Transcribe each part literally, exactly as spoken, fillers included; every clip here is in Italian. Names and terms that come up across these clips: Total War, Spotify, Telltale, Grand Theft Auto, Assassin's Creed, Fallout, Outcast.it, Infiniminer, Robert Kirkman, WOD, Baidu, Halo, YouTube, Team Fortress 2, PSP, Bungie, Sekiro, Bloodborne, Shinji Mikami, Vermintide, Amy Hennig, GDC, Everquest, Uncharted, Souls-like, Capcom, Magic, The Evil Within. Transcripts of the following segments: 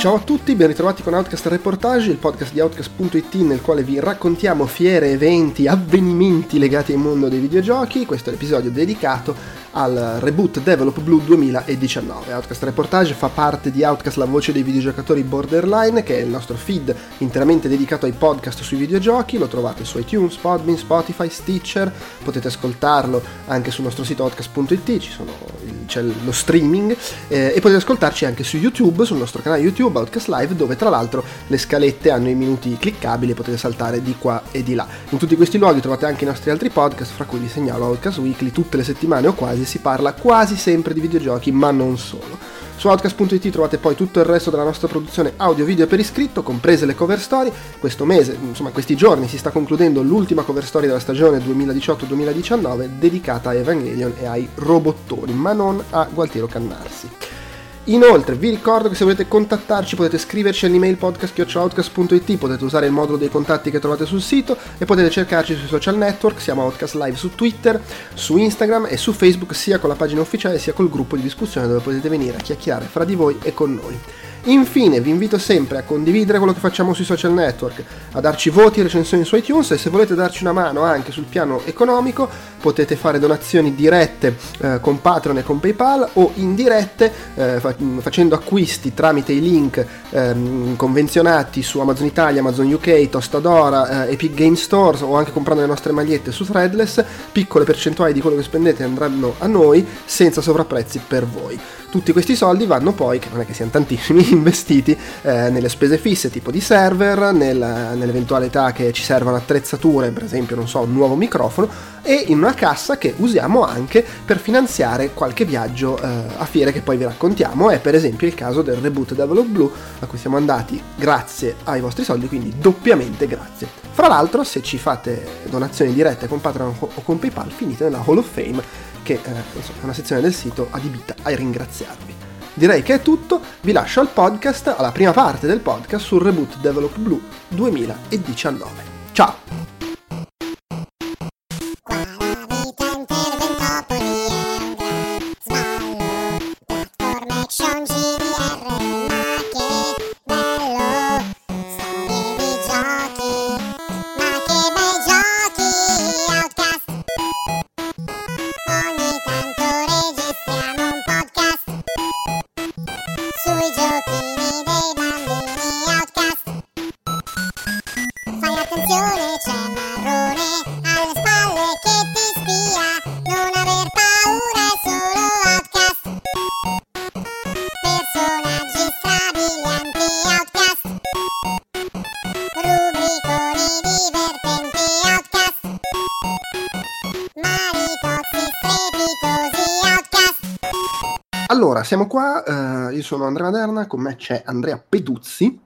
Ciao a tutti, ben ritrovati con Outcast Reportage, il podcast di Outcast punto it nel quale vi raccontiamo fiere, eventi, avvenimenti legati al mondo dei videogiochi. Questo è l'episodio dedicato al Reboot Develop Blue duemiladiciannove. Outcast Reportage fa parte di Outcast, la voce dei videogiocatori borderline, che è il nostro feed interamente dedicato ai podcast sui videogiochi. Lo trovate su iTunes, Podbean, Spotify, Stitcher, potete ascoltarlo anche sul nostro sito outcast punto it, ci sono, c'è lo streaming, eh, e potete ascoltarci anche su YouTube, sul nostro canale YouTube Outcast Live, dove tra l'altro le scalette hanno i minuti cliccabili e potete saltare di qua e di là. In tutti questi luoghi trovate anche i nostri altri podcast, fra cui vi segnalo Outcast Weekly. Tutte le settimane o quasi si parla quasi sempre di videogiochi, ma non solo. Su Outcast punto it trovate poi tutto il resto della nostra produzione audio video per iscritto, comprese le cover story. Questo mese, insomma questi giorni, si sta concludendo l'ultima cover story della stagione duemiladiciotto duemiladiciannove dedicata a Evangelion e ai robottoni, ma non a Gualtiero Cannarsi. Inoltre vi ricordo che se volete contattarci potete scriverci all'email podcast chiocciola outcast punto it, potete usare il modulo dei contatti che trovate sul sito e potete cercarci sui social network. Siamo Outcast Live su Twitter, su Instagram e su Facebook, sia con la pagina ufficiale sia col gruppo di discussione dove potete venire a chiacchierare fra di voi e con noi. Infine vi invito sempre a condividere quello che facciamo sui social network, a darci voti e recensioni su iTunes, e se volete darci una mano anche sul piano economico potete fare donazioni dirette eh, con Patreon e con PayPal, o indirette eh, fa- facendo acquisti tramite i link ehm, convenzionati su Amazon Italia, Amazon U K, Tostadora, eh, Epic Game Stores, o anche comprando le nostre magliette su Threadless. Piccole percentuali di quello che spendete andranno a noi senza sovrapprezzi per voi. Tutti questi soldi vanno poi, che non è che siano tantissimi, investiti eh, nelle spese fisse tipo di server, nel, nell'eventualità che ci servano attrezzature, per esempio, non so, un nuovo microfono, e in una cassa che usiamo anche per finanziare qualche viaggio eh, a fiere che poi vi raccontiamo. È per esempio il caso del Reboot Develop Blue, a cui siamo andati grazie ai vostri soldi, quindi doppiamente grazie. Fra l'altro, se ci fate donazioni dirette con Patreon o con PayPal, finite nella Hall of Fame, che eh, insomma, è una sezione del sito adibita ai ringraziarvi. Direi che è tutto, vi lascio al podcast, alla prima parte del podcast sul Reboot Develop Blue duemiladiciannove. Ciao! Allora, siamo qua, uh, io sono Andrea Maderna, con me c'è Andrea Peduzzi,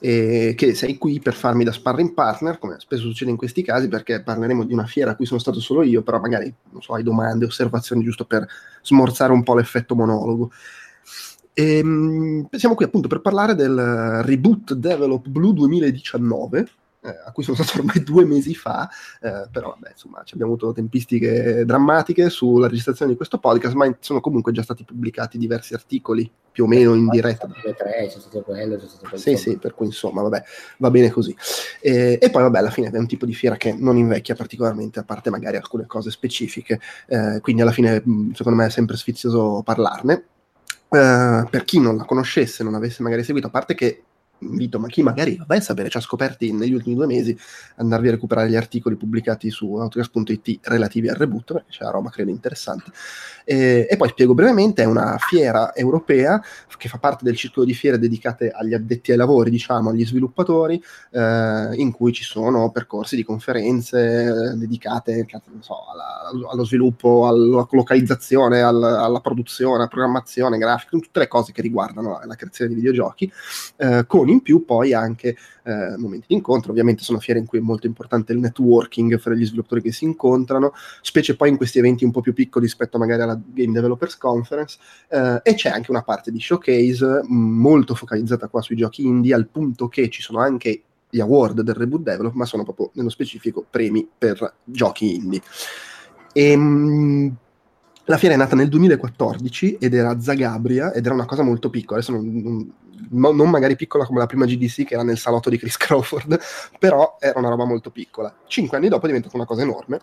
eh, che sei qui per farmi da sparring partner, come spesso succede in questi casi, perché parleremo di una fiera a cui sono stato solo io, però magari, non so, hai domande, osservazioni, giusto per smorzare un po' l'effetto monologo. E, mh, siamo qui appunto per parlare del Reboot Develop Blue duemiladiciannove, Eh, a cui sono stato ormai due mesi fa, eh, però vabbè, insomma, ci abbiamo avuto tempistiche drammatiche sulla registrazione di questo podcast, ma in- sono comunque già stati pubblicati diversi articoli, più o meno in diretta. C'è stato quello, c'è stato quello. Sì, sì, per cui insomma, vabbè, va bene così. Eh, e poi vabbè, alla fine è un tipo di fiera che non invecchia particolarmente, a parte magari alcune cose specifiche, eh, quindi alla fine secondo me è sempre sfizioso parlarne. Eh, per chi non la conoscesse, non avesse magari seguito, a parte che invito, ma chi magari va a sapere, ci ha scoperti negli ultimi due mesi, andarvi a recuperare gli articoli pubblicati su Outcast punto it relativi al reboot, beh, c'è la roba credo interessante. E, e poi spiego brevemente: è una fiera europea che fa parte del circolo di fiere dedicate agli addetti ai lavori, diciamo, agli sviluppatori, eh, in cui ci sono percorsi di conferenze dedicate, non so, alla, allo sviluppo, alla localizzazione, alla, alla produzione, alla programmazione grafica, tutte le cose che riguardano la, la creazione di videogiochi, eh, con in più poi anche eh, momenti di incontro. Ovviamente sono fiere in cui è molto importante il networking fra gli sviluppatori che si incontrano, specie poi in questi eventi un po' più piccoli rispetto magari alla Game Developers Conference, eh, e c'è anche una parte di showcase molto focalizzata qua sui giochi indie, al punto che ci sono anche gli award del Reboot Develop, ma sono proprio nello specifico premi per giochi indie. E La fiera è nata nel duemilaquattordici ed era a Zagabria, ed era una cosa molto piccola, adesso non, non, no, non magari piccola come la prima G D C che era nel salotto di Chris Crawford, però era una roba molto piccola. Cinque anni dopo è diventata una cosa enorme,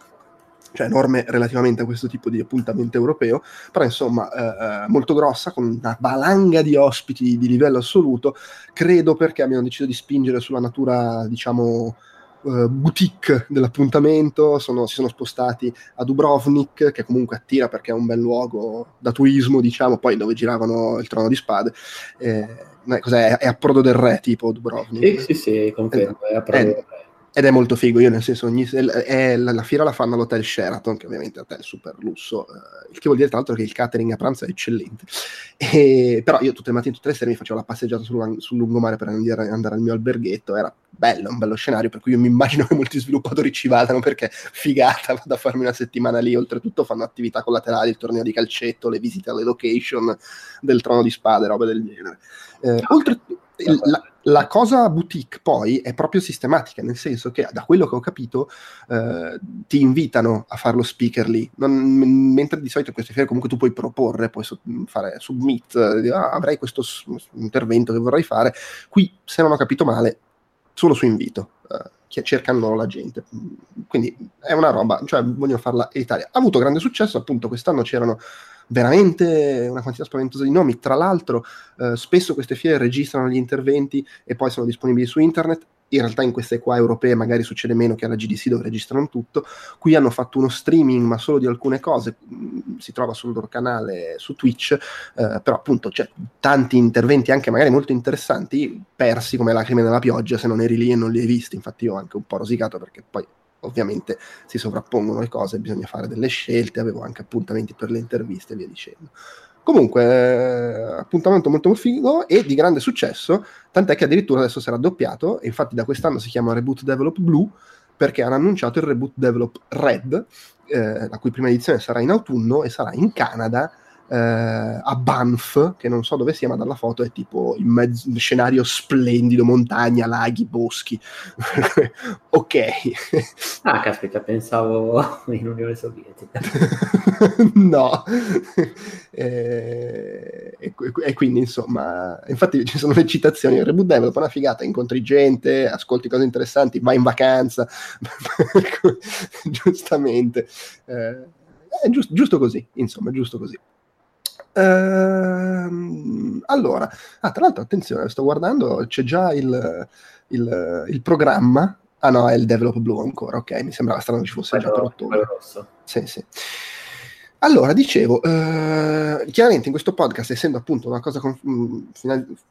cioè enorme relativamente a questo tipo di appuntamento europeo, però insomma eh, molto grossa, con una valanga di ospiti di livello assoluto, credo perché abbiamo deciso di spingere sulla natura, diciamo, Uh, boutique dell'appuntamento. Sono, si sono spostati a Dubrovnik, che comunque attira perché è un bel luogo da turismo, diciamo, poi dove giravano il Trono di Spade, eh, cos'è? È a Prodo del Re tipo Dubrovnik, sì sì sì, confermo, è a Prodo del Re. Ed è molto figo, io nel senso, ogni, è, la, la fiera la fanno all'hotel Sheraton, che ovviamente è un hotel super lusso, eh, il che vuol dire tra l'altro che il catering a pranzo è eccellente. E, però io tutte le mattine, tutte le sere mi facevo la passeggiata sul, sul lungomare per andare, andare al mio alberghetto, era bello, un bello scenario, per cui io mi immagino che molti sviluppatori ci vadano perché figata, vado a farmi una settimana lì, oltretutto fanno attività collaterali, il torneo di calcetto, le visite alle location del Trono di Spade, roba del genere. Eh, oltretutto La, la cosa boutique poi è proprio sistematica, nel senso che da quello che ho capito eh, ti invitano a fare lo speaker lì, non, m- mentre di solito queste fiere comunque tu puoi proporre, puoi so- fare submit, eh, ah, avrei questo s- intervento che vorrei fare, qui se non ho capito male solo su invito, eh, che cercano la gente, quindi è una roba, cioè vogliono farla in Italia. Ha avuto grande successo, appunto quest'anno c'erano veramente una quantità spaventosa di nomi, tra l'altro eh, spesso queste fiere registrano gli interventi e poi sono disponibili su internet, in realtà in queste qua europee magari succede meno che alla G D C dove registrano tutto, qui hanno fatto uno streaming ma solo di alcune cose, si trova sul loro canale su Twitch, eh, però appunto c'è tanti interventi anche magari molto interessanti, persi come lacrime nella pioggia se non eri lì e non li hai visti, infatti io ho anche un po' rosicato perché poi ovviamente si sovrappongono le cose, bisogna fare delle scelte, avevo anche appuntamenti per le interviste e via dicendo. Comunque eh, appuntamento molto figo e di grande successo, tant'è che addirittura adesso sarà doppiato, e infatti da quest'anno si chiama Reboot Develop Blue perché hanno annunciato il Reboot Develop Red, eh, la cui prima edizione sarà in autunno e sarà in Canada, eh, a Banff, che non so dove sia, ma dalla foto è tipo in mezzo, scenario splendido, montagna, laghi, boschi. Ok. Ah, caspita, pensavo in Unione Sovietica. No. e, e, e quindi, insomma, infatti ci sono le citazioni, Reboot Develop è una figata, incontri gente, ascolti cose interessanti, vai in vacanza. Giustamente. Eh, è giusto, giusto così, insomma, giusto così. Ehm, allora, ah, tra l'altro, attenzione, sto guardando, c'è già il, il, il programma. Ah no, è il Develop Blue ancora, ok, mi sembrava strano ci fosse quello, già per ottobre. Sì, sì. Allora, dicevo, eh, chiaramente in questo podcast, essendo appunto una cosa con,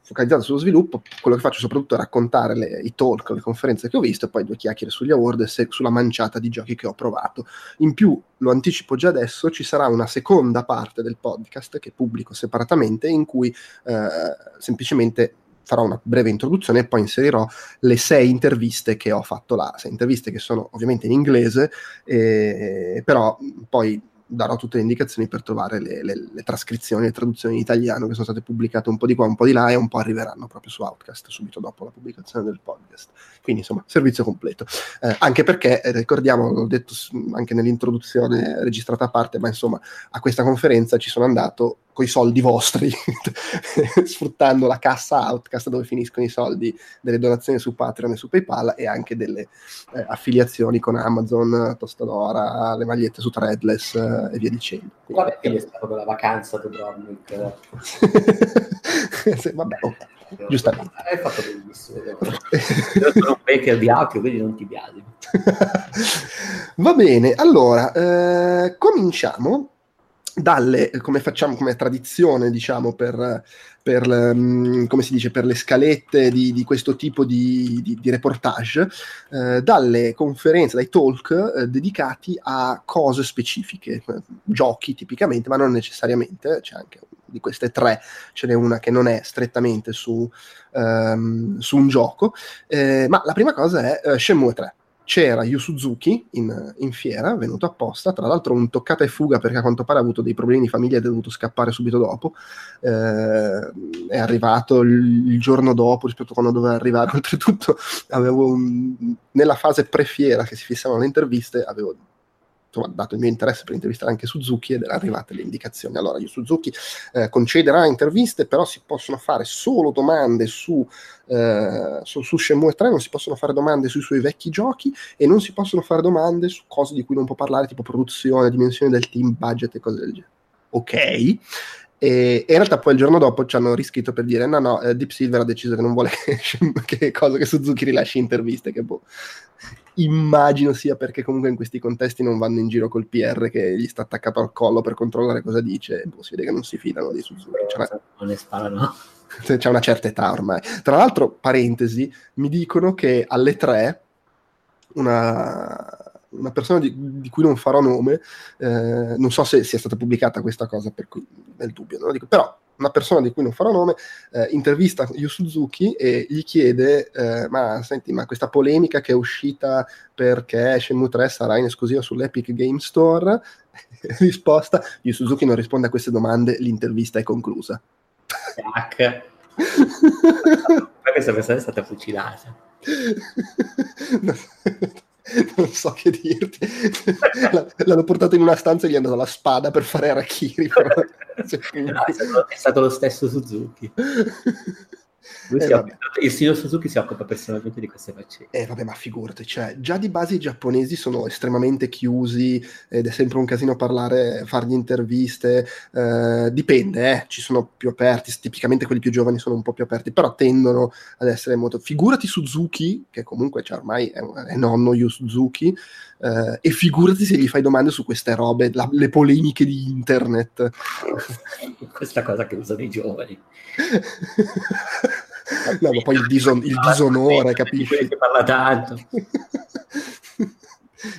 focalizzata sullo sviluppo, quello che faccio soprattutto è raccontare le, i talk, le conferenze che ho visto, e poi due chiacchiere sugli award e sulla manciata di giochi che ho provato. In più, lo anticipo già adesso, ci sarà una seconda parte del podcast che pubblico separatamente, in cui eh, semplicemente farò una breve introduzione e poi inserirò le sei interviste che ho fatto là. Sei interviste che sono ovviamente in inglese, eh, però poi darò tutte le indicazioni per trovare le, le, le trascrizioni, le traduzioni in italiano che sono state pubblicate un po' di qua, un po' di là e un po' arriveranno proprio su Outcast subito dopo la pubblicazione del podcast. Quindi insomma, servizio completo. Eh, anche perché, eh, ricordiamo, l'ho detto anche nell'introduzione registrata a parte, ma insomma a questa conferenza ci sono andato coi soldi vostri, sfruttando la cassa Outcast dove finiscono i soldi delle donazioni su Patreon e su PayPal e anche delle eh, affiliazioni con Amazon, Tostadora, le magliette su Threadless, eh, e via dicendo. Quindi, vabbè, che è stata quella vacanza a Dubrovnik. Vabbè, okay. Giustamente. Hai fatto bellissimo. Io sono un baker di audio, quindi non ti piace. Va bene, allora, eh, cominciamo dalle, come facciamo, come tradizione, diciamo, per, per, come si dice, per le scalette di, di questo tipo di, di, di reportage, eh, dalle conferenze, dai talk eh, dedicati a cose specifiche, giochi tipicamente, ma non necessariamente, c'è anche di queste tre, ce n'è una che non è strettamente su, ehm, su un gioco, eh, ma la prima cosa è eh, Shenmue tre. C'era Yu Suzuki in, in fiera, venuto apposta, tra l'altro un toccata e fuga perché a quanto pare ha avuto dei problemi di famiglia ed è dovuto scappare subito dopo, eh, è arrivato il, il giorno dopo rispetto a quando doveva arrivare, oltretutto avevo un, nella fase pre-fiera che si fissavano le interviste avevo insomma, dato il mio interesse per intervistare anche Suzuki, ed erano arrivate le indicazioni. Allora, Yu Suzuki eh, concederà interviste, però si possono fare solo domande su, eh, su, su Shenmue tre, non si possono fare domande sui suoi vecchi giochi e non si possono fare domande su cose di cui non può parlare, tipo produzione, dimensione del team, budget e cose del genere. Ok. E in realtà poi il giorno dopo ci hanno riscritto per dire no no, eh, Deep Silver ha deciso che non vuole che cosa che Suzuki rilasci interviste, che boh, immagino sia perché comunque in questi contesti non vanno in giro col P R che gli sta attaccato al collo per controllare cosa dice, boh, si vede che non si fidano di Suzuki, una... non le sparano, c'è una certa età ormai. Tra l'altro, parentesi, mi dicono che alle tre una... una persona di, di cui non farò nome, eh, non so se sia stata pubblicata questa cosa, per cui nel dubbio non lo dico, però una persona di cui non farò nome eh, intervista Yu Suzuki e gli chiede eh, ma senti, ma questa polemica che è uscita perché Shenmue tre sarà in esclusiva sull'Epic Game Store, risposta, Yu Suzuki non risponde a queste domande, l'intervista è conclusa. Tac. Questa persona è stata fucilata. Non so che dirti. L'hanno portato in una stanza e gli hanno dato la spada per fare Arachiri. Cioè, quindi... no, è, stato, è stato lo stesso Suzuki. Lui eh, si occupa, il signor Suzuki si occupa personalmente di queste faccende. Eh vabbè, ma figurati, cioè, già di base i giapponesi sono estremamente chiusi ed è sempre un casino parlare, fargli interviste. Eh, dipende, eh, ci sono più aperti, tipicamente quelli più giovani sono un po' più aperti, però tendono ad essere molto... Figurati Suzuki, che comunque cioè, ormai è, è nonno Yu Suzuki, eh, e figurati se gli fai domande su queste robe, la, le polemiche di internet. Questa cosa che usano i giovani. No, ma poi il, dison- il disonore, capisci? Che parla tanto.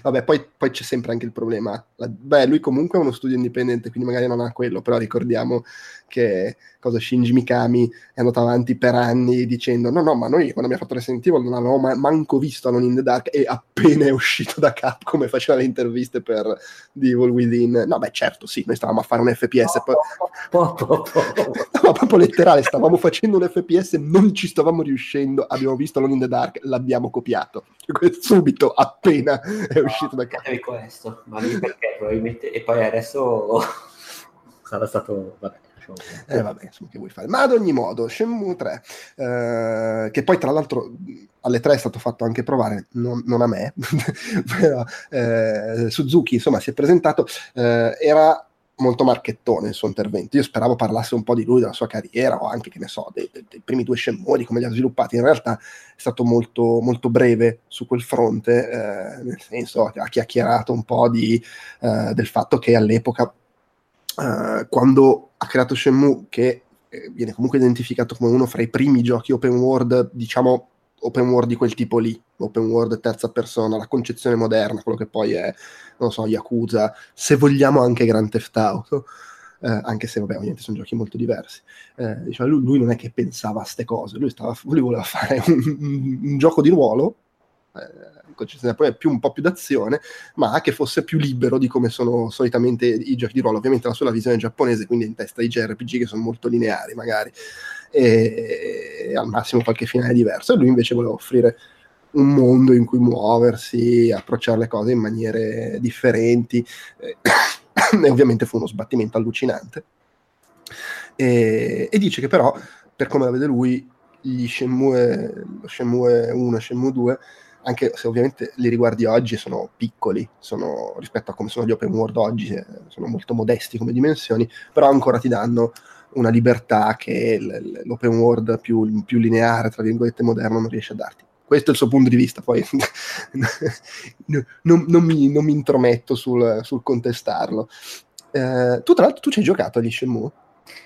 Vabbè, poi, poi c'è sempre anche il problema. La, beh, lui comunque è uno studio indipendente, quindi magari non ha quello, però ricordiamo che cosa Shinji Mikami è andato avanti per anni dicendo no, no, ma noi quando abbiamo fatto Resident Evil non avevamo ma- manco visto Alone in the Dark, e appena è uscito da Capcom faceva le interviste per The Evil Within. No, beh, certo, sì, noi stavamo a fare un F P S. Po- po- po- po- po- no, proprio letterale, stavamo facendo un F P S, non ci stavamo riuscendo, abbiamo visto Alone in the Dark, l'abbiamo copiato. Subito, appena... è uscito no, da casa di questo, ma perché probabilmente, e poi adesso sarà stato vabbè, eh, vabbè insomma, che vuoi fare. Ma ad ogni modo Shenmue tre eh, che poi tra l'altro alle tre è stato fatto anche provare, non, non a me però eh, Suzuki insomma si è presentato, eh, era molto marchettone il suo intervento, io speravo parlasse un po' di lui, della sua carriera o anche, che ne so, dei, dei, dei primi due Shenmue, di come li ha sviluppati. In realtà è stato molto, molto breve su quel fronte, eh, nel senso ha chiacchierato un po' di, eh, del fatto che all'epoca eh, quando ha creato Shenmue, che viene comunque identificato come uno fra i primi giochi open world, diciamo open world di quel tipo lì, open world terza persona, la concezione moderna, quello che poi è, non so, Yakuza, se vogliamo anche Grand Theft Auto, eh, anche se vabbè ovviamente sono giochi molto diversi, eh, diciamo, lui, lui non è che pensava a ste cose, lui, stava, lui voleva fare un, un, un gioco di ruolo, eh, concezione poi è più, un po' più d'azione, ma che fosse più libero di come sono solitamente i giochi di ruolo. Ovviamente la sua visione giapponese, quindi in testa i J R P G che sono molto lineari magari, e, e al massimo qualche finale diverso, e lui invece voleva offrire un mondo in cui muoversi, approcciare le cose in maniere differenti, eh, e ovviamente fu uno sbattimento allucinante, e, e dice che però, per come la vede lui, gli Shenmue, Shenmue uno e Shenmue due, anche se ovviamente li riguardi oggi sono piccoli, sono, rispetto a come sono gli open world oggi, sono molto modesti come dimensioni, però ancora ti danno una libertà che l- l'open world più, più lineare, tra virgolette, moderno non riesce a darti. Questo è il suo punto di vista, poi non, non, mi, non mi intrometto sul, sul contestarlo. Eh, tu tra l'altro tu ci hai giocato agli Shenmue?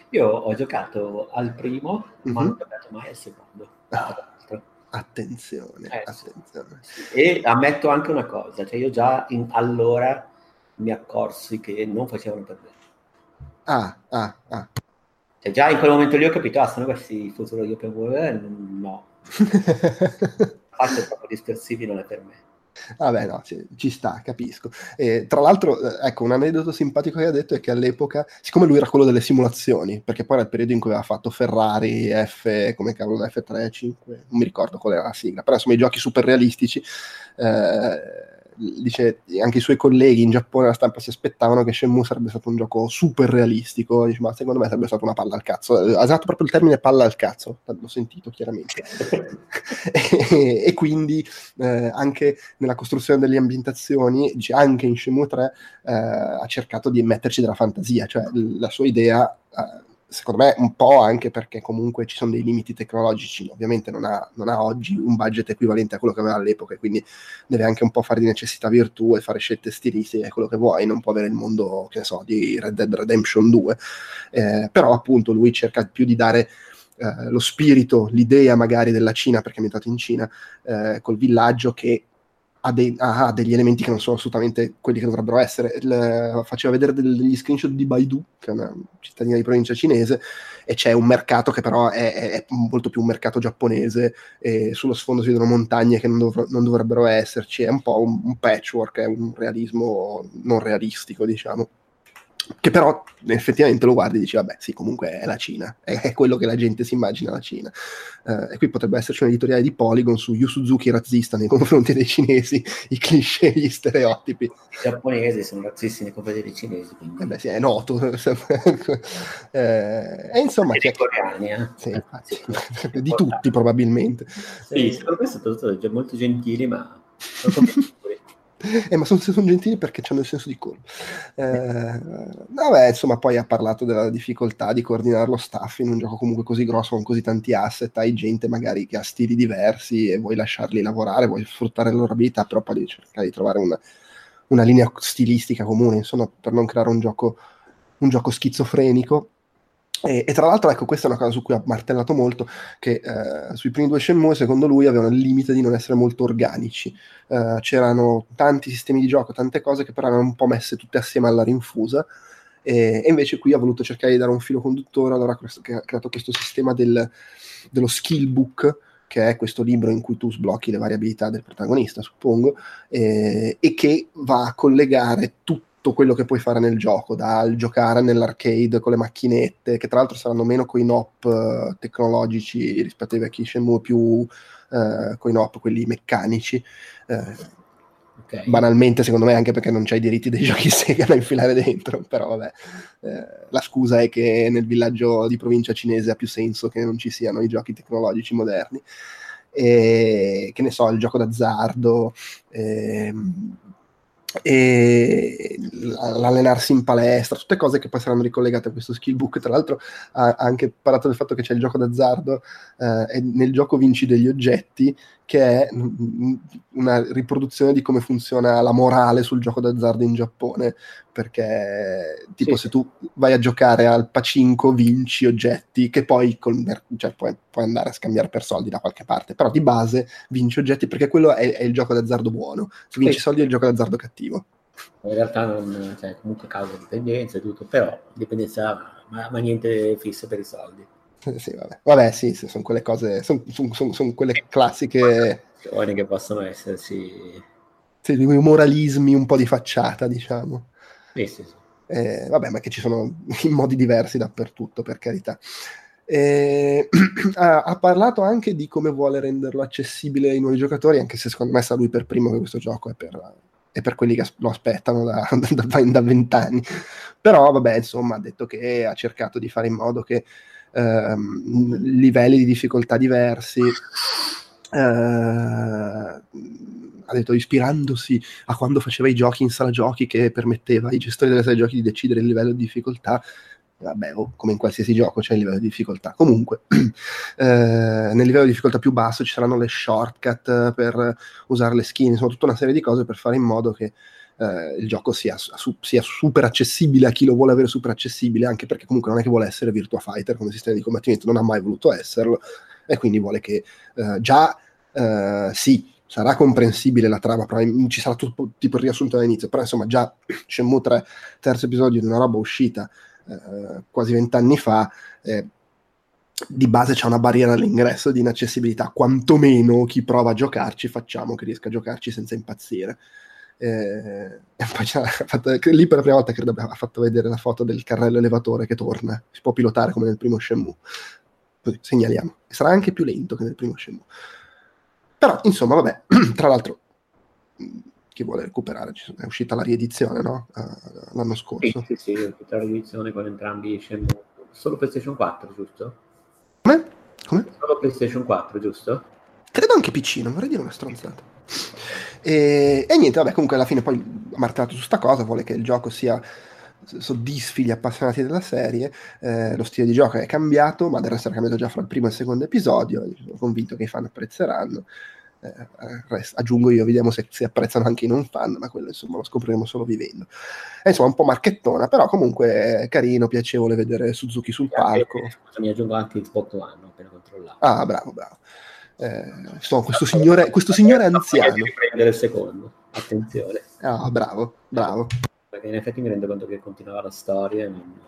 Io ho giocato al primo, mm-hmm. ma non ho giocato mai al secondo. Ah. Attenzione, eh, attenzione. Sì. E ammetto anche una cosa, cioè io già in, allora mi accorsi che non facevano per me. Ah, ah, ah. Cioè già in quel momento lì ho capito, ah, sono questi futuro io per voi, no. Faccio proprio dispersivi, non è per me. Vabbè, ah no, ci, ci sta, capisco. E, tra l'altro, ecco, un aneddoto simpatico che ha detto è che all'epoca, siccome lui era quello delle simulazioni, perché poi era il periodo in cui aveva fatto Ferrari, F, come cavolo, F tre, cinque, non mi ricordo qual era la sigla, però insomma i giochi super realistici, eh, dice anche i suoi colleghi in Giappone, alla stampa, si aspettavano che Shenmue sarebbe stato un gioco super realistico. Dice, ma secondo me sarebbe stata una palla al cazzo. Ha usato proprio il termine palla al cazzo, l'ho sentito chiaramente. e, e quindi eh, anche nella costruzione delle ambientazioni, dice, anche in Shenmue tre eh, ha cercato di metterci della fantasia, cioè la sua idea... Eh, secondo me un po' anche perché comunque ci sono dei limiti tecnologici, ovviamente non ha, non ha oggi un budget equivalente a quello che aveva all'epoca, quindi deve anche un po' fare di necessità virtù e fare scelte stilistiche, quello che vuoi, non può avere il mondo, che ne so, di Red Dead Redemption due, eh, però appunto lui cerca più di dare eh, lo spirito, l'idea magari della Cina, perché è ambientato in Cina, eh, col villaggio che ha, dei, ha degli elementi che non sono assolutamente quelli che dovrebbero essere. Il, faceva vedere degli screenshot di Baidu, che è una cittadina di provincia cinese, e c'è un mercato che però è, è molto più un mercato giapponese, e sullo sfondo si vedono montagne che non, dovr- non dovrebbero esserci, è un po' un, un patchwork, è un realismo non realistico, diciamo, che però effettivamente lo guardi e dici vabbè sì, comunque è la Cina, è, è quello che la gente si immagina la Cina, uh, e qui potrebbe esserci un editoriale di Polygon su Yu Suzuki razzista nei confronti dei cinesi, i cliché, gli stereotipi. I giapponesi sono razzisti nei confronti dei cinesi, quindi eh beh, sì, è noto. eh, e insomma c'è... coreani, eh? Sì, infatti, sì, di tutti probabilmente sì, secondo me sono stati molto gentili, ma Eh, ma sono, sono gentili perché hanno il senso di colpa. Eh, vabbè, insomma, poi ha parlato della difficoltà di coordinare lo staff in un gioco comunque così grosso, con così tanti asset. Hai gente magari che ha stili diversi e vuoi lasciarli lavorare, vuoi sfruttare le loro abilità, però poi devi cercare di trovare una, una linea stilistica comune, insomma, per non creare un gioco, un gioco schizofrenico. E, e tra l'altro, ecco, questa è una cosa su cui ha martellato molto, che eh, sui primi due Shenmue, secondo lui, avevano il limite di non essere molto organici. Eh, c'erano tanti sistemi di gioco, tante cose che però erano un po' messe tutte assieme alla rinfusa, e, e invece qui ha voluto cercare di dare un filo conduttore, allora questo, che ha creato questo sistema del, dello skill book, che è questo libro in cui tu sblocchi le varie abilità del protagonista, suppongo, eh, e che va a collegare tutto quello che puoi fare nel gioco, dal giocare nell'arcade con le macchinette, che tra l'altro saranno meno coin-op tecnologici rispetto ai vecchi Shenmue, più eh, coin-op quelli meccanici, eh, okay. Banalmente secondo me anche perché non c'hai i diritti dei giochi Sega da infilare dentro, però vabbè, eh, la scusa è che nel villaggio di provincia cinese ha più senso che non ci siano i giochi tecnologici moderni, e, che ne so, il gioco d'azzardo, ehm, e l'allenarsi in palestra, tutte cose che poi saranno ricollegate a questo skill book. Tra l'altro ha anche parlato del fatto che c'è il gioco d'azzardo, eh, e nel gioco vinci degli oggetti, che è una riproduzione di come funziona la morale sul gioco d'azzardo in Giappone, perché tipo sì, se tu vai a giocare al pacinco vinci oggetti che poi col, cioè, puoi, puoi andare a scambiare per soldi da qualche parte, però di base vinci oggetti perché quello è, è il gioco d'azzardo buono, se vinci sì, soldi è il gioco d'azzardo cattivo. In realtà non, cioè, comunque causa dipendenza e tutto, però dipendenza, ma, ma niente fisso per i soldi. Sì, vabbè, vabbè sì, sì, sono quelle cose, sono son, son, son quelle classiche che possono esserci, sì, di moralismi un po' di facciata, diciamo. Sì, sì, sì. Eh, vabbè, ma che ci sono in modi diversi dappertutto, per carità. Eh, ha, ha parlato anche di come vuole renderlo accessibile ai nuovi giocatori, anche se secondo me sa lui per primo che questo gioco è per, è per quelli che lo aspettano da, da, da vent'anni, però vabbè, insomma, ha detto che ha cercato di fare in modo che Uh, livelli di difficoltà diversi, uh, ha detto ispirandosi a quando faceva i giochi in sala giochi, che permetteva ai gestori delle sale giochi di decidere il livello di difficoltà. Vabbè, oh, come in qualsiasi gioco c'è il livello di difficoltà, comunque eh, nel livello di difficoltà più basso ci saranno le shortcut per usare le skin, insomma tutta una serie di cose per fare in modo che Uh, il gioco sia, su, sia super accessibile a chi lo vuole avere super accessibile, anche perché comunque non è che vuole essere Virtua Fighter come sistema di combattimento, non ha mai voluto esserlo, e quindi vuole che uh, già uh, sì, sarà comprensibile la trama, ci sarà tutto tipo il riassunto all'inizio, però insomma già Shenmue tre, terzo episodio di una roba uscita uh, quasi vent'anni fa, eh, di base c'è una barriera all'ingresso di inaccessibilità, quantomeno chi prova a giocarci facciamo che riesca a giocarci senza impazzire. Eh, e poi c'ha fatto, lì per la prima volta credo ha fatto vedere la foto del carrello elevatore che torna, si può pilotare come nel primo Shenmue, così segnaliamo, sarà anche più lento che nel primo Shenmue, però insomma vabbè. Tra l'altro chi vuole recuperare, è uscita la riedizione, no? Uh, l'anno scorso. Sì, sì, sì, è uscita la riedizione con entrambi Shenmue. Solo PlayStation quattro, giusto? Come? Come? Solo PlayStation quattro, giusto? Credo anche P C, non vorrei dire una stronzata. E, e niente, vabbè, comunque alla fine poi ha martelato su sta cosa, vuole che il gioco sia... soddisfi gli appassionati della serie, eh, lo stile di gioco è cambiato, ma deve essere cambiato già fra il primo e il secondo episodio, sono convinto che i fan apprezzeranno, eh, rest- aggiungo io, vediamo se, se apprezzano anche i non fan, ma quello insomma lo scopriremo solo vivendo. È, insomma, un po' marchettona, però comunque è carino, piacevole vedere Suzuki sul eh, palco. Mi aggiungo anche il Xbox One appena controllato. Ah, bravo, bravo. Eh, insomma, questo signore, questo signore anziano. Prendere il secondo, attenzione. Ah, bravo, bravo. Perché in effetti mi rendo conto che continuava la storia, non...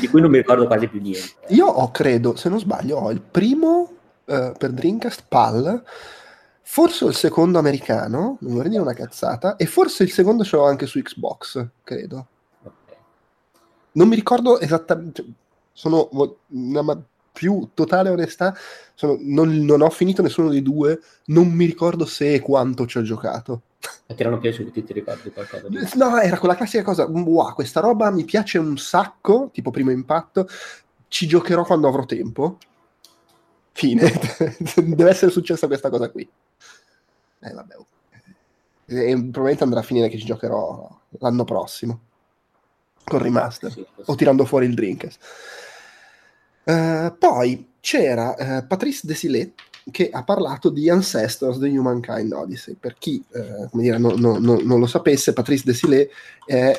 di cui non mi ricordo quasi più niente. Io ho, credo, se non sbaglio, ho il primo eh, per Dreamcast P A L, forse il secondo americano, non vorrei dire una cazzata, e forse il secondo ce l'ho anche su Xbox, credo. Okay. Non mi ricordo esattamente, sono, ma più totale onestà, sono, non, non ho finito nessuno dei due, non mi ricordo se e quanto ci ho giocato. Ma ti erano piaciuti, ti ricordi qualcosa? Di... No, era quella classica cosa, wow, questa roba mi piace un sacco, tipo primo impatto, ci giocherò quando avrò tempo, fine. Deve essere successa questa cosa qui. Eh, vabbè. E probabilmente andrà a finire che ci giocherò l'anno prossimo, con remaster, sì, sì. O tirando fuori il Dreamcast. Uh, poi c'era uh, Patrice Desilets, che ha parlato di Ancestors: The Humankind Odyssey. Per chi eh, come dire, no, no, no, non lo sapesse, Patrice Desilets è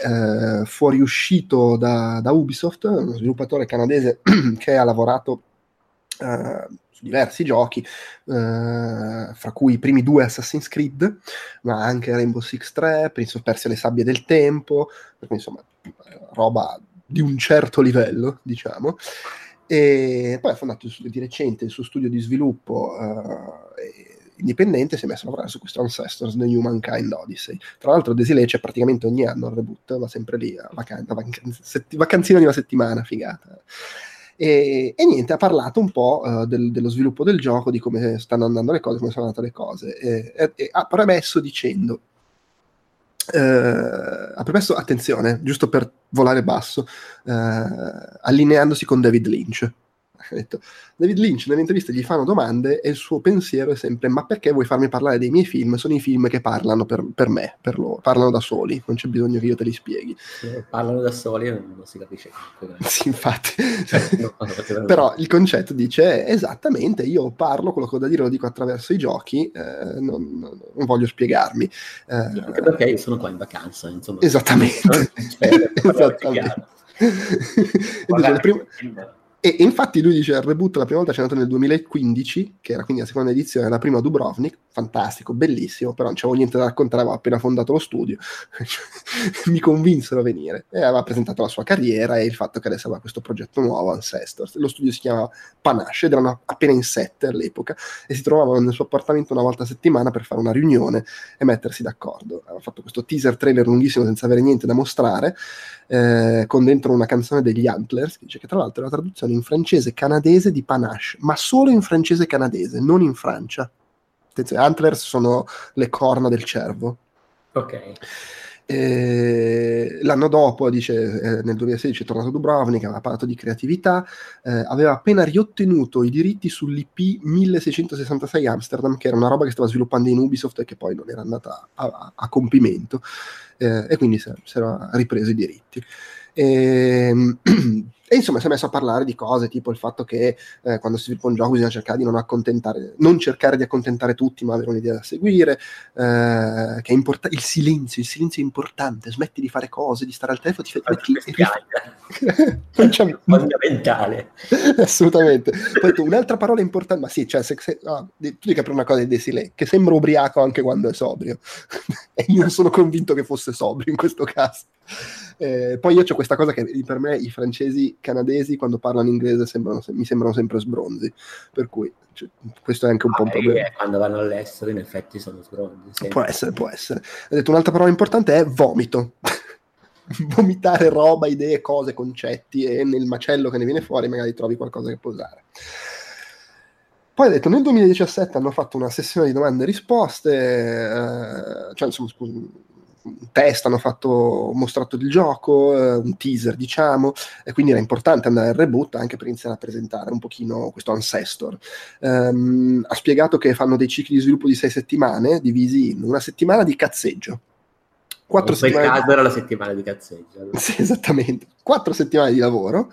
eh, fuoriuscito da, da Ubisoft, uno sviluppatore canadese che ha lavorato eh, su diversi giochi, eh, fra cui i primi due Assassin's Creed, ma anche Rainbow Six tre, Prince of Persia, le sabbie del tempo, perché, insomma, roba di un certo livello, diciamo. E poi ha fondato di recente il suo studio di sviluppo uh, indipendente, si è messo a lavorare su questo Ancestors: The Humankind Odyssey. Tra l'altro Desilets c'è praticamente ogni anno al Reboot, va sempre lì a vacan- vacan- setti- vacanzina di una settimana, figata. E, e niente, ha parlato un po' uh, del, dello sviluppo del gioco, di come stanno andando le cose, come sono andate le cose, e, e, e ha premesso dicendo Uh, ha premesso, attenzione, giusto per volare basso, uh, allineandosi con David Lynch. Ha detto, David Lynch nelle interviste gli fanno domande e il suo pensiero è sempre: ma perché vuoi farmi parlare dei miei film? Sono i film che parlano per, per me, per loro, parlano da soli, non c'è bisogno che io te li spieghi. Eh, parlano da soli e non si capisce. Sì, infatti. Però il concetto dice, esattamente, io parlo, quello che ho da dire lo dico attraverso i giochi, eh, non, non voglio spiegarmi. Eh, Anche perché io sono qua in vacanza, insomma. Esattamente. eh, esattamente. Guarda, E, e infatti lui dice, al Reboot la prima volta c'è andato nel duemilaquindici, che era quindi la seconda edizione, la prima a Dubrovnik, fantastico, bellissimo, però non c'avevo niente da raccontare, avevo appena fondato lo studio, mi convinsero a venire, e aveva presentato la sua carriera e il fatto che adesso aveva questo progetto nuovo, Ancestors. Lo studio si chiamava Panache, ed erano appena in sette all'epoca, e si trovavano nel suo appartamento una volta a settimana per fare una riunione e mettersi d'accordo. Aveva fatto questo teaser trailer lunghissimo senza avere niente da mostrare, eh, con dentro una canzone degli Antlers, che dice che tra l'altro è la traduzione in francese canadese di Panache, ma solo in francese canadese, non in Francia. Attenzione, Antlers sono le corna del cervo. Ok. E l'anno dopo, dice, nel duemilasedici è tornato a Dubrovnik, aveva parlato di creatività, eh, aveva appena riottenuto i diritti sull'I P milleseicentosessantasei Amsterdam, che era una roba che stava sviluppando in Ubisoft e che poi non era andata a, a, a compimento, eh, e quindi si era ripreso i diritti. E, e insomma si è messo a parlare di cose tipo il fatto che eh, quando si sviluppa un gioco bisogna cercare di non accontentare non cercare di accontentare tutti, ma avere un'idea da seguire, eh, che è import- il silenzio il silenzio è importante, smetti di fare cose, di stare al telefono, ti fai fondamentale, assolutamente. Poi, un'altra parola importante, ma sì, cioè se, se, no, tu dica per una cosa di Desilets che sembra ubriaco anche quando è sobrio, e io non sono convinto che fosse sobrio in questo caso. Eh, poi io c'ho questa cosa che per me i francesi canadesi quando parlano inglese sembrano, mi sembrano sempre sbronzi, per cui cioè, questo è anche un ah, po' un problema. Quando vanno all'estero in effetti sono sbronzi sempre. può essere, può essere ha detto un'altra parola importante, è vomito. Vomitare roba, idee, cose, concetti, e nel macello che ne viene fuori magari trovi qualcosa che può usare. Poi ho detto, nel duemiladiciassette hanno fatto una sessione di domande e risposte, eh, cioè insomma, scusa, un test, hanno fatto, mostrato il gioco, eh, un teaser, diciamo, e quindi era importante andare al Reboot anche per iniziare a presentare un pochino questo Ancestor. Um, ha spiegato che fanno dei cicli di sviluppo di sei settimane, divisi in una settimana di cazzeggio. Quattro in quel settimane caso di... era la settimana di cazzeggio. Allora. Sì, esattamente. Quattro settimane di lavoro.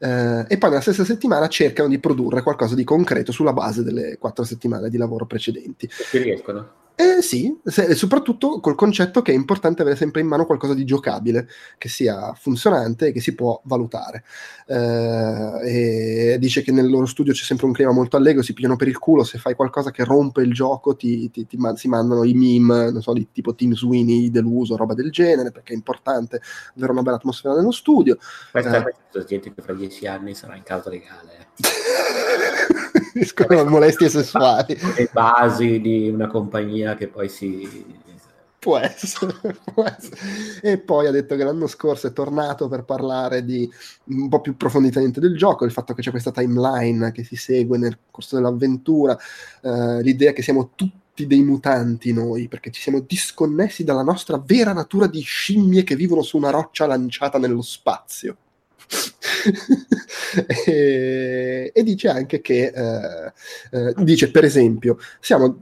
Uh, e poi nella stessa settimana cercano di produrre qualcosa di concreto sulla base delle quattro settimane di lavoro precedenti. Ci riescono? Eh, sì, se, soprattutto col concetto che è importante avere sempre in mano qualcosa di giocabile, che sia funzionante e che si può valutare. Uh, e dice che nel loro studio c'è sempre un clima molto allegro, si pigliano per il culo, se fai qualcosa che rompe il gioco ti, ti, ti man- si mandano i meme, non so, di tipo Tim Sweeney deluso, roba del genere, perché è importante avere una bella atmosfera nello studio. Questa uh, gente che fra dieci anni sarà in causa legale. Riscoprono molestie sessuali. Le basi di una compagnia che poi si... Può essere, può essere. E poi ha detto che l'anno scorso è tornato per parlare di un po' più profonditamente del gioco, il fatto che c'è questa timeline che si segue nel corso dell'avventura, eh, l'idea che siamo tutti dei mutanti noi, perché ci siamo disconnessi dalla nostra vera natura di scimmie che vivono su una roccia lanciata nello spazio. e, e dice anche che eh, eh, dice per esempio siamo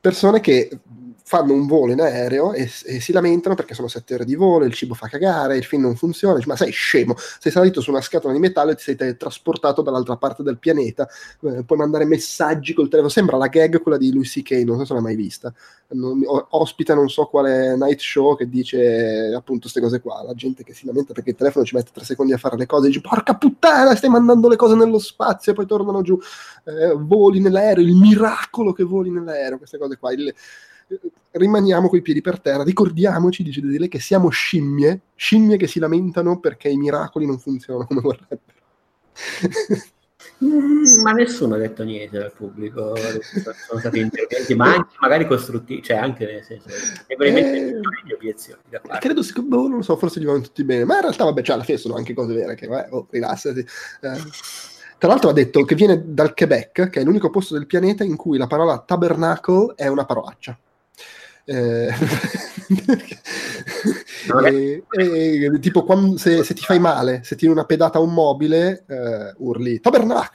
persone che fanno un volo in aereo e, e si lamentano perché sono sette ore di volo, il cibo fa cagare, il film non funziona, ma sei scemo, sei salito su una scatola di metallo e ti sei te- trasportato dall'altra parte del pianeta, eh, puoi mandare messaggi col telefono, sembra la gag quella di Louis C K, non so se l'hai mai vista, non, ospita non so quale night show che dice appunto queste cose qua, la gente che si lamenta perché il telefono ci mette tre secondi a fare le cose e dice porca puttana stai mandando le cose nello spazio e poi tornano giù, eh, voli nell'aereo, il miracolo che voli nell'aereo, queste cose qua, il rimaniamo coi piedi per terra, ricordiamoci, dice Desilets, che siamo scimmie, scimmie che si lamentano perché i miracoli non funzionano come vorrebbero. Mm, ma nessuno ha detto niente dal pubblico, sono stati interventi, ma anche magari costruttivi, cioè anche nel senso e veramente eh, obiezioni da parte. Credo, boh, non lo so, forse gli vanno tutti bene, ma in realtà vabbè, cioè, alla fine sono anche cose vere che vabbè, oh, rilassati. Eh. Tra l'altro ha detto che viene dal Quebec, che è l'unico posto del pianeta in cui la parola tabernacle è una parolaccia. Eh, e, e, tipo quando, se, se ti fai male, se tiri una pedata a un mobile, eh, urli tabernac.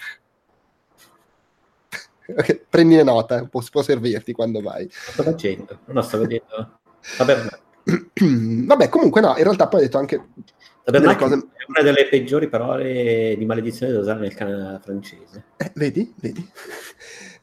Okay, prendine nota, può, può servirti quando vai. Sto facendo, non sto vedendo. Tabernac. Vabbè, comunque no, in realtà poi ho detto anche tabernac cose... è una delle peggiori parole di maledizione da usare nel Canada francese. Eh, vedi, vedi.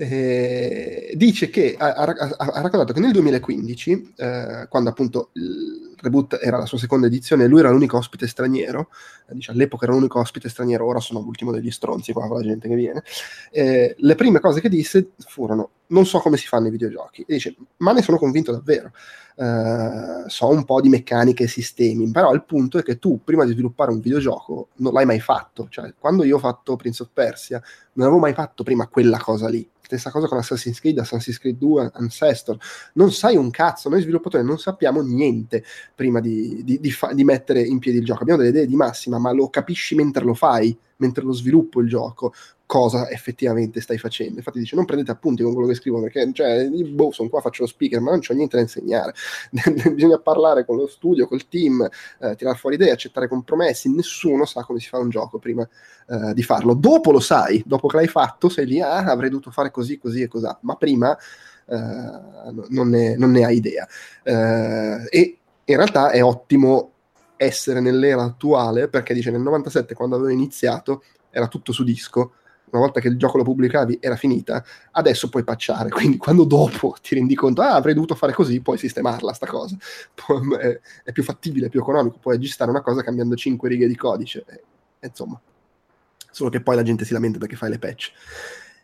Eh, dice che ha, ha, ha raccontato che nel duemilaquindici, eh, quando appunto il Reboot era la sua seconda edizione e lui era l'unico ospite straniero, eh, dice all'epoca era l'unico ospite straniero, ora sono l'ultimo degli stronzi qua con la gente che viene, eh, le prime cose che disse furono non so come si fanno i videogiochi, e dice ma ne sono convinto davvero, eh, so un po' di meccaniche e sistemi, però il punto è che tu prima di sviluppare un videogioco non l'hai mai fatto, cioè quando io ho fatto Prince of Persia non avevo mai fatto prima quella cosa lì. Stessa cosa con Assassin's Creed, Assassin's Creed due, Ancestor. Non sai un cazzo, noi sviluppatori non sappiamo niente prima di, di, di, fa- di mettere in piedi il gioco. Abbiamo delle idee di massima, ma lo capisci mentre lo fai, mentre lo sviluppo il gioco, cosa effettivamente stai facendo. Infatti dice, non prendete appunti con quello che scrivo, perché cioè, boh, sono qua, faccio lo speaker, ma non c'ho niente da insegnare. Bisogna parlare con lo studio, col team, eh, tirare fuori idee, accettare compromessi. Nessuno sa come si fa un gioco prima eh, di farlo. Dopo lo sai, dopo che l'hai fatto, sei lì, ah, avrei dovuto fare così, così e cos'ha. Ma prima eh, non, ne, non ne hai idea. Eh, e in realtà è ottimo essere nell'era attuale, perché dice, nel novantasette, quando avevo iniziato, era tutto su disco, una volta che il gioco lo pubblicavi era finita, adesso puoi patchare, quindi quando dopo ti rendi conto, ah avrei dovuto fare così, puoi sistemarla sta cosa, è più fattibile, è più economico, puoi aggiustare una cosa cambiando cinque righe di codice, e, insomma, solo che poi la gente si lamenta perché fai le patch.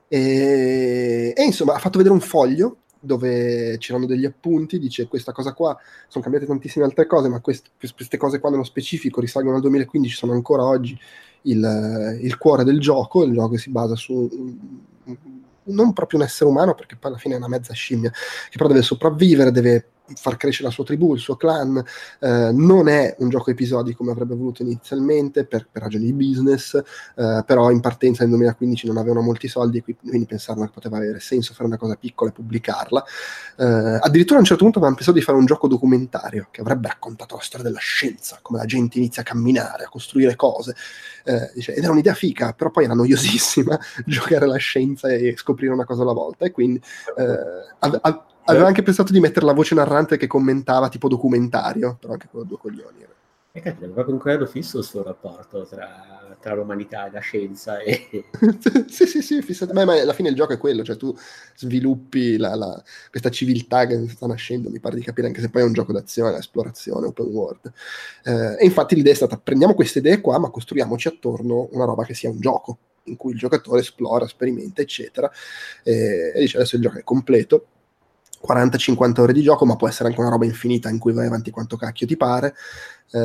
E, e insomma ha fatto vedere un foglio dove c'erano degli appunti, dice questa cosa qua, sono cambiate tantissime altre cose, ma quest- queste cose qua nello specifico risalgono al duemilaquindici, sono ancora oggi il, il cuore del gioco, il gioco si basa su non proprio un essere umano, perché poi alla fine è una mezza scimmia, che però deve sopravvivere, deve far crescere la sua tribù, il suo clan. Eh, non è un gioco episodi come avrebbe voluto inizialmente per, per ragioni di business, eh, però in partenza nel duemilaquindici non avevano molti soldi, quindi pensavano che poteva avere senso fare una cosa piccola e pubblicarla. Eh, addirittura a un certo punto avevano pensato di fare un gioco documentario che avrebbe raccontato la storia della scienza, come la gente inizia a camminare, a costruire cose, eh, dice, ed era un'idea fica, però poi era noiosissima giocare alla scienza e scoprire una cosa alla volta, e quindi eh, a, a, aveva anche pensato di mettere la voce narrante che commentava tipo documentario, però anche quello due coglioni era. E capito, aveva proprio un credo fisso il suo rapporto tra, tra l'umanità e la scienza e... sì sì sì, fissato. Ma, ma alla fine il gioco è quello, cioè tu sviluppi la, la, questa civiltà che sta nascendo, mi pare di capire, anche se poi è un gioco d'azione, esplorazione, open world, eh, e infatti l'idea è stata: prendiamo queste idee qua ma costruiamoci attorno una roba che sia un gioco in cui il giocatore esplora, sperimenta eccetera, e, e dice adesso il gioco è completo, quaranta cinquanta ore di gioco, ma può essere anche una roba infinita in cui vai avanti quanto cacchio ti pare. Eh,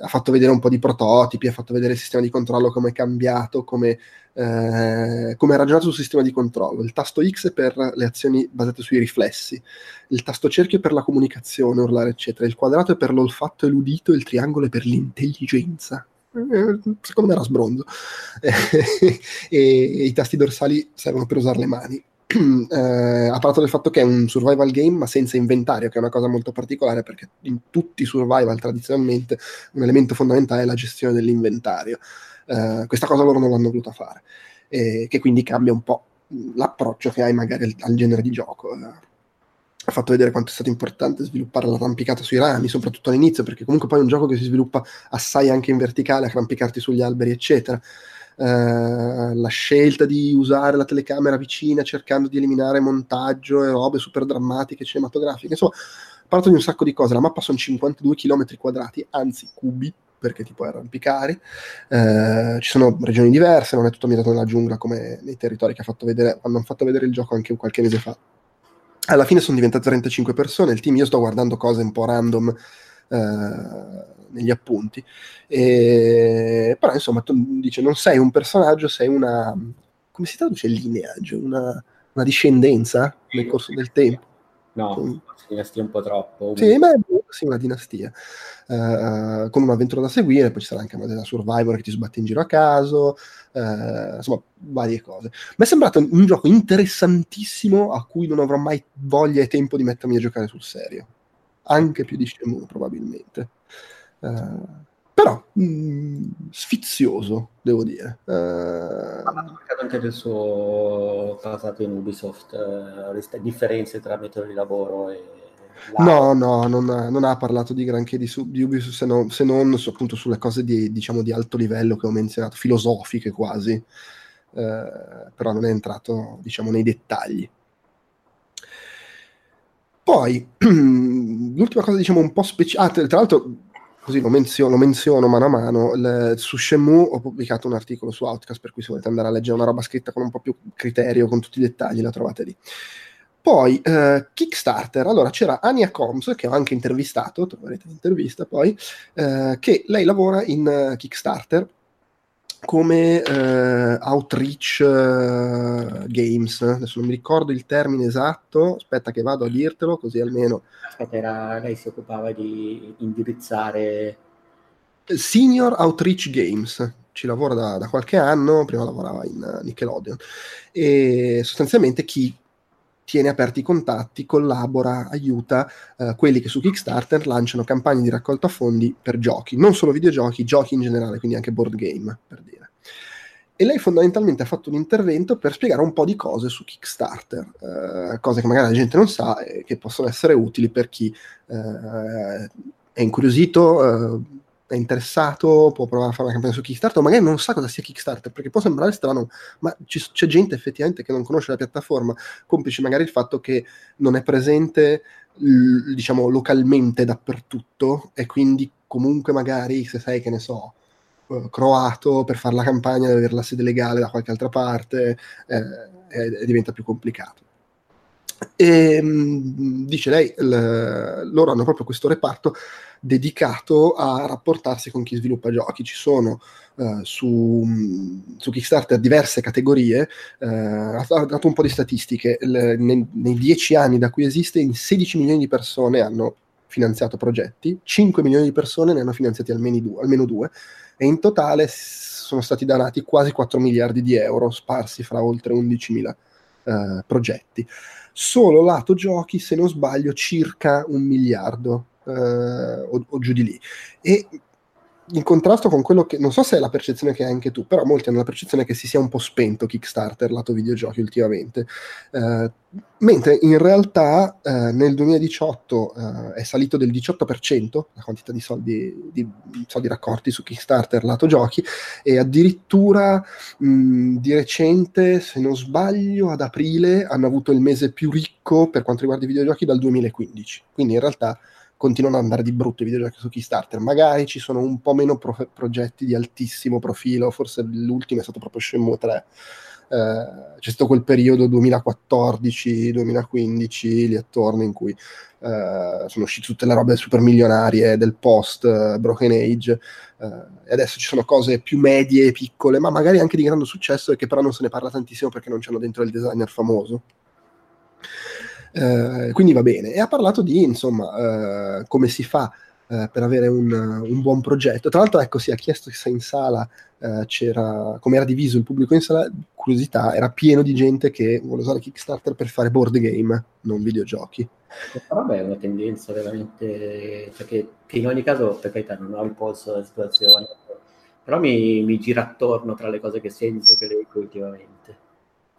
ha fatto vedere un po' di prototipi, ha fatto vedere il sistema di controllo come è cambiato, come eh, come è ragionato sul sistema di controllo. Il tasto X per le azioni basate sui riflessi, il tasto cerchio per la comunicazione, urlare eccetera, il quadrato è per l'olfatto e l'udito, il triangolo è per l'intelligenza. Secondo me era sbronzo. e, e i tasti dorsali servono per usare le mani. Eh, ha parlato del fatto che è un survival game ma senza inventario, che è una cosa molto particolare, perché in tutti i survival tradizionalmente un elemento fondamentale è la gestione dell'inventario. Eh, questa cosa loro non l'hanno voluta fare, eh, che quindi cambia un po' l'approccio che hai magari al, al genere di gioco. Ha fatto vedere quanto è stato importante sviluppare la arrampicata sui rami, soprattutto all'inizio, perché comunque poi è un gioco che si sviluppa assai anche in verticale, a arrampicarti sugli alberi eccetera. Uh, la scelta di usare la telecamera vicina cercando di eliminare montaggio e robe super drammatiche cinematografiche, insomma parto di un sacco di cose. La mappa sono cinquantadue chilometri quadrati, anzi cubi, perché ti puoi arrampicare. Uh, ci sono regioni diverse, non è tutto ambientato nella giungla come nei territori che ha fatto vedere, hanno fatto vedere il gioco anche qualche mese fa. Alla fine sono diventate trentacinque persone il team. Io sto guardando cose un po' random uh, negli appunti, e... però insomma tu dice non sei un personaggio, sei una, come si traduce lineage, una, una discendenza nel corso del tempo. No, una dinastia un po' troppo. Sì, ma è sì, una dinastia. Uh, con un'avventura da seguire, poi ci sarà anche una della Survivor che ti sbatte in giro a caso, uh, insomma, varie cose. Mi è sembrato un gioco interessantissimo a cui non avrò mai voglia e tempo di mettermi a giocare sul serio. Anche più di Shenmue probabilmente. Uh, però mh, sfizioso devo dire. Uh, ha marcato anche del suo passato in Ubisoft, eh, differenze tra metodi di lavoro e no no non ha, non ha parlato di granché di, di Ubisoft, se non, se non so, appunto sulle cose di, diciamo di alto livello che ho menzionato, filosofiche quasi, eh, però non è entrato diciamo nei dettagli. Poi l'ultima cosa diciamo un po' speciale, ah, tra, tra l'altro così lo menziono, lo menziono mano a mano, le, su Shenmue ho pubblicato un articolo su Outcast, per cui se volete andare a leggere una roba scritta con un po' più criterio, con tutti i dettagli, la trovate lì. Poi eh, Kickstarter, allora c'era Ania Combs, che ho anche intervistato, troverete l'intervista poi, eh, che lei lavora in uh, Kickstarter come eh, outreach eh, games, adesso non mi ricordo il termine esatto, aspetta che vado a dirtelo così almeno. Aspetta, era, lei si occupava di indirizzare Senior Outreach Games, ci lavora da, da qualche anno, prima lavorava in Nickelodeon, e sostanzialmente chi tiene aperti i contatti, collabora, aiuta eh, quelli che su Kickstarter lanciano campagne di raccolta fondi per giochi, non solo videogiochi, giochi in generale, quindi anche board game, per dire. E lei fondamentalmente ha fatto un intervento per spiegare un po' di cose su Kickstarter, eh, cose che magari la gente non sa e che possono essere utili per chi eh, è incuriosito, eh, è interessato, può provare a fare una campagna su Kickstarter, o magari non sa cosa sia Kickstarter, perché può sembrare strano, ma ci, c'è gente effettivamente che non conosce la piattaforma, complice magari il fatto che non è presente l- diciamo localmente dappertutto, e quindi comunque magari se sei, che ne so, eh, croato, per fare la campagna deve avere la sede legale da qualche altra parte, eh, e, e diventa più complicato. E dice lei, l- loro hanno proprio questo reparto dedicato a rapportarsi con chi sviluppa giochi. Ci sono uh, su, su Kickstarter diverse categorie, uh, ha dato un po' di statistiche. L- nei, nei dieci anni da cui esiste, in sedici milioni di persone hanno finanziato progetti, cinque milioni di persone ne hanno finanziati almeno due, almeno due e in totale sono stati donati quasi quattro miliardi di euro sparsi fra oltre undicimila uh, progetti. Solo lato giochi, se non sbaglio, circa un miliardo eh, o, o giù di lì. E in contrasto con quello che, non so se è la percezione che hai anche tu, però molti hanno la percezione che si sia un po' spento Kickstarter lato videogiochi ultimamente, eh, mentre in realtà eh, nel duemiladiciotto eh, è salito del diciotto per cento la quantità di soldi, di, di soldi raccolti su Kickstarter lato giochi, e addirittura mh, di recente, se non sbaglio, ad aprile hanno avuto il mese più ricco per quanto riguarda i videogiochi dal duemilaquindici, quindi in realtà continuano ad andare di brutto i videogiochi su Kickstarter. Magari ci sono un po' meno pro- progetti di altissimo profilo, forse l'ultimo è stato proprio Shenmue tre. Uh, c'è stato quel periodo duemilaquattordici duemilaquindici lì attorno in cui uh, sono uscite tutte le robe super milionarie del post uh, Broken Age, uh, e adesso ci sono cose più medie e piccole, ma magari anche di grande successo, e che però non se ne parla tantissimo perché non c'hanno dentro il designer famoso. Uh, quindi va bene, e ha parlato di insomma uh, come si fa uh, per avere un, un buon progetto. Tra l'altro, ecco, si è chiesto se in sala uh, c'era, come era diviso il pubblico in sala. Curiosità, era pieno di gente che vuole usare Kickstarter per fare board game, non videogiochi. Vabbè, è una tendenza veramente, cioè che, che in ogni caso, per carità, non ho il polso della situazione, però mi, mi gira attorno tra le cose che sento, che leggo ultimamente.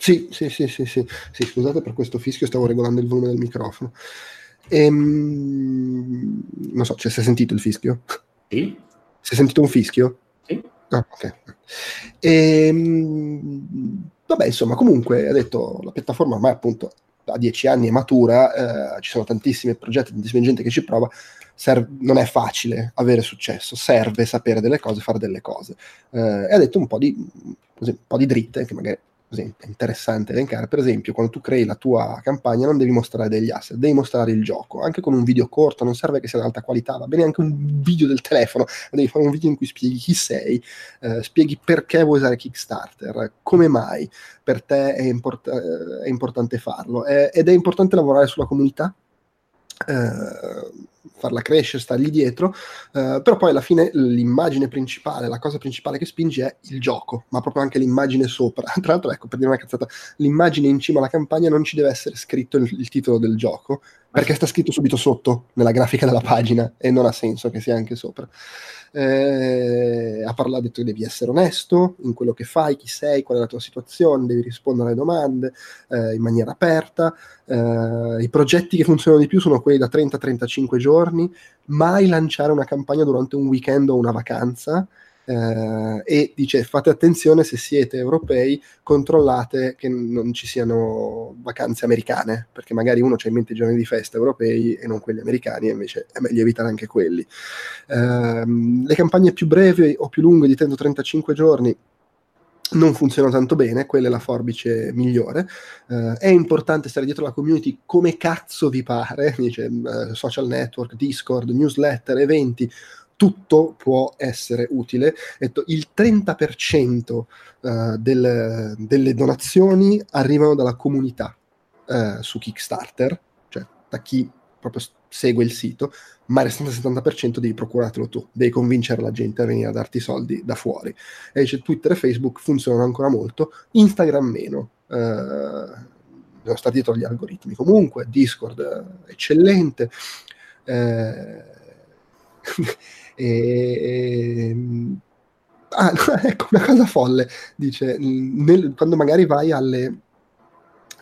Sì, sì, sì, sì, sì, sì, scusate per questo fischio, stavo regolando il volume del microfono. Ehm, non so, cioè, si è sentito il fischio? Sì. Si è sentito un fischio? Sì. Ah, ok. Ehm, vabbè, insomma, comunque, ha detto, la piattaforma ormai appunto da dieci anni è matura, eh, ci sono tantissimi progetti, tantissima gente che ci prova, serve, non è facile avere successo, serve sapere delle cose, fare delle cose. Eh, e ha detto un po' di, così, un po' di dritte, che magari è interessante elencare. Per esempio, quando tu crei la tua campagna non devi mostrare degli asset, devi mostrare il gioco, anche con un video corto, non serve che sia di alta qualità, va bene anche un video del telefono, devi fare un video in cui spieghi chi sei, eh, spieghi perché vuoi usare Kickstarter, come mai per te è, import- è importante farlo, è, ed è importante lavorare sulla comunità, eh, farla crescere, star lì dietro, eh, però poi alla fine l'immagine principale, la cosa principale che spingi è il gioco, ma proprio anche l'immagine sopra. Tra l'altro, ecco, per dire una cazzata, l'immagine in cima alla campagna non ci deve essere scritto il, il titolo del gioco, perché sta scritto subito sotto nella grafica della pagina e non ha senso che sia anche sopra. Eh, a parlare ha detto che devi essere onesto in quello che fai, chi sei, qual è la tua situazione, devi rispondere alle domande eh, in maniera aperta. Eh, i progetti che funzionano di più sono quelli da trenta a trentacinque giorni, mai lanciare una campagna durante un weekend o una vacanza. Eh, e dice, fate attenzione, se siete europei controllate che non ci siano vacanze americane, perché magari uno c'ha in mente i giorni di festa europei e non quelli americani, e invece è meglio evitare anche quelli. Eh, le campagne più brevi o più lunghe di trenta a trentacinque giorni non funzionano tanto bene, quella è la forbice migliore. Eh, è importante stare dietro la community come cazzo vi pare, dice, eh, social network, Discord, newsletter, eventi, tutto può essere utile. Il trenta per cento uh, del, delle donazioni arrivano dalla comunità uh, su Kickstarter, cioè da chi proprio segue il sito, ma il restante settanta per cento devi procurartelo tu, devi convincere la gente a venire a darti i soldi da fuori. E dice, Twitter e Facebook funzionano ancora molto, Instagram meno, uh, devo stare dietro agli algoritmi. Comunque, Discord uh, eccellente, uh, E... ah, ecco una cosa folle, dice, nel, quando magari vai alle,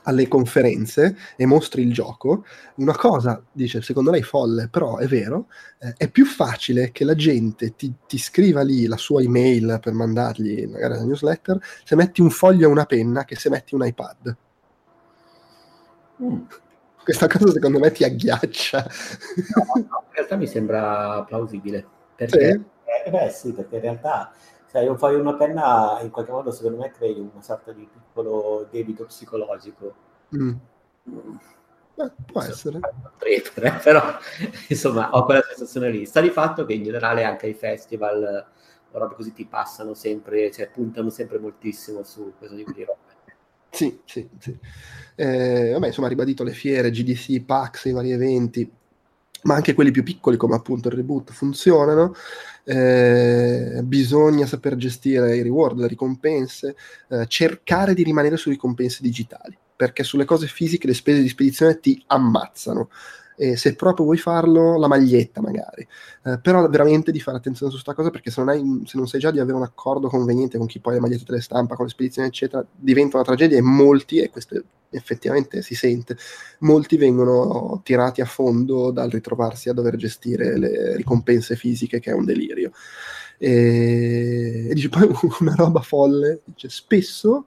alle conferenze e mostri il gioco, una cosa, dice, secondo lei folle, però è vero, eh, è più facile che la gente ti, ti scriva lì la sua email per mandargli magari la newsletter, se metti un foglio e una penna, che se metti un iPad. mm. Questa cosa secondo me ti agghiaccia. No, no, in realtà mi sembra plausibile. Perché? Sì. Eh, beh sì, perché in realtà se hai un foglio e una penna, in qualche modo secondo me crei una sorta di piccolo debito psicologico. Mm. Eh, può essere. Però, insomma, ho quella sensazione lì. Sta di fatto che in generale anche i festival o robe così ti passano sempre, cioè puntano sempre moltissimo su questo tipo di robe. Sì, sì, sì. Eh, vabbè, insomma, ribadito le fiere, G D C, PAX, i vari eventi, ma anche quelli più piccoli come appunto il Reboot funzionano. Eh, bisogna saper gestire i reward, le ricompense, eh, cercare di rimanere su ricompense digitali, perché sulle cose fisiche le spese di spedizione ti ammazzano. E se proprio vuoi farlo, la maglietta magari, eh, però veramente di fare attenzione su sta cosa, perché se non, hai, se non sai già di avere un accordo conveniente con chi poi le magliette te le stampa, con le spedizioni eccetera, diventa una tragedia, e molti, e questo effettivamente si sente, molti vengono tirati a fondo dal ritrovarsi a dover gestire le ricompense fisiche, che è un delirio. E, e dice poi una roba folle, dice, spesso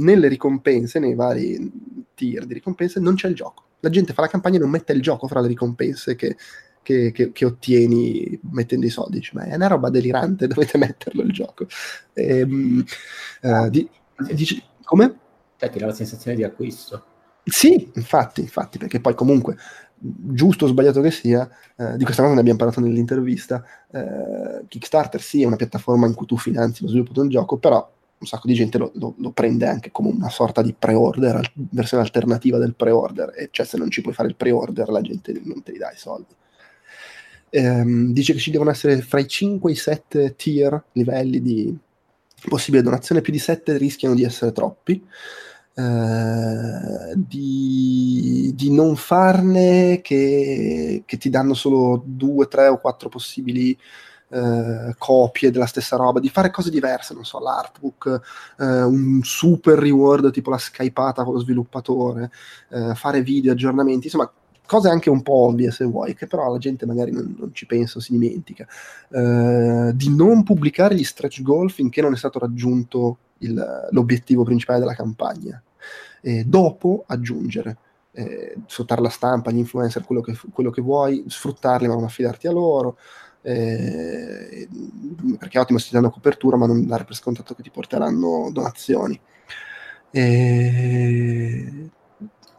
nelle ricompense, nei vari tier di ricompense, non c'è il gioco. La gente fa la campagna e non mette il gioco fra le ricompense che, che, che, che ottieni mettendo i soldi. Dici, ma è una roba delirante, dovete metterlo il gioco. E, uh, di, dici, come? Cioè, ti dà la sensazione di acquisto. Sì, infatti, infatti, perché poi comunque, giusto o sbagliato che sia, eh, di questa cosa ne abbiamo parlato nell'intervista, eh, Kickstarter sì, è una piattaforma in cui tu finanzi lo sviluppo di un gioco, però un sacco di gente lo, lo, lo prende anche come una sorta di pre-order, versione alternativa del pre-order, e cioè se non ci puoi fare il pre-order la gente non te li dà i soldi. Ehm, dice che ci devono essere fra i cinque e i sette tier, livelli di possibile donazione, più di sette rischiano di essere troppi. Uh, di, di non farne che, che ti danno solo due, tre o quattro possibili uh, copie della stessa roba, di fare cose diverse, non so, l'artbook, uh, un super reward tipo la skypata con lo sviluppatore, uh, fare video, aggiornamenti, insomma cose anche un po' ovvie se vuoi, che però la gente magari non, non ci pensa o si dimentica. Uh, di non pubblicare gli stretch goal finché non è stato raggiunto il, l'obiettivo principale della campagna. E dopo aggiungere, eh, sfruttare la stampa, gli influencer, quello che, quello che vuoi, sfruttarli ma non affidarti a loro, eh, perché è ottimo se ti danno copertura, ma non dare per scontato che ti porteranno donazioni. E...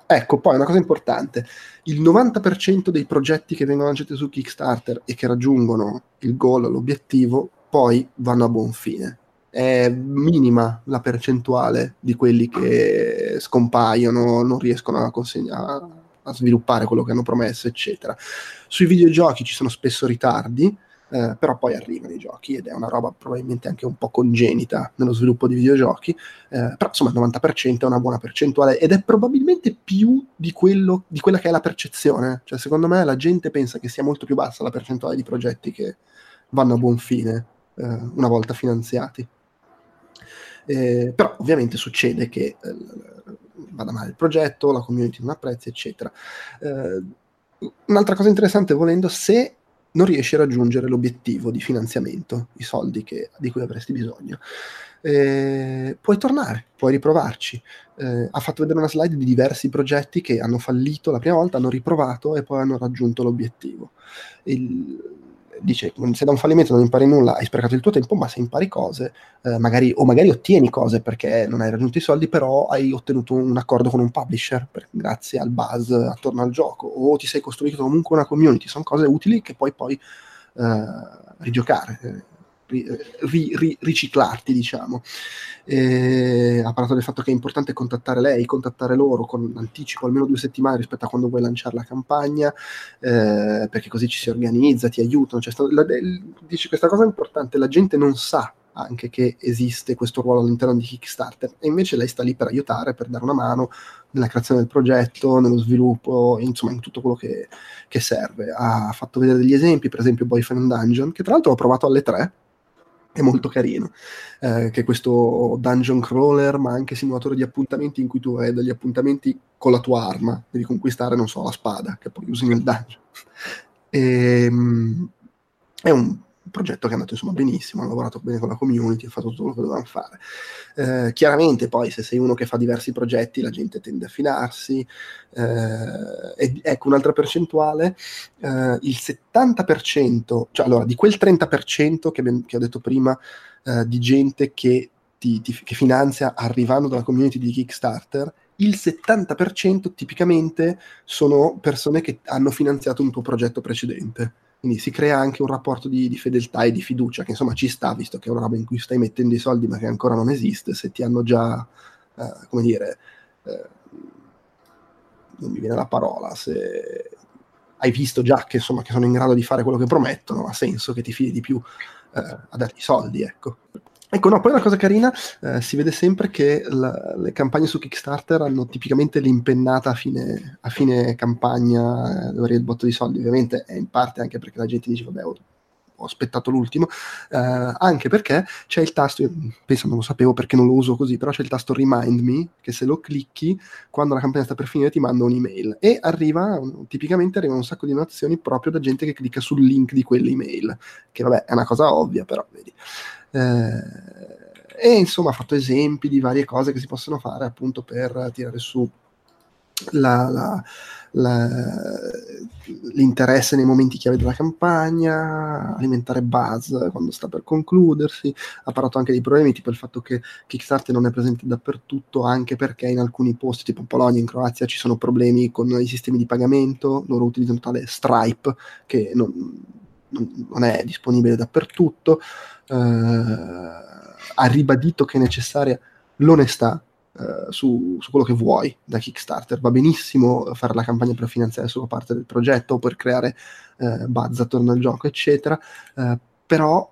ecco, poi una cosa importante, il novanta per cento dei progetti che vengono lanciati su Kickstarter e che raggiungono il goal, l'obiettivo, poi vanno a buon fine. È minima la percentuale di quelli che scompaiono, non riescono a, consegna- a sviluppare quello che hanno promesso, eccetera. Sui videogiochi ci sono spesso ritardi, eh, però poi arrivano i giochi, ed è una roba probabilmente anche un po' congenita nello sviluppo di videogiochi, eh, però insomma il novanta per cento è una buona percentuale, ed è probabilmente più di, quello, di quella che è la percezione. Cioè secondo me la gente pensa che sia molto più bassa la percentuale di progetti che vanno a buon fine, eh, una volta finanziati. Eh, però ovviamente succede che eh, vada male il progetto, la community non apprezza, eccetera. Eh, un'altra cosa interessante, volendo, se non riesci a raggiungere l'obiettivo di finanziamento, i soldi che, di cui avresti bisogno, eh, puoi tornare, puoi riprovarci. Eh, ha fatto vedere una slide di diversi progetti che hanno fallito la prima volta, hanno riprovato e poi hanno raggiunto l'obiettivo. Il, dice, se da un fallimento non impari nulla hai sprecato il tuo tempo, ma se impari cose, eh, magari, o magari ottieni cose perché non hai raggiunto i soldi, però hai ottenuto un accordo con un publisher per, grazie al buzz attorno al gioco, o ti sei costruito comunque una community, sono cose utili che puoi poi eh, rigiocare, ri, ri, ri, riciclarti, diciamo. E ha parlato del fatto che è importante contattare lei, contattare loro con anticipo, almeno due settimane rispetto a quando vuoi lanciare la campagna, eh, perché così ci si organizza, ti aiutano. Cioè, la, dice questa cosa importante, la gente non sa anche che esiste questo ruolo all'interno di Kickstarter, e invece lei sta lì per aiutare, per dare una mano nella creazione del progetto, nello sviluppo, insomma in tutto quello che, che serve. Ha fatto vedere degli esempi, per esempio Boyfriend Dungeon, che tra l'altro ho provato alle tre, è molto carino, eh, che è questo dungeon crawler ma anche simulatore di appuntamenti, in cui tu hai degli appuntamenti con la tua arma, devi conquistare, non so, la spada che poi usi nel dungeon. E, mh, è un progetto che è andato insomma benissimo, hanno lavorato bene con la community, ha fatto tutto quello che dovevano fare. Eh, chiaramente poi se sei uno che fa diversi progetti la gente tende a fidarsi, eh, e, ecco un'altra percentuale, eh, il settanta per cento, cioè allora di quel trenta per cento che, abbiamo, che ho detto prima, eh, di gente che, ti, ti, che finanzia arrivando dalla community di Kickstarter, il settanta per cento tipicamente sono persone che hanno finanziato un tuo progetto precedente. Quindi si crea anche un rapporto di, di fedeltà e di fiducia, che insomma ci sta, visto che è una roba in cui stai mettendo i soldi ma che ancora non esiste. Se ti hanno già, eh, come dire, eh, non mi viene la parola, se hai visto già che, insomma, che sono in grado di fare quello che promettono, ha senso che ti fidi di più eh, a dargli i soldi, ecco. Ecco, no, poi una cosa carina, eh, si vede sempre che la, le campagne su Kickstarter hanno tipicamente l'impennata a fine, a fine campagna, eh, dove arriva il botto di soldi. Ovviamente è in parte anche perché la gente dice, vabbè, ho, ho aspettato l'ultimo, eh, anche perché c'è il tasto, io penso non lo sapevo perché non lo uso così, però c'è il tasto Remind Me, che se lo clicchi, quando la campagna sta per finire ti manda un'email, e arriva, tipicamente arrivano un sacco di donazioni proprio da gente che clicca sul link di quell'email, che vabbè, è una cosa ovvia, però, vedi. Eh, e insomma ha fatto esempi di varie cose che si possono fare appunto per tirare su la, la, la, l'interesse nei momenti chiave della campagna, alimentare buzz quando sta per concludersi. Ha parlato anche dei problemi, tipo il fatto che Kickstarter non è presente dappertutto, anche perché in alcuni posti, tipo in Polonia, in Croazia, ci sono problemi con i sistemi di pagamento. Loro utilizzano tale Stripe che non, non è disponibile dappertutto. Uh, ha ribadito che è necessaria l'onestà uh, su, su quello che vuoi da Kickstarter. Va benissimo fare la campagna per finanziare solo parte del progetto o per creare uh, buzz attorno al gioco, eccetera, uh, però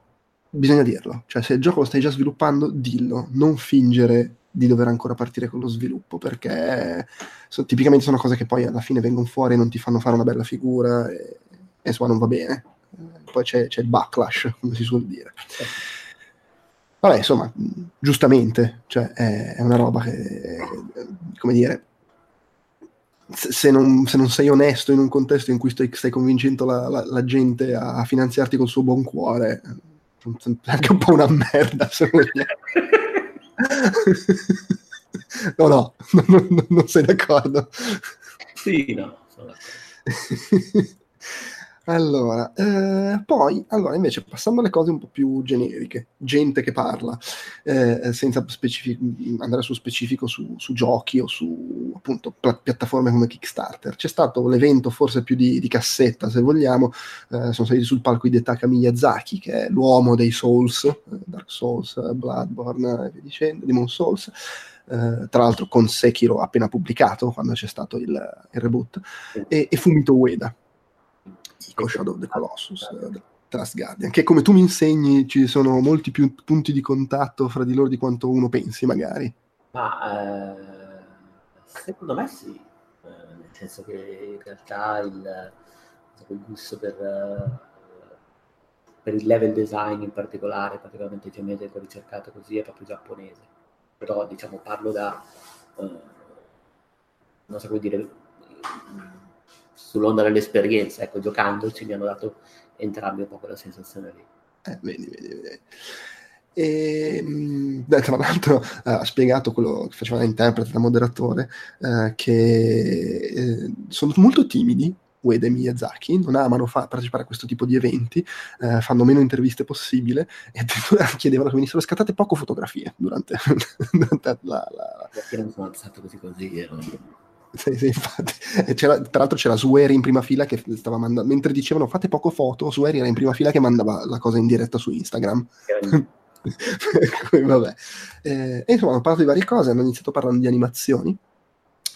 bisogna dirlo, cioè se il gioco lo stai già sviluppando, dillo, non fingere di dover ancora partire con lo sviluppo, perché so, tipicamente sono cose che poi alla fine vengono fuori e non ti fanno fare una bella figura, e, e so, non va bene. Poi c'è, c'è il backlash, come si suol dire. Vabbè, insomma, giustamente, cioè, è, è una roba che, come dire, se non, se non sei onesto in un contesto in cui stai, stai convincendo la, la, la gente a, a finanziarti col suo buon cuore, è anche un po' una merda, se vogliamo. No, no, non, non, non sei d'accordo? Sì, no, sono d'accordo. Allora, eh, poi, allora, invece, passando alle cose un po' più generiche, gente che parla, eh, senza specific- andare su specifico su, su giochi o su, appunto, pl- piattaforme come Kickstarter, c'è stato l'evento forse più di, di cassetta, se vogliamo, eh, sono saliti sul palco Hidetaka Miyazaki, che è l'uomo dei Souls, eh, Dark Souls, Bloodborne, eh, dicendo, Demon's Souls, Uh, tra l'altro con Sekiro appena pubblicato, quando c'è stato il, il reboot, sì. e, e Fumito Ueda, con Shadow of the Colossus, uh, The Last Guardian, che come tu mi insegni ci sono molti più punti di contatto fra di loro di quanto uno pensi, magari. Ma eh, secondo me sì, eh, nel senso che in realtà il, il gusto per, eh, per il level design in particolare, particolarmente geometrico, ricercato così, è proprio giapponese. Però diciamo parlo da eh, non so come dire, sull'onda dell'esperienza, ecco, giocandoci mi hanno dato entrambi un po' quella sensazione lì. Eh, vedi, vedi, vedi. E, beh, tra l'altro ha spiegato quello che faceva l'interprete, da moderatore, eh, che eh, sono molto timidi Ueda e Miyazaki, non amano fa- partecipare a questo tipo di eventi, eh, fanno meno interviste possibile, e addirittura chiedevano che venissero scattate poco fotografie durante, durante la... la... Perché non sono stato così così, ero... Sì, sì, infatti. C'era, tra l'altro c'era Sueri in prima fila che stava mandando, mentre dicevano fate poco foto, Sueri era in prima fila che mandava la cosa in diretta su Instagram. Vabbè. Eh, e insomma hanno parlato di varie cose, hanno iniziato parlando di animazioni.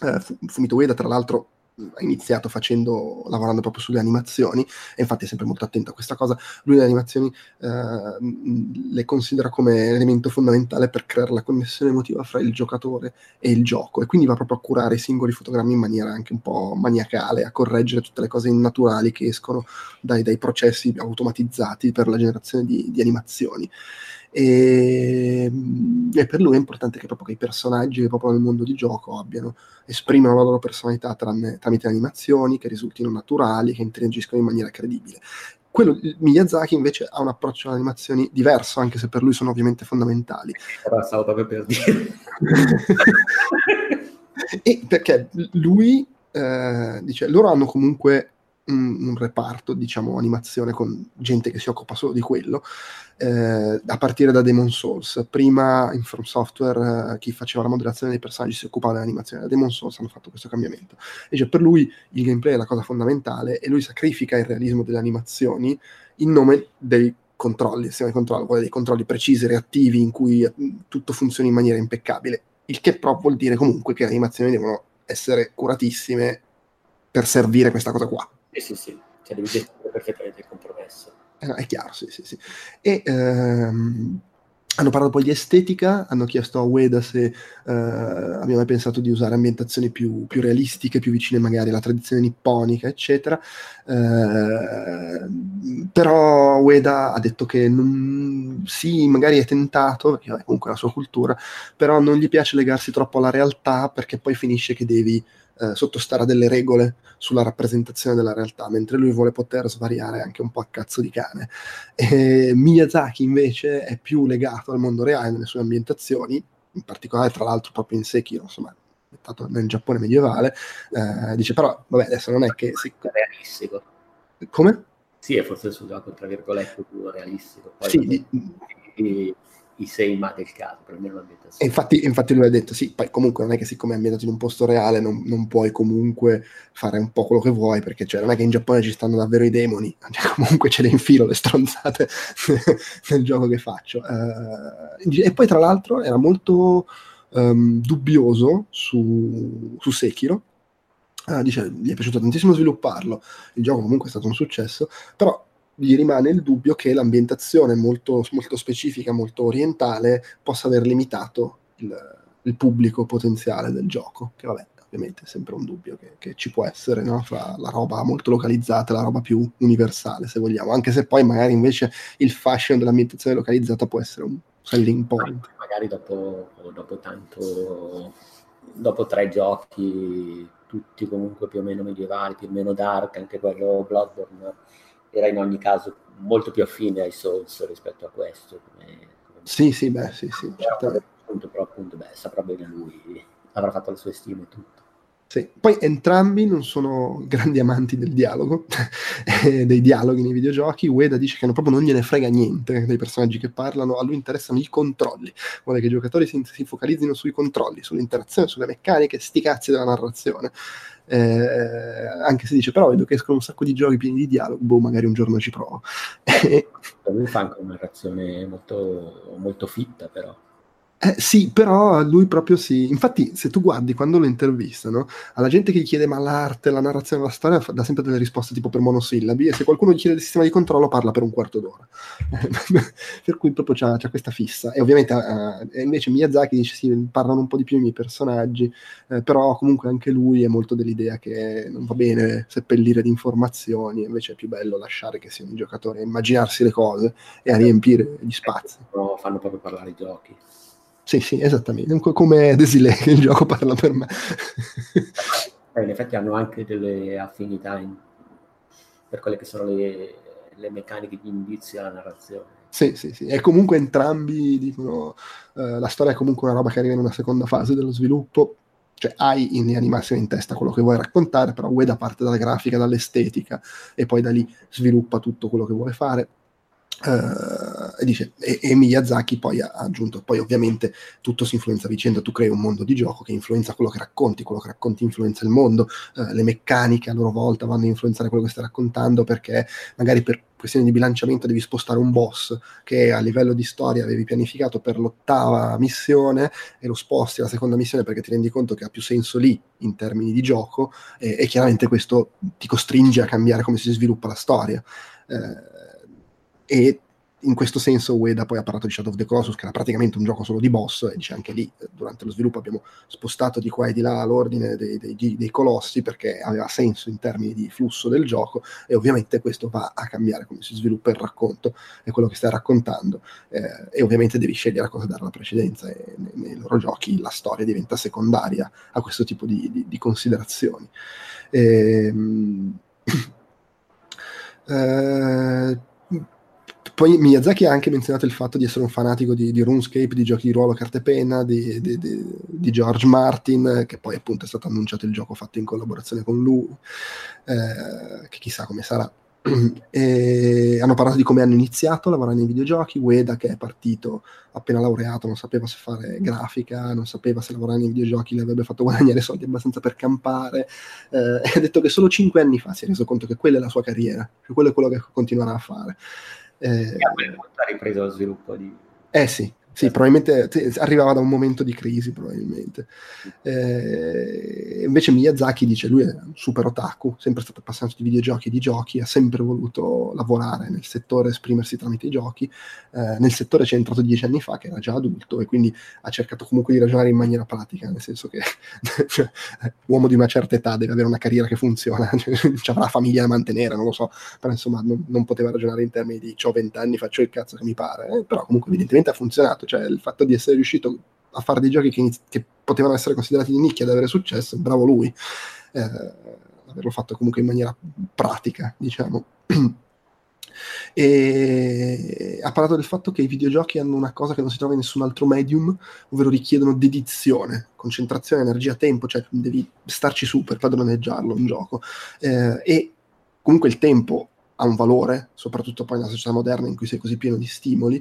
eh, Fumito Ueda, tra l'altro, ha iniziato facendo, lavorando proprio sulle animazioni, e infatti è sempre molto attento a questa cosa. Lui le animazioni eh, le considera come elemento fondamentale per creare la connessione emotiva fra il giocatore e il gioco, e quindi va proprio a curare i singoli fotogrammi in maniera anche un po' maniacale, a correggere tutte le cose innaturali che escono dai, dai processi automatizzati per la generazione di, di animazioni. E, e per lui è importante che proprio che i personaggi che popolano il mondo di gioco abbiano, esprimano la loro personalità tramite, tramite animazioni che risultino naturali, che interagiscono in maniera credibile. Quello, Miyazaki invece ha un approccio alle animazioni diverso, anche se per lui sono ovviamente fondamentali. Però stavo proprio per dire. E perché lui eh, dice, loro hanno comunque un, un reparto, diciamo, animazione con gente che si occupa solo di quello, eh, a partire da Demon's Souls. Prima in From Software eh, chi faceva la modellazione dei personaggi si occupava dell'animazione, da Demon's Souls hanno fatto questo cambiamento. E cioè, per lui il gameplay è la cosa fondamentale e lui sacrifica il realismo delle animazioni in nome dei controlli, il sistema di controllo, vuole dei controlli precisi, reattivi, in cui tutto funziona in maniera impeccabile, il che però vuol dire comunque che le animazioni devono essere curatissime per servire questa cosa qua. Eh sì, sì, cioè devi gestire perfettamente il compromesso. Eh no, è chiaro, sì, sì, sì. E ehm, hanno parlato poi di estetica, hanno chiesto a Ueda se eh, abbiamo mai pensato di usare ambientazioni più, più realistiche, più vicine magari alla tradizione nipponica, eccetera. Eh, però Ueda ha detto che non, sì, magari è tentato, perché vabbè, comunque è la sua cultura, però non gli piace legarsi troppo alla realtà, perché poi finisce che devi eh, sottostare a delle regole sulla rappresentazione della realtà, mentre lui vuole poter svariare anche un po' a cazzo di cane. E Miyazaki invece è più legato al mondo reale nelle sue ambientazioni, in particolare tra l'altro proprio in Sekiro, insomma, nel Giappone medievale. Eh, dice però, vabbè, adesso non è che... Si... Realistico. Come? Sì, è forse sul gioco, tra virgolette, più realistico. Poi sì, di... i sei ma del caso, per me l'ambientazione. Infatti, infatti lui ha detto, sì, poi comunque non è che siccome è ambientato in un posto reale non, non puoi comunque fare un po' quello che vuoi, perché cioè, non è che in Giappone ci stanno davvero i demoni, cioè, comunque ce le infilo le stronzate nel gioco che faccio. Uh, e poi tra l'altro era molto um, dubbioso su, su Sekiro, uh, dice, gli è piaciuto tantissimo svilupparlo, il gioco comunque è stato un successo, però gli rimane il dubbio che l'ambientazione molto, molto specifica, molto orientale, possa aver limitato il, il pubblico potenziale del gioco, che vabbè, ovviamente è sempre un dubbio che, che ci può essere, no? Fra la roba molto localizzata e la roba più universale, se vogliamo, anche se poi magari invece il fashion dell'ambientazione localizzata può essere un selling point. Magari dopo, dopo tanto, dopo tre giochi, tutti comunque più o meno medievali, più o meno dark, anche quello Bloodborne era in ogni caso molto più affine ai Souls rispetto a questo. Come, come sì, dice. sì, beh, sì, sì. Però, certo. appunto, però appunto, beh, saprà bene lui, avrà fatto le sue stime e tutto. Sì. Poi entrambi non sono grandi amanti del dialogo, dei dialoghi nei videogiochi. Ueda dice che proprio non gliene frega niente dei personaggi che parlano, a lui interessano i controlli, vuole che i giocatori si, si focalizzino sui controlli, sull'interazione, sulle meccaniche, sti cazzi della narrazione. Eh, anche se dice, però vedo che escono un sacco di giochi pieni di dialogo, boh, magari un giorno ci provo. Per lui fa anche una narrazione molto, molto fitta, però. Eh, sì, però lui proprio sì. Infatti, se tu guardi quando lo intervistano, alla gente che gli chiede ma l'arte, la narrazione, la storia, dà sempre delle risposte tipo per monosillabi, e se qualcuno gli chiede del sistema di controllo parla per un quarto d'ora. Per cui proprio c'ha, c'ha questa fissa. E ovviamente eh, invece Miyazaki dice sì, parlano un po' di più i miei personaggi, eh, però comunque anche lui è molto dell'idea che non va bene seppellire di informazioni, invece è più bello lasciare che siano i giocatori a immaginarsi le cose e a riempire gli spazi. No, fanno proprio parlare i giochi. Sì, sì, esattamente, come Desilets, il gioco parla per me. Eh, in effetti hanno anche delle affinità in, per quelle che sono le, le meccaniche di indizio alla narrazione. Sì, sì, sì, e comunque entrambi dicono eh, la storia è comunque una roba che arriva in una seconda fase dello sviluppo, cioè hai in animazione in testa quello che vuoi raccontare, però Ueda parte dalla grafica, dall'estetica, e poi da lì sviluppa tutto quello che vuole fare. Uh, e, dice, e, e Miyazaki poi ha aggiunto, poi ovviamente tutto si influenza a vicenda, tu crei un mondo di gioco che influenza quello che racconti, quello che racconti influenza il mondo, uh, le meccaniche a loro volta vanno a influenzare quello che stai raccontando, perché magari per questione di bilanciamento devi spostare un boss che a livello di storia avevi pianificato per l'ottava missione e lo sposti alla seconda missione perché ti rendi conto che ha più senso lì in termini di gioco, e, e chiaramente questo ti costringe a cambiare come si sviluppa la storia. Uh, E in questo senso Ueda poi ha parlato di Shadow of the Colossus, che era praticamente un gioco solo di boss, e dice anche lì, durante lo sviluppo abbiamo spostato di qua e di là l'ordine dei, dei, dei colossi, perché aveva senso in termini di flusso del gioco, e ovviamente questo va a cambiare come si sviluppa il racconto e quello che stai raccontando, eh, e ovviamente devi scegliere a cosa dare la precedenza, e nei, nei loro giochi la storia diventa secondaria a questo tipo di, di, di considerazioni. Ehm... eh, Poi Miyazaki ha anche menzionato il fatto di essere un fanatico di, di RuneScape, di giochi di ruolo carte penna, di, di, di, di George Martin, che poi appunto è stato annunciato il gioco fatto in collaborazione con lui, eh, che chissà come sarà. E hanno parlato di come hanno iniziato a lavorare nei videogiochi. Ueda, che è partito appena laureato, non sapeva se fare grafica, non sapeva se lavorare nei videogiochi le avrebbe fatto guadagnare soldi abbastanza per campare, eh, e ha detto che solo cinque anni fa si è reso conto che quella è la sua carriera, che quello è quello che continuerà a fare. Eh, ha ripreso lo sviluppo di... eh sì Sì, probabilmente arrivava da un momento di crisi, probabilmente. Eh, invece Miyazaki dice, lui è un super otaku, sempre stato appassionato di videogiochi e di giochi, ha sempre voluto lavorare nel settore, esprimersi tramite i giochi. Eh, nel settore ci è entrato dieci anni fa, che era già adulto, e quindi ha cercato comunque di ragionare in maniera pratica, nel senso che cioè, uomo di una certa età deve avere una carriera che funziona, c'avrà la famiglia da mantenere, non lo so, però insomma non, non poteva ragionare in termini di c'ho vent'anni, faccio il cazzo che mi pare, eh, però comunque evidentemente ha funzionato. Cioè il fatto di essere riuscito a fare dei giochi che, iniz- che potevano essere considerati di nicchia, ad avere successo, bravo lui, eh, averlo fatto comunque in maniera pratica, diciamo. E ha parlato del fatto che i videogiochi hanno una cosa che non si trova in nessun altro medium, ovvero richiedono dedizione, concentrazione, energia, tempo, cioè devi starci su per padroneggiarlo un gioco, eh, e comunque il tempo ha un valore, soprattutto poi nella società moderna in cui sei così pieno di stimoli,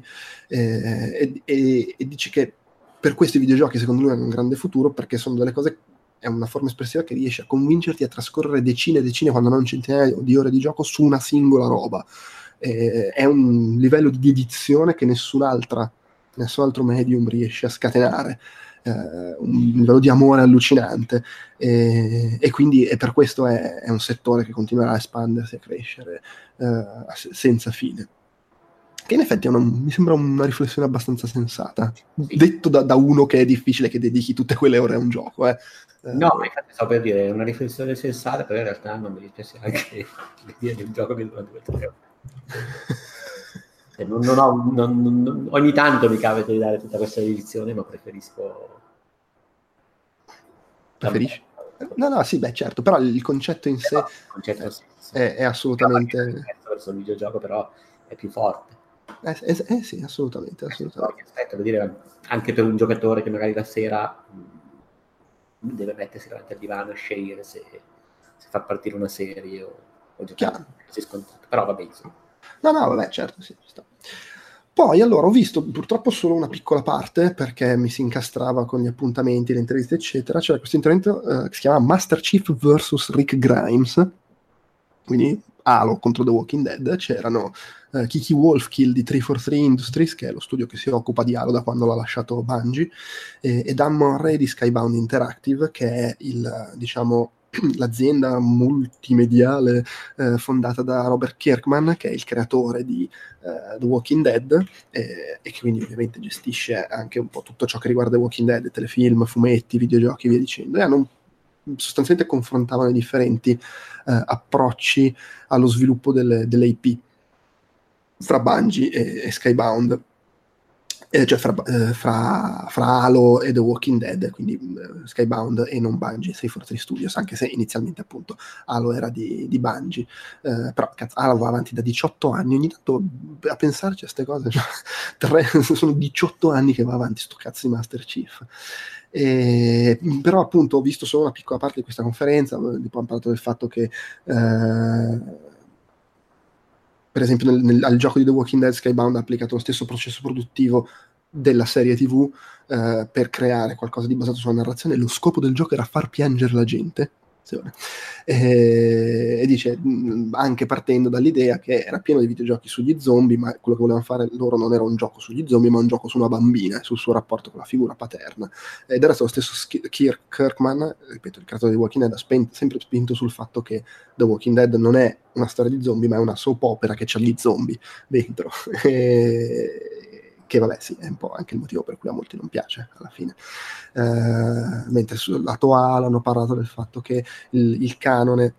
eh, e, e, e dice che per questi videogiochi secondo lui hanno un grande futuro, perché sono delle cose, è una forma espressiva che riesce a convincerti a trascorrere decine e decine, quando non centinaia di ore di gioco, su una singola roba. Eh, è un livello di dedizione che nessun'altra, nessun altro medium riesce a scatenare. Uh, un livello di amore allucinante, e, e quindi e per questo è, è un settore che continuerà a espandersi e a crescere uh, senza fine, che in effetti è una, mi sembra una riflessione abbastanza sensata, detto da, da uno che è difficile che dedichi tutte quelle ore a un gioco, eh. No, ma infatti sto per dire, è una riflessione sensata, però in realtà non mi dispiace anche l'idea di un gioco che dura due o tre ore. Non, non ho, non, non, ogni tanto mi capita di dare tutta questa edizione, ma preferisco... Preferisci? No, no, sì, beh, certo, però il concetto in eh sé no, il concetto è, sì, sì. è, è assolutamente... Verso il videogioco, però, è più forte. Eh, eh, eh sì, assolutamente, assolutamente. Aspetta, per dire, anche per un giocatore che magari la sera mh, deve mettersi davanti al divano a scegliere se, se far partire una serie o, o giocare così scontato, però vabbè, insomma. No, no, vabbè, certo, sì, sta. Poi, allora, ho visto purtroppo solo una piccola parte, perché mi si incastrava con gli appuntamenti, le interviste, eccetera. C'era questo intervento eh, che si chiama Master Chief versus Rick Grimes, quindi Halo contro The Walking Dead. C'erano eh, Kiki Wolfkill di tre quattro tre Industries, che è lo studio che si occupa di Halo da quando l'ha lasciato Bungie, e, e Dan Murray di Skybound Interactive, che è il, diciamo... l'azienda multimediale eh, fondata da Robert Kirkman, che è il creatore di eh, The Walking Dead, eh, e che quindi ovviamente gestisce anche un po' tutto ciò che riguarda The Walking Dead, telefilm, fumetti, videogiochi e via dicendo. E hanno, sostanzialmente confrontavano i differenti eh, approcci allo sviluppo delle, delle I P fra Bungie e, e Skybound. Eh, cioè fra, eh, fra, fra Halo e The Walking Dead, quindi eh, Skybound e non Bungie, sei quattro tre Studios, anche se inizialmente appunto Halo era di, di Bungie, eh, però cazzo, Halo va avanti da diciotto anni, ogni tanto a pensarci a queste cose, cioè, tre, sono diciotto anni che va avanti sto cazzo di Master Chief. E, però appunto ho visto solo una piccola parte di questa conferenza, poi hanno parlato del fatto che eh, per esempio nel, nel, al gioco di The Walking Dead Skybound ha applicato lo stesso processo produttivo della serie tivù eh, per creare qualcosa di basato sulla narrazione. Lo scopo del gioco era far piangere la gente, e, e dice anche partendo dall'idea che era pieno di videogiochi sugli zombie, ma quello che volevano fare loro non era un gioco sugli zombie, ma un gioco su una bambina, sul suo rapporto con la figura paterna. Ed era lo stesso Kirk, Kirkman, ripeto, il creatore di Walking Dead, ha spent, sempre spinto sul fatto che The Walking Dead non è una storia di zombie, ma è una soap opera che c'ha gli zombie dentro. e... che vabbè sì, è un po' anche il motivo per cui a molti non piace alla fine. Eh, mentre sul lato A hanno parlato del fatto che il, il canone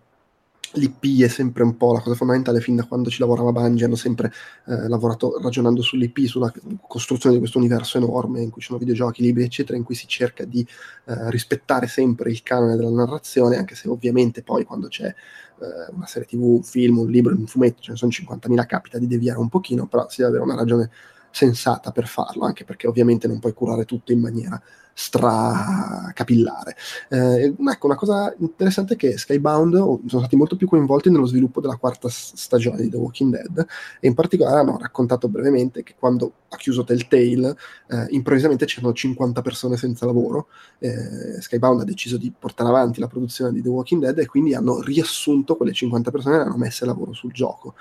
l'I P è sempre un po' la cosa fondamentale. Fin da quando ci lavorava Bungie hanno sempre eh, lavorato ragionando sull'I P, sulla costruzione di questo universo enorme in cui ci sono videogiochi, libri eccetera, in cui si cerca di eh, rispettare sempre il canone della narrazione, anche se ovviamente poi quando c'è eh, una serie tv, un film, un libro, un fumetto, ce ne sono cinquantamila, capita di deviare un pochino, però si deve avere una ragione sensata per farlo, anche perché ovviamente non puoi curare tutto in maniera stracapillare. Eh, ecco, una cosa interessante è che Skybound sono stati molto più coinvolti nello sviluppo della quarta stagione di The Walking Dead, e in particolare hanno raccontato brevemente che quando ha chiuso Telltale eh, improvvisamente c'erano cinquanta persone senza lavoro. eh, Skybound ha deciso di portare avanti la produzione di The Walking Dead e quindi hanno riassunto quelle cinquanta persone e le hanno messe a lavoro sul gioco.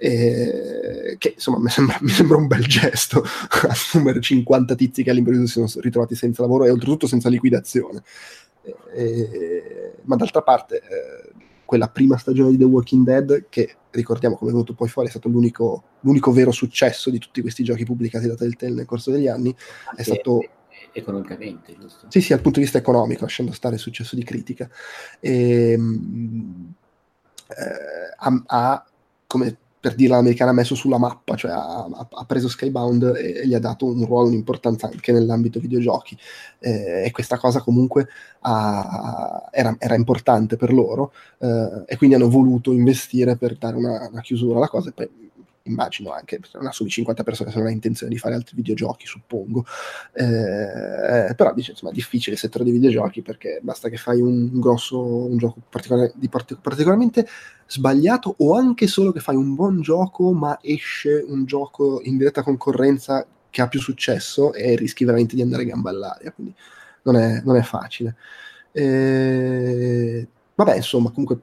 Eh, che insomma mi sembra, mi sembra un bel gesto assumere cinquanta tizi che all'improvviso si sono ritrovati senza lavoro e oltretutto senza liquidazione. Eh, eh, ma d'altra parte eh, quella prima stagione di The Walking Dead, che ricordiamo come è venuto poi fuori, è stato l'unico, l'unico vero successo di tutti questi giochi pubblicati da Telltale nel corso degli anni, è stato economicamente, giusto? Sì, sì, dal punto di vista economico, lasciando stare il successo di critica. Eh, eh, ha, come per dirla l'americana, ha messo sulla mappa, cioè ha, ha preso Skybound e, e gli ha dato un ruolo, un'importanza anche nell'ambito videogiochi, eh, e questa cosa comunque ha, era, era importante per loro, eh, e quindi hanno voluto investire per dare una, una chiusura alla cosa. E poi immagino anche, non assumi cinquanta persone se non hai intenzione di fare altri videogiochi, suppongo, eh, però dice, insomma, è difficile il settore dei videogiochi, perché basta che fai un grosso un gioco particolare, di partic- particolarmente sbagliato, o anche solo che fai un buon gioco ma esce un gioco in diretta concorrenza che ha più successo, e rischi veramente di andare gamba all'aria, quindi non è, non è facile. Eh, vabbè, insomma, comunque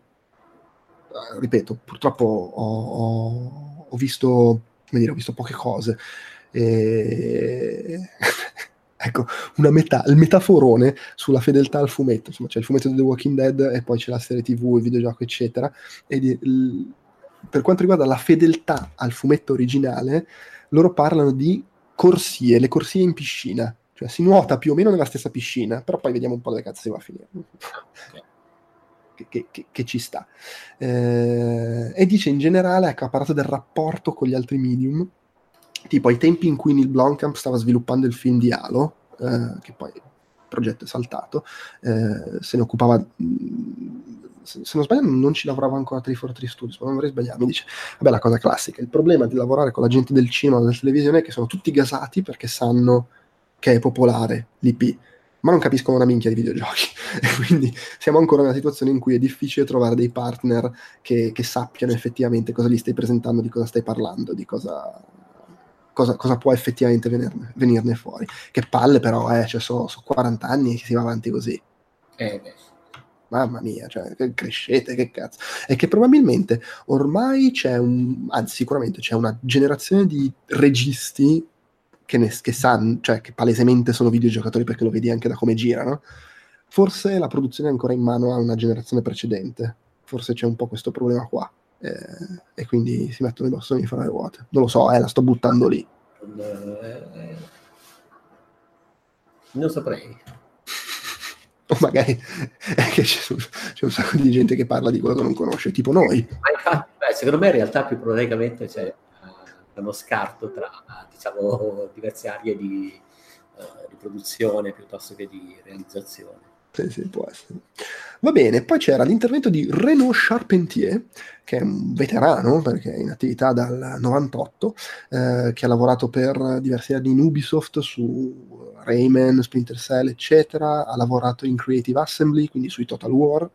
ripeto, purtroppo ho, ho Ho visto, come dire, ho visto poche cose. E... ecco, una metà, il metaforone sulla fedeltà al fumetto. Insomma, c'è il fumetto di The Walking Dead e poi c'è la serie tv, il videogioco, eccetera. E di, il, per quanto riguarda la fedeltà al fumetto originale, loro parlano di corsie, le corsie in piscina. Cioè si nuota più o meno nella stessa piscina, però poi vediamo un po' dove cazzo si va a finire. Okay. Che, che, che ci sta, eh, e dice in generale, ecco, ha parlato del rapporto con gli altri medium, tipo ai tempi in cui Neil Blomkamp stava sviluppando il film di Halo, eh, che poi il progetto è saltato, eh, se ne occupava, se, se non sbaglio non ci lavorava ancora a tre quattro tre Studios, ma non vorrei sbagliarmi. Dice, vabbè, la cosa classica, il problema di lavorare con la gente del cinema o della televisione è che sono tutti gasati perché sanno che è popolare l'I P, ma non capiscono una minchia di videogiochi, e quindi siamo ancora nella situazione in cui è difficile trovare dei partner che, che sappiano effettivamente cosa gli stai presentando, di cosa stai parlando, di cosa, cosa, cosa può effettivamente venirne, venirne fuori. Che palle però, eh, cioè sono so quaranta anni che si va avanti così. Eh, beh. Mamma mia, cioè, crescete, che cazzo. E che probabilmente ormai c'è un, anzi sicuramente c'è una generazione di registi che, ne, che sanno, cioè che palesemente sono videogiocatori, perché lo vedi anche da come girano. Forse la produzione è ancora in mano a una generazione precedente, forse c'è un po' questo problema qua, eh, e quindi si mettono i bastoni di fare le ruote. Non lo so, eh, la sto buttando lì, non saprei. O magari è che c'è un, c'è un sacco di gente che parla di quello che non conosce, tipo noi. Ma infatti, beh, secondo me in realtà più probabilmente c'è uno scarto tra, diciamo, diverse aree di, uh, di produzione piuttosto che di realizzazione. Sì, sì, può essere. Va bene, poi c'era l'intervento di Renaud Charpentier, che è un veterano, perché è in attività dal novantotto, eh, che ha lavorato per diversi anni in Ubisoft su Rayman, Splinter Cell, eccetera. Ha lavorato in Creative Assembly, quindi sui Total War,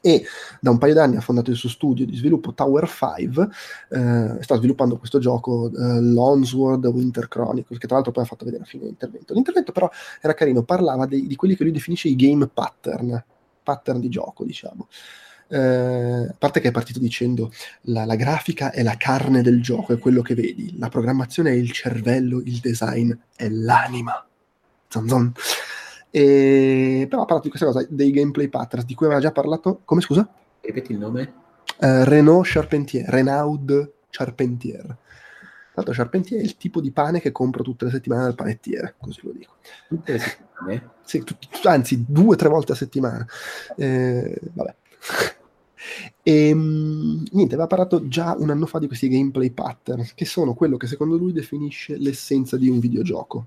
e da un paio d'anni ha fondato il suo studio di sviluppo Tower cinque, eh, sta sviluppando questo gioco, eh, Longsword Winter Chronicles, che tra l'altro poi ha fatto vedere a fine l'intervento. L'intervento però era carino, parlava dei, di quelli che lui definisce i game pattern, pattern di gioco, diciamo. Eh, a parte che è partito dicendo la, la grafica è la carne del gioco, è quello che vedi, la programmazione è il cervello, il design è l'anima. Zon zon. E... però ha parlato di questa cosa, dei gameplay patterns, di cui aveva già parlato. Come, scusa? Ripeti il nome? Uh, Renaud Charpentier. Renaud Charpentier. Tra l'altro Charpentier è il tipo di pane che compro tutte le settimane dal panettiere, così lo dico. Tutte le settimane? Sì, tu, anzi due o tre volte a settimana. Eh, vabbè. E niente, aveva parlato già un anno fa di questi gameplay pattern, che sono quello che secondo lui definisce l'essenza di un videogioco.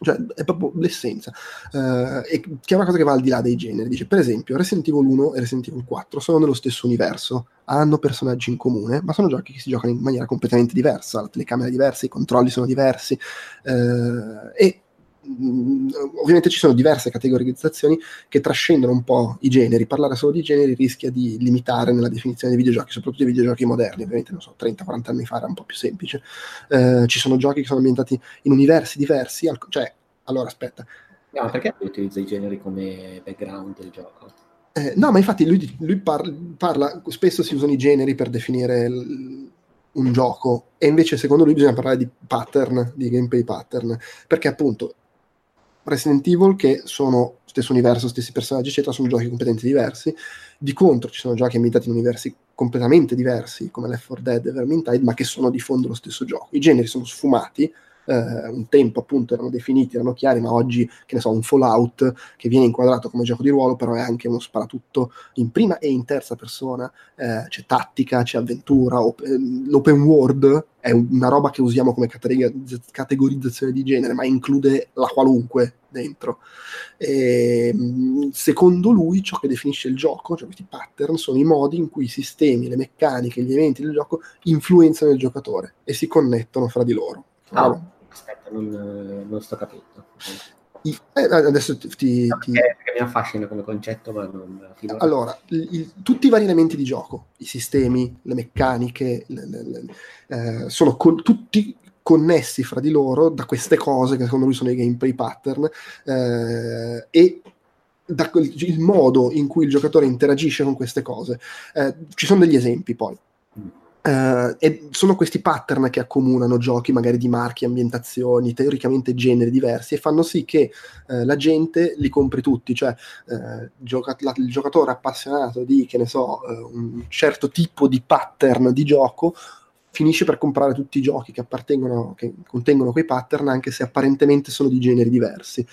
Cioè, è proprio l'essenza, uh, e che è una cosa che va al di là dei generi. Dice, per esempio, Resident Evil uno e Resident Evil quattro sono nello stesso universo, hanno personaggi in comune, ma sono giochi che si giocano in maniera completamente diversa, la telecamera è diversa, i controlli sono diversi, uh, e mh, ovviamente ci sono diverse categorizzazioni che trascendono un po' i generi. Parlare solo di generi rischia di limitare nella definizione dei videogiochi, soprattutto dei videogiochi moderni. Ovviamente, non so, trenta quaranta anni fa era un po' più semplice. Uh, ci sono giochi che sono ambientati in universi diversi, al- cioè Allora, aspetta. No, perché lui utilizza i generi come background del gioco? Eh, no, ma infatti lui, lui parla, parla... Spesso si usano i generi per definire l- un gioco, e invece secondo lui bisogna parlare di pattern, di gameplay pattern, perché appunto Resident Evil, che sono stesso universo, stessi personaggi, eccetera, sono giochi completamente diversi. Di contro ci sono giochi ambientati in universi completamente diversi, come Left four Dead e Vermintide, ma che sono di fondo lo stesso gioco. I generi sono sfumati. Uh, un tempo appunto erano definiti, erano chiari, ma oggi, che ne so, un Fallout che viene inquadrato come gioco di ruolo, però è anche uno sparatutto in prima e in terza persona, eh, c'è tattica, c'è avventura, op- l'open world è una roba che usiamo come categori- categorizzazione di genere, ma include la qualunque dentro. E, secondo lui, ciò che definisce il gioco, cioè questi pattern, sono i modi in cui i sistemi, le meccaniche, gli eventi del gioco influenzano il giocatore e si connettono fra di loro. Ah, no. Aspetta, non, non sto capendo. Eh, adesso ti, ti... No, perché, perché mi affascina come concetto, ma non... Finora. Allora, il, tutti i vari elementi di gioco, i sistemi, le meccaniche, le, le, le, eh, sono con, tutti connessi fra di loro da queste cose che secondo lui sono i gameplay pattern, eh, e da quel, il modo in cui il giocatore interagisce con queste cose. Eh, ci sono degli esempi poi. Mm. Uh, e sono questi pattern che accomunano giochi magari di marchi, ambientazioni, teoricamente generi diversi, e fanno sì che uh, la gente li compri tutti. Cioè uh, gioca- la, il giocatore appassionato di, che ne so, uh, un certo tipo di pattern di gioco finisce per comprare tutti i giochi che appartengono, che contengono quei pattern, anche se apparentemente sono di generi diversi,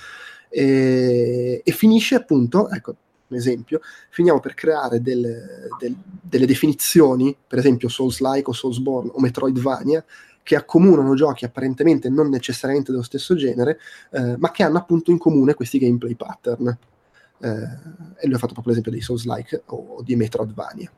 e, e finisce appunto, ecco un esempio, finiamo per creare delle, del, delle definizioni, per esempio Souls-like o Soulsborne o Metroidvania, che accomunano giochi apparentemente non necessariamente dello stesso genere, eh, ma che hanno appunto in comune questi gameplay pattern. Eh, e lui ha fatto proprio l'esempio dei Souls-like o di Metroidvania.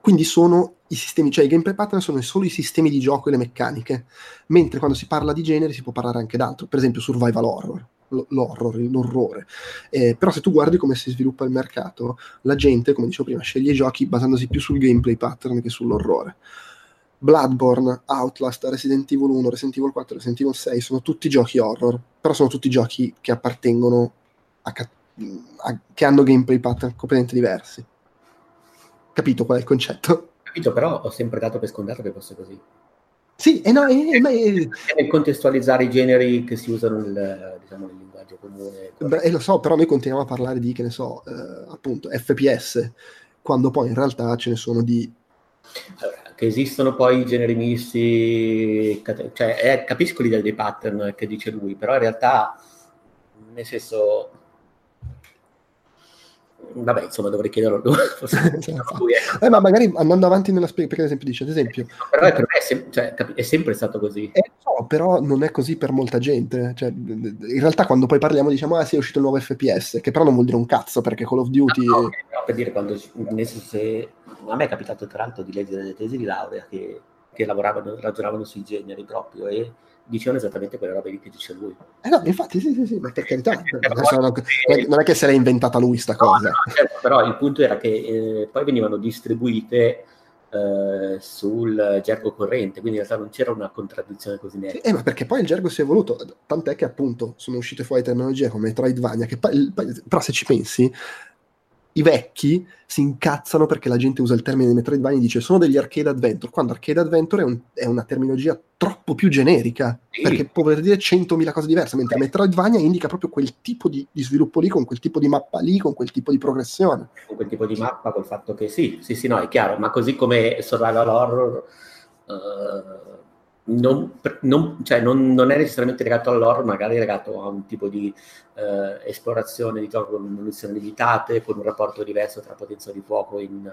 Quindi sono i sistemi, cioè i gameplay pattern sono solo i sistemi di gioco e le meccaniche, mentre quando si parla di generi si può parlare anche d'altro, per esempio survival horror. L'horror, l'orrore. Eh, però se tu guardi come si sviluppa il mercato, la gente, come dicevo prima, sceglie i giochi basandosi più sul gameplay pattern che sull'orrore. Bloodborne, Outlast, Resident Evil uno, Resident Evil quattro, Resident Evil sei sono tutti giochi horror, però sono tutti giochi che appartengono a, a che hanno gameplay pattern completamente diversi. Capito qual è il concetto? Capito, però ho sempre dato per scontato che fosse così. Sì, e eh no, eh, eh, ma, eh, nel contestualizzare i generi che si usano nel, diciamo, nel linguaggio comune. Beh, e lo so, però noi continuiamo a parlare di, che ne so, eh, appunto, F P S, quando poi in realtà ce ne sono di... Allora, che esistono poi generi misti, cate- cioè eh, capisco l'idea dei pattern che dice lui, però in realtà, nel senso... Vabbè, insomma, dovrei chiederlo lui. eh, ma magari andando avanti nella spiegazione, perché ad esempio dice, ad esempio... Però è, per me è, sem- cioè, è sempre stato così. Eh, no, però non è così per molta gente. Cioè, in realtà quando poi parliamo diciamo, ah sì, è uscito il nuovo F P S, che però non vuol dire un cazzo, perché Call of Duty... No, no, okay, no, per dire, quando se... a me è capitato tra l'altro di leggere delle tesi di laurea che, che lavoravano, ragionavano sui generi proprio, e... dicevano esattamente quelle robe lì che dice lui. Eh no, infatti, sì, sì, sì, ma per carità. Eh, non è che se l'ha inventata lui sta no, cosa. No, certo, però il punto era che eh, poi venivano distribuite eh, sul gergo corrente, quindi in realtà non c'era una contraddizione così netta. Eh, ma perché poi il gergo si è evoluto, tant'è che appunto sono uscite fuori terminologie come Metroidvania, che pa- il, pa- però se ci pensi, i vecchi si incazzano perché la gente usa il termine Metroidvania e dice sono degli arcade adventure, quando arcade adventure è, un, è una terminologia troppo più generica, sì, perché può voler dire centomila cose diverse, mentre sì, Metroidvania indica proprio quel tipo di, di sviluppo lì, con quel tipo di mappa lì, con quel tipo di progressione. Con quel tipo di mappa, col fatto che sì, sì, sì, no, è chiaro, ma così come survival horror... Uh... non, non, cioè non, non è necessariamente legato all'horror, magari è legato a un tipo di eh, esplorazione di gioco con munizioni limitate, con un rapporto diverso tra potenza di fuoco in,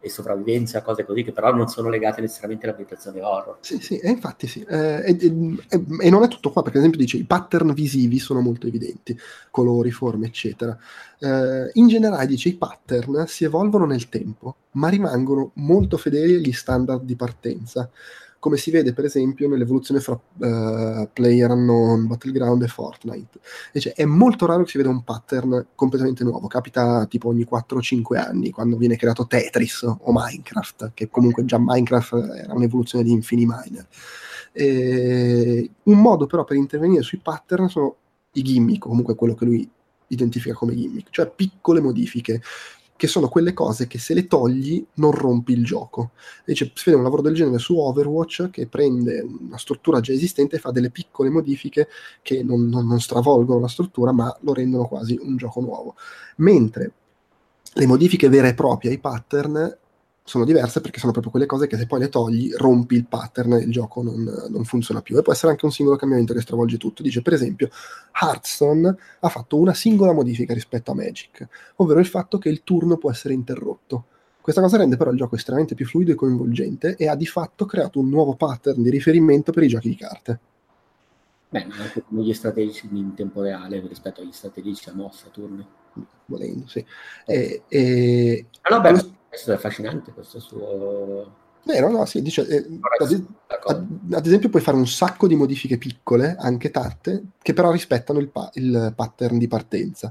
e sopravvivenza, cose così, che però non sono legate necessariamente all'ambientazione horror. Sì, sì, eh, infatti sì. Eh, e, e, e non è tutto qua, perché ad esempio dice i pattern visivi sono molto evidenti, colori, forme, eccetera. Eh, in generale dice i pattern si evolvono nel tempo, ma rimangono molto fedeli agli standard di partenza, come si vede per esempio nell'evoluzione fra uh, PlayerUnknown, Battleground e Fortnite. E cioè, è molto raro che si veda un pattern completamente nuovo, capita tipo ogni quattro o cinque anni quando viene creato Tetris o Minecraft, che comunque già Minecraft era un'evoluzione di Infiniminer. E un modo però per intervenire sui pattern sono i gimmick, comunque quello che lui identifica come gimmick, cioè piccole modifiche, che sono quelle cose che se le togli non rompi il gioco. Invece si vede un lavoro del genere su Overwatch, che prende una struttura già esistente e fa delle piccole modifiche che non, non, non stravolgono la struttura, ma lo rendono quasi un gioco nuovo. Mentre le modifiche vere e proprie ai pattern sono diverse, perché sono proprio quelle cose che se poi le togli rompi il pattern e il gioco non, non funziona più. E può essere anche un singolo cambiamento che stravolge tutto. Dice per esempio Hearthstone ha fatto una singola modifica rispetto a Magic, ovvero il fatto che il turno può essere interrotto. Questa cosa rende però il gioco estremamente più fluido e coinvolgente, e ha di fatto creato un nuovo pattern di riferimento per i giochi di carte. Beh, anche come gli strategici in tempo reale rispetto agli strategici a mossa, turni. Volendo, sì. E, e... Allora, beh, questo è affascinante, questo suo... Vero, no, sì, dice, eh, ad, ad esempio puoi fare un sacco di modifiche piccole, anche tante, che però rispettano il, pa- il pattern di partenza.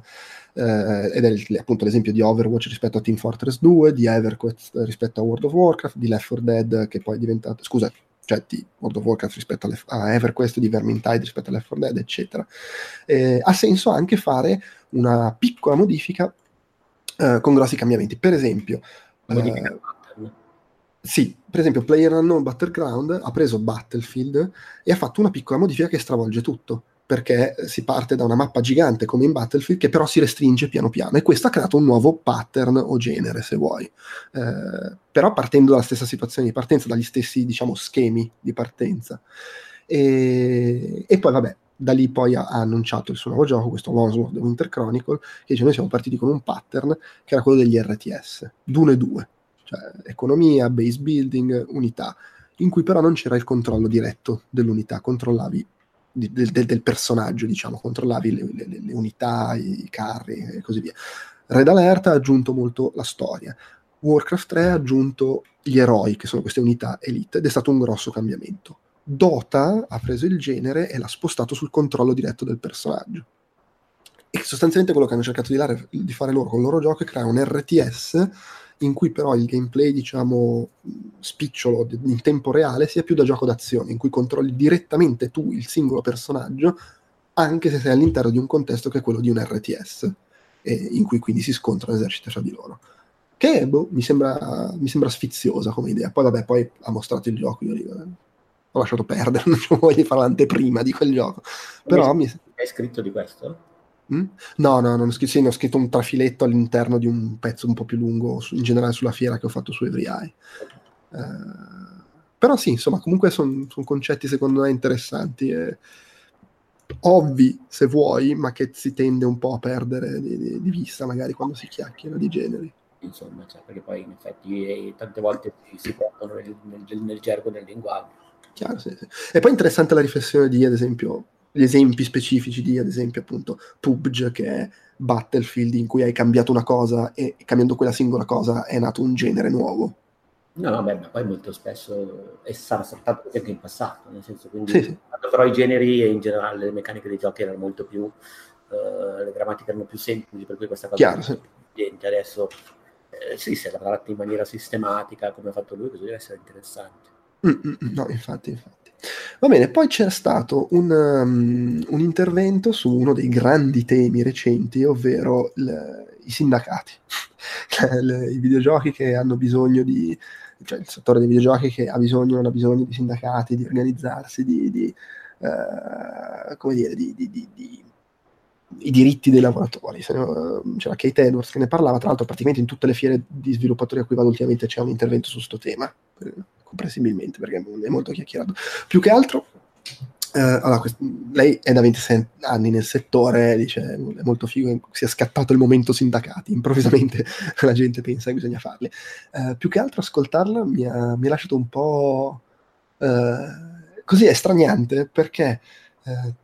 Eh, ed è il, appunto l'esempio di Overwatch rispetto a Team Fortress due, di EverQuest rispetto a World of Warcraft, di Left four Dead che poi è diventato... Scusa, cioè di World of Warcraft rispetto a, Lef- a EverQuest, di Vermintide rispetto a Left four Dead, eccetera. Eh, ha senso anche fare una piccola modifica eh, con grossi cambiamenti. Per esempio... Uh, sì, per esempio PlayerUnknown Battleground ha preso Battlefield e ha fatto una piccola modifica che stravolge tutto, perché si parte da una mappa gigante come in Battlefield, che però si restringe piano piano, e questo ha creato un nuovo pattern o genere, se vuoi, uh, però partendo dalla stessa situazione di partenza, dagli stessi, diciamo, schemi di partenza. E, e poi vabbè, da lì poi ha annunciato il suo nuovo gioco, questo Onslaught The Winter Chronicle, che dice noi siamo partiti con un pattern che era quello degli R T S, d'uno e due, cioè economia, base building, unità, in cui però non c'era il controllo diretto dell'unità, controllavi del, del, del personaggio, diciamo, controllavi le, le, le unità, i carri e così via. Red Alert ha aggiunto molto la storia, Warcraft tre ha aggiunto gli eroi, che sono queste unità elite, ed è stato un grosso cambiamento. Dota ha preso il genere e l'ha spostato sul controllo diretto del personaggio. E sostanzialmente quello che hanno cercato di, lare, di fare loro con il loro gioco è creare un R T S in cui però il gameplay, diciamo, spicciolo in tempo reale sia più da gioco d'azione, in cui controlli direttamente tu il singolo personaggio, anche se sei all'interno di un contesto che è quello di un R T S, e in cui quindi si scontrano eserciti tra di loro. Che boh, mi sembra mi sembra sfiziosa come idea. Poi vabbè, poi ha mostrato il gioco, io dico... ho lasciato perdere, non voglio fare l'anteprima di quel gioco. Però mi... Hai scritto di questo? Mm? No, no, non ho scritto, sì, ne ho scritto un trafiletto all'interno di un pezzo un po' più lungo, su, in generale sulla fiera che ho fatto su Every Eye. Uh, però sì, insomma, comunque sono son concetti secondo me interessanti, e ovvi se vuoi, ma che si tende un po' a perdere di, di, di vista magari quando si chiacchiera di generi. Insomma, cioè, perché poi in effetti eh, tante volte si portano nel, nel, nel gergo del linguaggio. Chiaro, sì, sì. E poi è interessante la riflessione di, ad esempio, gli esempi specifici di, ad esempio, appunto, P U B G, che è Battlefield, in cui hai cambiato una cosa e cambiando quella singola cosa è nato un genere nuovo. No, no, beh, ma poi molto spesso è sarà soltanto anche in passato, nel senso, quindi sì, sì. Però i generi e in generale le meccaniche dei giochi erano molto più, eh, le grammatiche erano più semplici, per cui questa cosa Chiaro, è sì. Niente, adesso eh, sì, se la tratta in maniera sistematica, come ha fatto lui, così deve essere interessante. No, infatti, infatti. Va bene, poi c'è stato un, um, un intervento su uno dei grandi temi recenti, ovvero le, i sindacati, le, i videogiochi che hanno bisogno di, cioè il settore dei videogiochi che ha bisogno, non ha bisogno di sindacati, di organizzarsi, di, di uh, come dire, di, di, di, di i diritti dei lavoratori. C'era Kate Edwards che ne parlava, tra l'altro praticamente in tutte le fiere di sviluppatori a cui vado ultimamente c'è un intervento su sto tema, comprensibilmente, perché non è molto chiacchierato. Più che altro, eh, allora, quest- lei è da ventisei anni nel settore, dice, è molto figo, si è scattato il momento sindacati, improvvisamente la gente pensa che bisogna farli. Eh, più che altro ascoltarla mi ha, mi ha lasciato un po'... Eh, così è straniante, perché... Eh,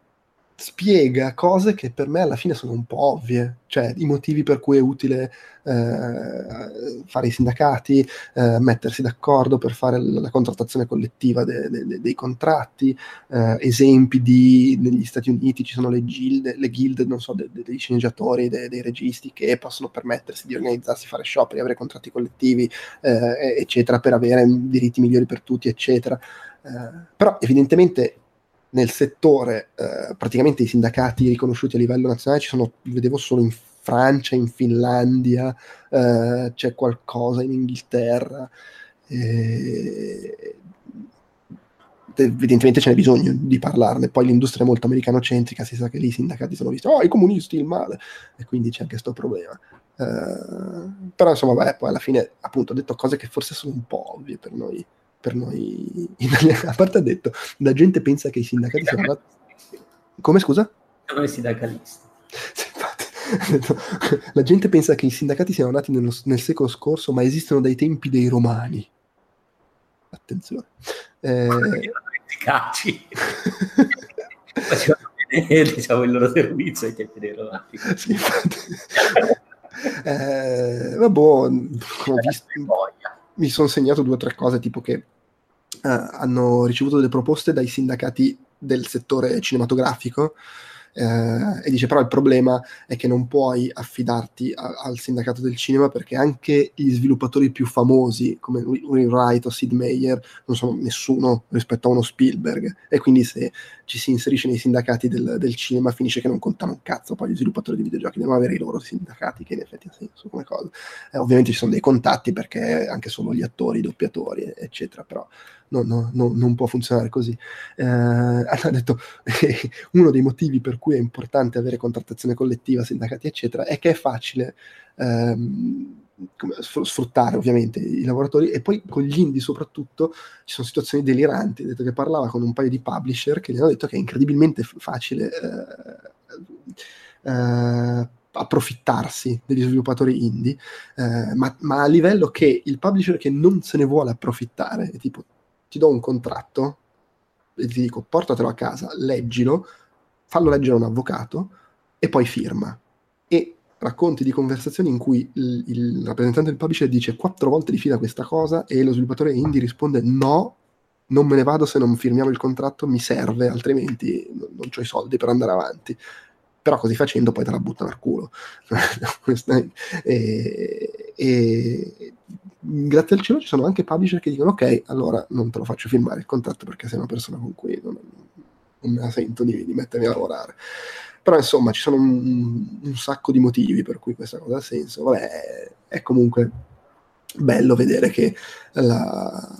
spiega cose che per me alla fine sono un po' ovvie, cioè i motivi per cui è utile eh, fare i sindacati, eh, mettersi d'accordo per fare la contrattazione collettiva de, de, de, dei contratti, eh, esempi di, negli Stati Uniti ci sono le guild, le guild non so, de, de, dei sceneggiatori, de, dei registi che possono permettersi di organizzarsi, fare scioperi, avere contratti collettivi, eh, eccetera, per avere diritti migliori per tutti, eccetera. Eh, però evidentemente nel settore, eh, praticamente i sindacati riconosciuti a livello nazionale ci sono, vedevo solo in Francia, in Finlandia, eh, c'è qualcosa in Inghilterra, eh, evidentemente ce n'è bisogno di parlarne. Poi l'industria è molto americanocentrica, si sa che lì i sindacati sono visti, oh, i comunisti, il male, e quindi c'è anche sto problema. Eh, però insomma, vabbè, poi alla fine appunto ho detto cose che forse sono un po' ovvie per noi. Per noi italiani, a parte ha detto, la gente pensa che i sindacati siano... Come, scusa? Sono i sindacalisti. La gente pensa che i sindacati siano nati nello, nel secolo scorso, ma esistono dai tempi dei romani. Attenzione. Eh... Facevano vedere, diciamo, il loro servizio ai tempi dei romani. Sì, infatti. eh, vabbè, ho visto... Mi sono segnato due o tre cose, tipo che eh, hanno ricevuto delle proposte dai sindacati del settore cinematografico, eh, e dice però il problema è che non puoi affidarti a, al sindacato del cinema, perché anche gli sviluppatori più famosi come Will Wright o Sid Meier non sono nessuno rispetto a uno Spielberg, e quindi se ci si inserisce nei sindacati del, del cinema finisce che non contano un cazzo. Poi gli sviluppatori di videogiochi devono avere i loro sindacati, che in effetti ha senso come cosa. Eh, ovviamente ci sono dei contatti, perché anche solo gli attori, i doppiatori eccetera, però no, no, no, non può funzionare così. Eh, ha detto eh, uno dei motivi per cui è importante avere contrattazione collettiva, sindacati eccetera, è che è facile ehm, sfruttare ovviamente i lavoratori, e poi con gli indie soprattutto ci sono situazioni deliranti. Ha detto che parlava con un paio di publisher che gli hanno detto che è incredibilmente facile eh, eh, approfittarsi degli sviluppatori indie, eh, ma, ma a livello che il publisher che non se ne vuole approfittare è tipo, ti do un contratto e ti dico portatelo a casa, leggilo, fallo leggere a un avvocato e poi firma. E racconti di conversazioni in cui il, il rappresentante del publisher dice quattro volte di fila questa cosa e lo sviluppatore indie risponde no, non me ne vado se non firmiamo il contratto, mi serve, altrimenti non, non c'ho i soldi per andare avanti. Però così facendo poi te la buttano al culo. e, e, grazie al cielo ci sono anche publisher che dicono ok, allora non te lo faccio firmare il contratto perché sei una persona con cui... non, non me la sento di, di mettermi a lavorare. Però insomma ci sono un, un sacco di motivi per cui questa cosa ha senso. Vabbè, è comunque bello vedere che la...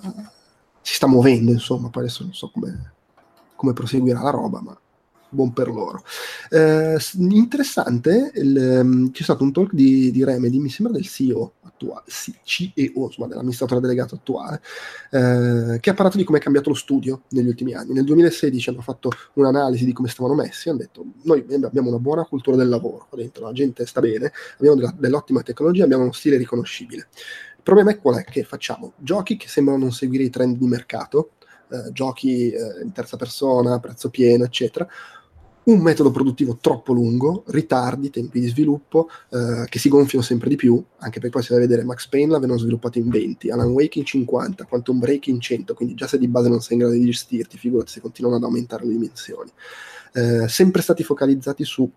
si sta muovendo, insomma. Poi adesso non so come, come proseguirà la roba, ma buon per loro. Eh, interessante, il, c'è stato un talk di, di Remedy, mi sembra del C E O attuale, C E O, insomma, dell'amministratore delegato attuale, eh, che ha parlato di come è cambiato lo studio negli ultimi anni. Nel duemilasedici hanno fatto un'analisi di come stavano messi, hanno detto noi abbiamo una buona cultura del lavoro, qua dentro la gente sta bene, abbiamo della, dell'ottima tecnologia, abbiamo uno stile riconoscibile. Il problema è qual è? Che facciamo giochi che sembrano non seguire i trend di mercato, eh, giochi eh, in terza persona, prezzo pieno, eccetera, un metodo produttivo troppo lungo, ritardi, tempi di sviluppo eh, che si gonfiano sempre di più, anche perché poi si va a vedere Max Payne l'avevano sviluppato in venti, Alan Wake in cinquanta, Quantum Break in cento, quindi già se di base non sei in grado di gestirti, figurati se continuano ad aumentare le dimensioni. Eh, sempre stati focalizzati su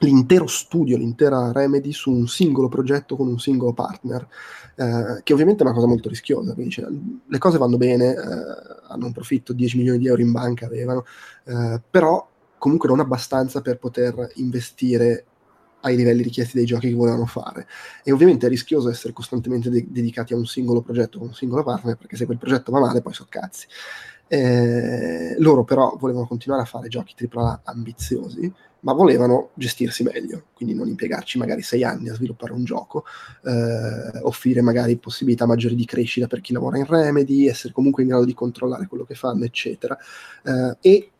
l'intero studio, l'intera Remedy, su un singolo progetto con un singolo partner, eh, che ovviamente è una cosa molto rischiosa, quindi cioè, le cose vanno bene, eh, hanno un profitto, dieci milioni di euro in banca avevano, eh, però comunque non abbastanza per poter investire ai livelli richiesti dai giochi che volevano fare. E ovviamente è rischioso essere costantemente de- dedicati a un singolo progetto, a un singolo partner, perché se quel progetto va male poi so cazzi. Eh, loro però volevano continuare a fare giochi tripla A ambiziosi, ma volevano gestirsi meglio, quindi non impiegarci magari sei anni a sviluppare un gioco, eh, offrire magari possibilità maggiori di crescita per chi lavora in Remedy, essere comunque in grado di controllare quello che fanno, eccetera. Eh, e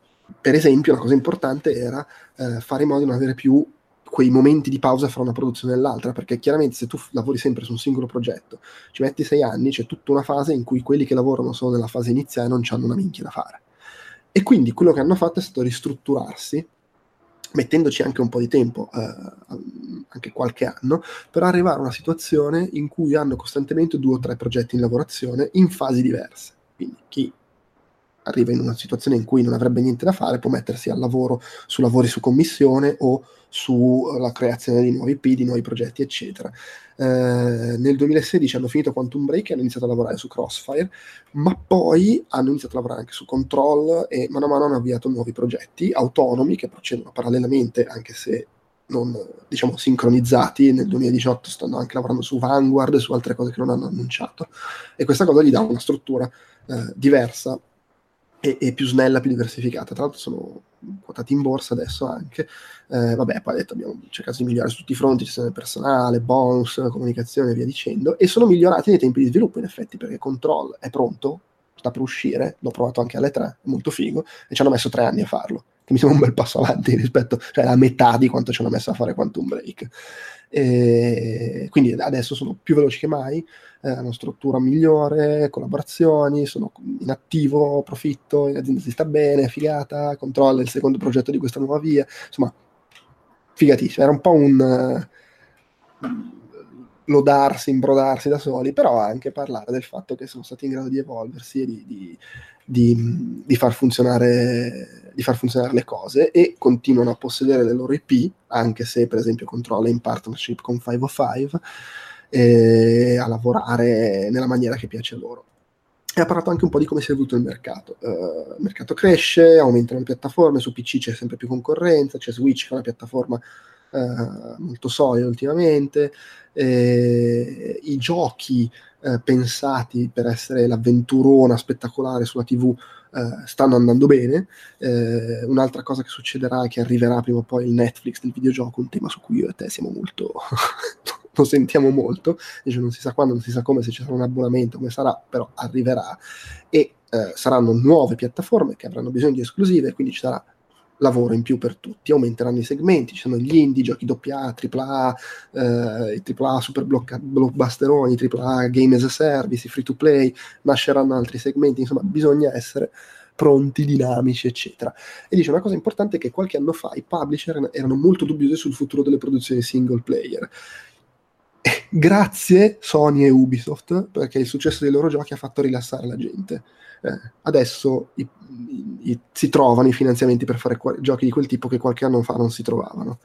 per esempio una cosa importante era eh, fare in modo di non avere più quei momenti di pausa fra una produzione e l'altra, perché chiaramente se tu lavori sempre su un singolo progetto, ci metti sei anni, c'è tutta una fase in cui quelli che lavorano sono nella fase iniziale e non c'hanno una minchia da fare. E quindi quello che hanno fatto è stato ristrutturarsi, mettendoci anche un po' di tempo, eh, anche qualche anno, per arrivare a una situazione in cui hanno costantemente due o tre progetti in lavorazione in fasi diverse. Quindi chi arriva in una situazione in cui non avrebbe niente da fare può mettersi al lavoro su lavori su commissione o sulla creazione di nuovi I P, di nuovi progetti, eccetera. Eh, nel duemilasedici hanno finito Quantum Break e hanno iniziato a lavorare su Crossfire, ma poi hanno iniziato a lavorare anche su Control e mano a mano hanno avviato nuovi progetti autonomi che procedono parallelamente, anche se non, diciamo, sincronizzati. Nel duemiladiciotto stanno anche lavorando su Vanguard e su altre cose che non hanno annunciato, e questa cosa gli dà una struttura eh, diversa E, e più snella, più diversificata. Tra l'altro sono quotati in borsa adesso anche, eh, vabbè, poi detto, abbiamo cercato di migliorare su tutti i fronti, gestione del personale, bonus, comunicazione e via dicendo, e sono migliorati nei tempi di sviluppo in effetti, perché Control è pronto, sta per uscire, l'ho provato anche alle tre, è molto figo, e ci hanno messo tre anni a farlo, che mi sembra un bel passo avanti rispetto, cioè la metà di quanto ci hanno messo a fare Quantum Break. E quindi adesso sono più veloci che mai, eh, hanno struttura migliore, collaborazioni, sono in attivo profitto, in azienda si sta bene, figata, Controlla il secondo progetto di questa nuova via, insomma figatissimo. Era un po' un uh, lodarsi, imbrodarsi da soli, però anche parlare del fatto che sono stati in grado di evolversi e di, di, di, di far funzionare di far funzionare le cose, e continuano a possedere le loro I P, anche se per esempio Controlla in partnership con cinquecentocinque, e a lavorare nella maniera che piace a loro. E ha parlato anche un po' di come si è evoluto il mercato. Uh, il mercato cresce, aumentano le piattaforme, su P C c'è sempre più concorrenza, c'è Switch che è una piattaforma uh, molto solida ultimamente, e i giochi uh, pensati per essere l'avventurona spettacolare sulla tivù Uh, stanno andando bene. Uh, un'altra cosa che succederà è che arriverà prima o poi il Netflix del videogioco, un tema su cui io e te siamo molto lo sentiamo molto, cioè non si sa quando, non si sa come, se ci sarà un abbonamento, come sarà, però arriverà, e uh, saranno nuove piattaforme che avranno bisogno di esclusive, quindi ci sarà lavoro in più per tutti, aumenteranno i segmenti, ci sono gli indie, giochi doppia A, tripla A, eh, i tripla A super blocca- blockbusteroni, tripla A game as a service, free to play, nasceranno altri segmenti, insomma bisogna essere pronti, dinamici, eccetera. E dice una cosa importante, che qualche anno fa i publisher erano molto dubbiosi sul futuro delle produzioni single player. Eh, grazie Sony e Ubisoft, perché il successo dei loro giochi ha fatto rilassare la gente. Eh, adesso i, i, i, si trovano i finanziamenti per fare qua- giochi di quel tipo che qualche anno fa non si trovavano,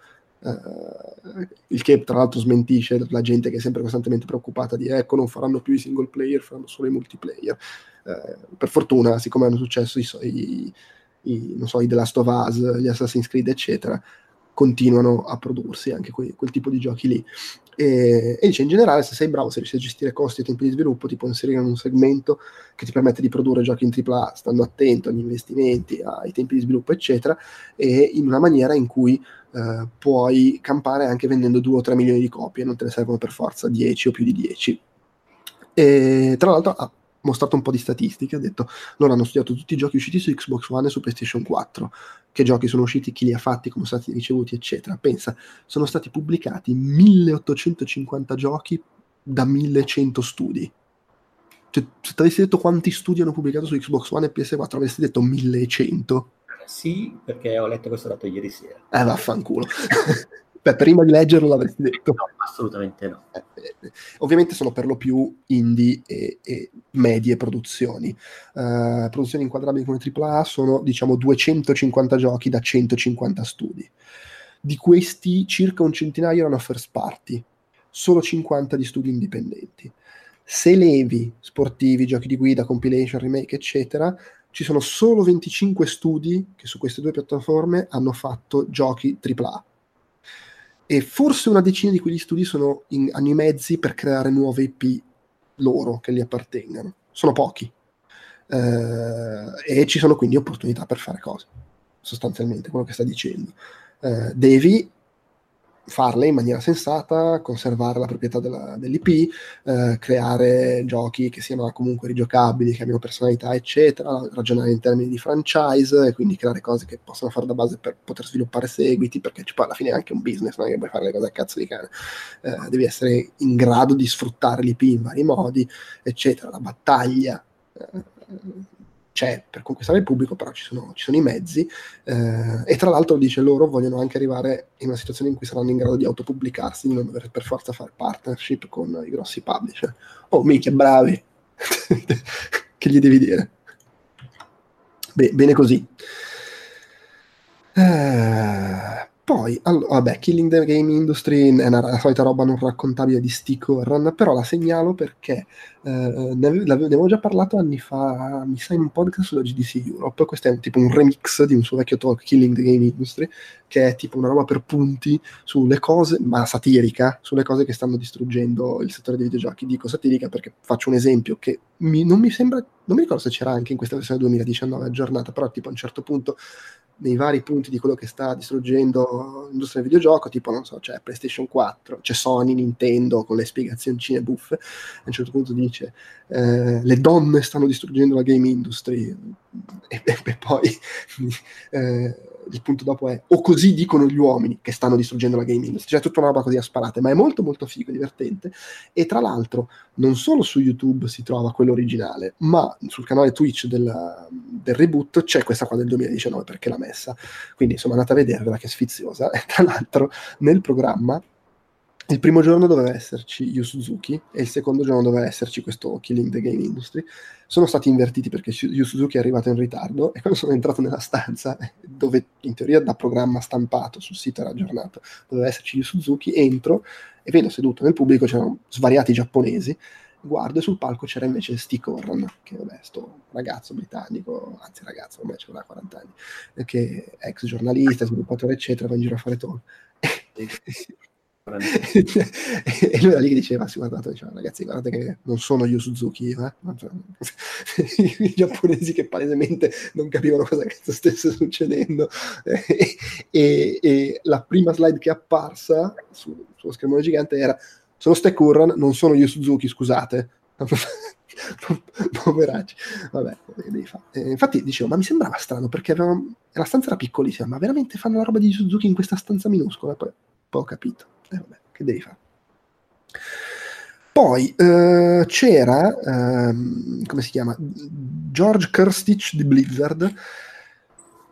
eh, il che tra l'altro smentisce la gente che è sempre costantemente preoccupata di ecco non faranno più i single player, faranno solo i multiplayer. Eh, per fortuna, siccome hanno successo i, i, i, non so, i The Last of Us, gli Assassin's Creed, eccetera, continuano a prodursi anche que- quel tipo di giochi lì. E, e dice in generale, se sei bravo, se riesci a gestire costi e tempi di sviluppo, ti puoi inserire in un segmento che ti permette di produrre giochi in tripla A, stando attento agli investimenti, ai tempi di sviluppo, eccetera, e in una maniera in cui eh, puoi campare anche vendendo due o tre milioni di copie, non te ne servono per forza dieci o più di dieci. E tra l'altro ha mostrato un po' di statistiche, ha detto loro hanno studiato tutti i giochi usciti su Xbox One e su PlayStation quattro, che giochi sono usciti, chi li ha fatti, come sono stati ricevuti, eccetera. Pensa, sono stati pubblicati milleottocentocinquanta giochi da millecento studi, cioè se ti avessi detto quanti studi hanno pubblicato su Xbox One e P S quattro avresti detto millecento. Sì, perché ho letto questo dato ieri sera. Eh vaffanculo. Beh, prima di leggerlo l'avresti detto. No, assolutamente no. Eh, eh, ovviamente sono per lo più indie e, e medie produzioni. Uh, produzioni inquadrabili come tripla A sono, diciamo, duecentocinquanta giochi da centocinquanta studi. Di questi circa un centinaio erano first party, solo cinquanta di studi indipendenti. Se levi sportivi, giochi di guida, compilation, remake, eccetera, ci sono solo venticinque studi che su queste due piattaforme hanno fatto giochi tripla A. E forse una decina di quegli studi sono in, hanno i mezzi per creare nuove I P loro che li appartengano. Sono pochi. eh, e ci sono quindi opportunità per fare cose, sostanzialmente quello che sta dicendo. Eh, devi farle in maniera sensata, conservare la proprietà della, dell'I P, eh, creare giochi che siano comunque rigiocabili, che abbiano personalità, eccetera, ragionare in termini di franchise, e quindi creare cose che possano fare da base per poter sviluppare seguiti, perché ci poi alla fine è anche un business, non è che puoi fare le cose a cazzo di cane. Eh, devi essere in grado di sfruttare l'I P in vari modi, eccetera. La battaglia eh, c'è per conquistare il pubblico, però ci sono, ci sono i mezzi, eh, e tra l'altro dice loro vogliono anche arrivare in una situazione in cui saranno in grado di autopubblicarsi, di non dover per forza fare partnership con i grossi publisher. Oh, mica bravi! Che gli devi dire? Beh, bene così. Eh, poi, all- vabbè, Killing the Game Industry è una, la solita roba non raccontabile di Stick Run, però la segnalo perché eh, ne, avevo, ne avevo già parlato anni fa, mi sa, in un podcast sulla G D C Europe. Questo è un, tipo un remix di un suo vecchio talk, Killing the Game Industry, che è tipo una roba per punti sulle cose, ma satirica, sulle cose che stanno distruggendo il settore dei videogiochi. Dico satirica perché faccio un esempio che mi, non mi sembra, non mi ricordo se c'era anche in questa versione duemiladiciannove aggiornata, però tipo a un certo punto nei vari punti di quello che sta distruggendo l'industria del videogioco, tipo non so, c'è PlayStation quattro, c'è Sony, Nintendo con le spiegazioncine buffe, a un certo punto dice eh, le donne stanno distruggendo la game industry, e, e, e poi eh, il punto dopo è o così dicono gli uomini che stanno distruggendo la game industry, cioè tutta una roba così a sparate, ma è molto molto figo, divertente. E tra l'altro non solo su YouTube si trova quello originale, ma sul canale Twitch della, del Reboot c'è questa qua del duemiladiciannove perché l'ha messa, quindi insomma andate a vedervela che è sfiziosa. E tra l'altro nel programma il primo giorno doveva esserci Yu Suzuki e il secondo giorno doveva esserci questo Killing the Game Industry. Sono stati invertiti perché Yu Suzuki è arrivato in ritardo, e quando sono entrato nella stanza dove in teoria da programma stampato sul sito era aggiornato doveva esserci Yu Suzuki, entro e vedo seduto nel pubblico c'erano svariati giapponesi, guardo e sul palco c'era invece Stick Orran, che vabbè, sto ragazzo britannico, anzi ragazzo, ormai c'era quaranta anni, che è ex giornalista, sviluppatore eccetera, va in giro a fare talk. E lui da lì che diceva, sì, guardate, diceva, ragazzi guardate che non sono Yu Suzuki, eh? I giapponesi che palesemente non capivano cosa stesse succedendo. e, e, e la prima slide che è apparsa su, sullo schermone gigante era sono Stick Urran, non sono Yu Suzuki, scusate. Poveracci, vabbè, devi fare. Eh, infatti dicevo, ma mi sembrava strano perché avevamo... la stanza era piccolissima, ma veramente fanno la roba di Yu Suzuki in questa stanza minuscola? Poi ho capito, eh, vabbè, che devi fare. Poi eh, c'era ehm, come si chiama George Kirstich di Blizzard,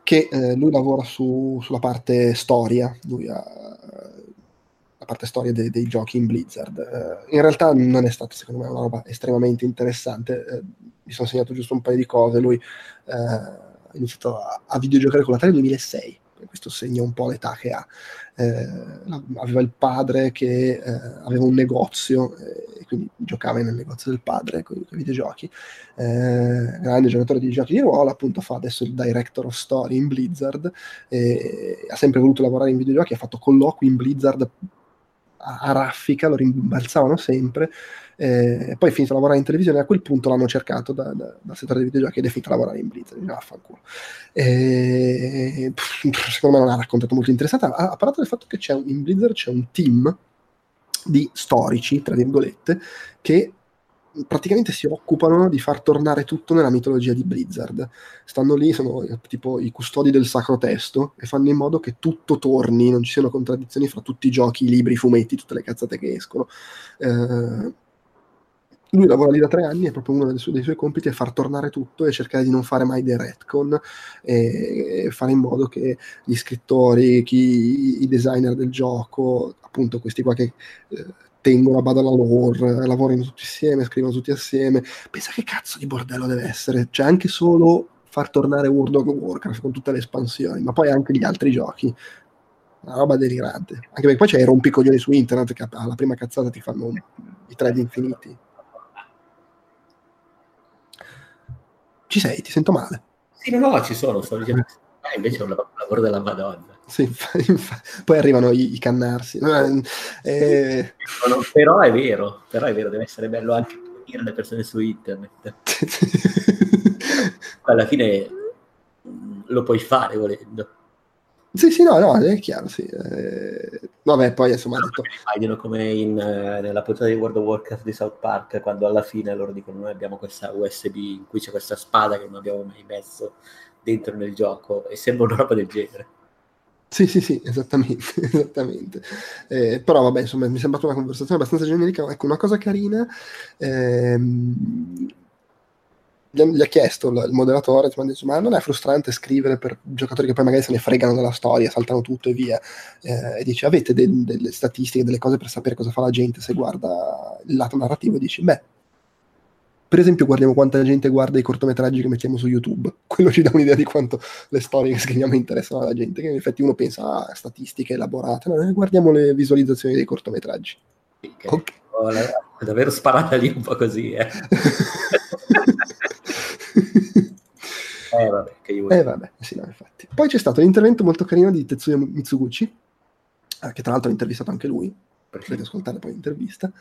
che eh, lui lavora su, sulla parte storia, lui ha la parte storia de, dei giochi in Blizzard. Eh, in realtà non è stata secondo me una roba estremamente interessante, eh, mi sono segnato giusto un paio di cose. Lui eh, ha iniziato a, a videogiocare con la Atari duemilasei, questo segna un po' l'età che ha. Eh, aveva il padre che eh, aveva un negozio, eh, e quindi giocava nel negozio del padre con i videogiochi. Eh, grande giocatore di giochi di ruolo, appunto fa adesso il director of story in Blizzard, eh, ha sempre voluto lavorare in videogiochi, ha fatto colloqui in Blizzard a, a raffica, lo rimbalzavano sempre, eh, poi è finito a lavorare in televisione, e a quel punto l'hanno cercato da, da, dal settore dei videogiochi ed è finito a lavorare in Blizzard, no, vaffanculo. E, pff, secondo me non ha raccontato molto interessante, ha, ha parlato del fatto che c'è un, in Blizzard c'è un team di storici, tra virgolette, che praticamente si occupano di far tornare tutto nella mitologia di Blizzard. Stanno lì, sono tipo i custodi del sacro testo e fanno in modo che tutto torni, non ci siano contraddizioni fra tutti i giochi, i libri, i fumetti, tutte le cazzate che escono. Eh, lui lavora lì da tre anni e proprio uno dei, su- dei suoi compiti è far tornare tutto e cercare di non fare mai dei retcon, e, e fare in modo che gli scrittori, chi, i designer del gioco, appunto questi qua che eh, tengono a bada la lore, lavorano tutti insieme, scrivono tutti assieme. Pensa che cazzo di bordello deve essere, cioè anche solo far tornare World of Warcraft con tutte le espansioni, ma poi anche gli altri giochi, una roba delirante, anche perché poi c'è i rompicoglioni su internet che alla prima cazzata ti fanno i thread infiniti. Ci sei? Ti sento male? Sì, no, no, ci sono, sto dicendo. Ah, invece è un lavoro della Madonna. Sì, inf- inf- poi arrivano i, i cannarsi. Eh, sì, no, no, però è vero, però è vero, deve essere bello anche punire le persone su internet. alla fine lo puoi fare volendo. Sì, sì, no, no, è chiaro, sì. Eh, vabbè, poi insomma... No, detto... Immagino come in, eh, nella puntata di World of Warcraft di South Park, quando alla fine loro dicono noi abbiamo questa U S B in cui c'è questa spada che non abbiamo mai messo dentro nel gioco, e sembra una roba del genere. Sì, sì, sì, esattamente, esattamente. Eh, però vabbè, insomma, mi è sembrata una conversazione abbastanza generica. Ecco, una cosa carina... Ehm... gli ha chiesto il moderatore, mi ha detto, ma non è frustrante scrivere per giocatori che poi magari se ne fregano della storia, saltano tutto e via, eh, e dice avete de- delle statistiche, delle cose per sapere cosa fa la gente se guarda il lato narrativo, e dici beh, per esempio guardiamo quanta gente guarda i cortometraggi che mettiamo su YouTube, quello ci dà un'idea di quanto le storie che scriviamo interessano alla gente, che in effetti uno pensa ah, statistiche elaborate, no, noi guardiamo le visualizzazioni dei cortometraggi. Okay. Okay. Oh, la, davvero sparata lì un po' così, eh. Eh vabbè, che io eh, vabbè sì, no, infatti. Poi c'è stato un intervento molto carino di Tetsuya Mizuguchi, eh, che tra l'altro ha intervistato anche lui, potete ascoltare poi l'intervista,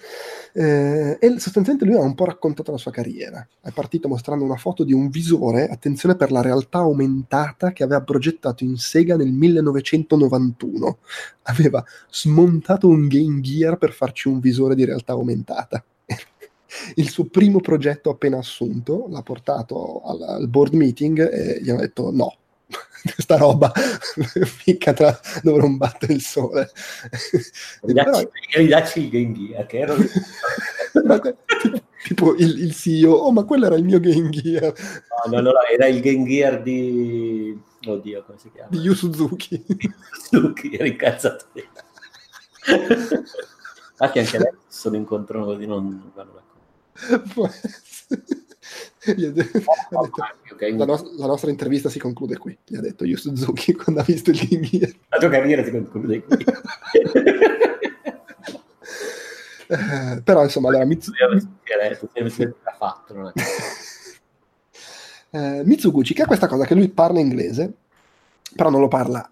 eh, e sostanzialmente lui ha un po' raccontato la sua carriera. È partito mostrando una foto di un visore, attenzione, per la realtà aumentata, che aveva progettato in Sega nel millenovecentonovantuno. Aveva smontato un Game Gear per farci un visore di realtà aumentata. Il suo primo progetto appena assunto l'ha portato al, al board meeting e gli hanno detto no, questa roba mica tra dovrò battere il sole. Ridacci, però... ridacci il Game Gear, che era... tipo il, il C E O, oh ma quello era il mio Game Gear. No, no, no, era il Game Gear di... Oddio, come si chiama? Di Yu Suzuki. Di Suzuki, era incazzato. Infatti anche adesso sono incontrano così, non vanno d'accordo. Gli ha detto, oh, ha detto, oh, okay. la, no- la nostra intervista si conclude qui, gli ha detto Yu Suzuki quando ha visto il Game Gear. La tua carriera si conclude qui. uh, però insomma allora Mizuguchi ha fatto Mizuguchi che ha questa cosa che lui parla inglese però non lo parla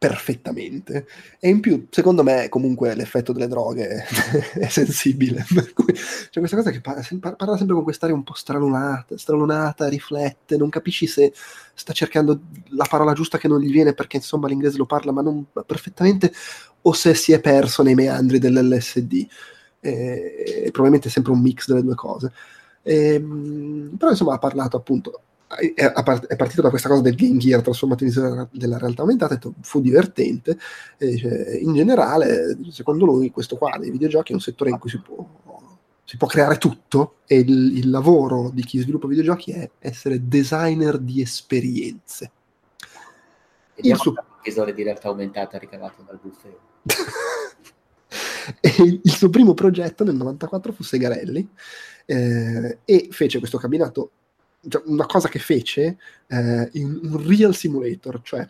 perfettamente, e in più secondo me comunque l'effetto delle droghe è sensibile, per cui c'è questa cosa che parla, parla sempre con quest'area un po' stralunata, stralunata, riflette, non capisci se sta cercando la parola giusta che non gli viene perché insomma l'inglese lo parla ma non perfettamente, o se si è perso nei meandri dell'L S D, e, e probabilmente è sempre un mix delle due cose, e, però insomma ha parlato appunto, è partito da questa cosa del Game Gear trasformato in visore della realtà aumentata, detto, fu divertente, e cioè, in generale secondo lui questo qua dei videogiochi è un settore in cui si può, si può creare tutto, e il, il lavoro di chi sviluppa videogiochi è essere designer di esperienze. Vediamo il visore di realtà aumentata ricavato dal buffet. E il suo primo progetto nel novantaquattro fu Segarelli, eh, e fece questo cabinato, una cosa che fece eh, in un real simulator, cioè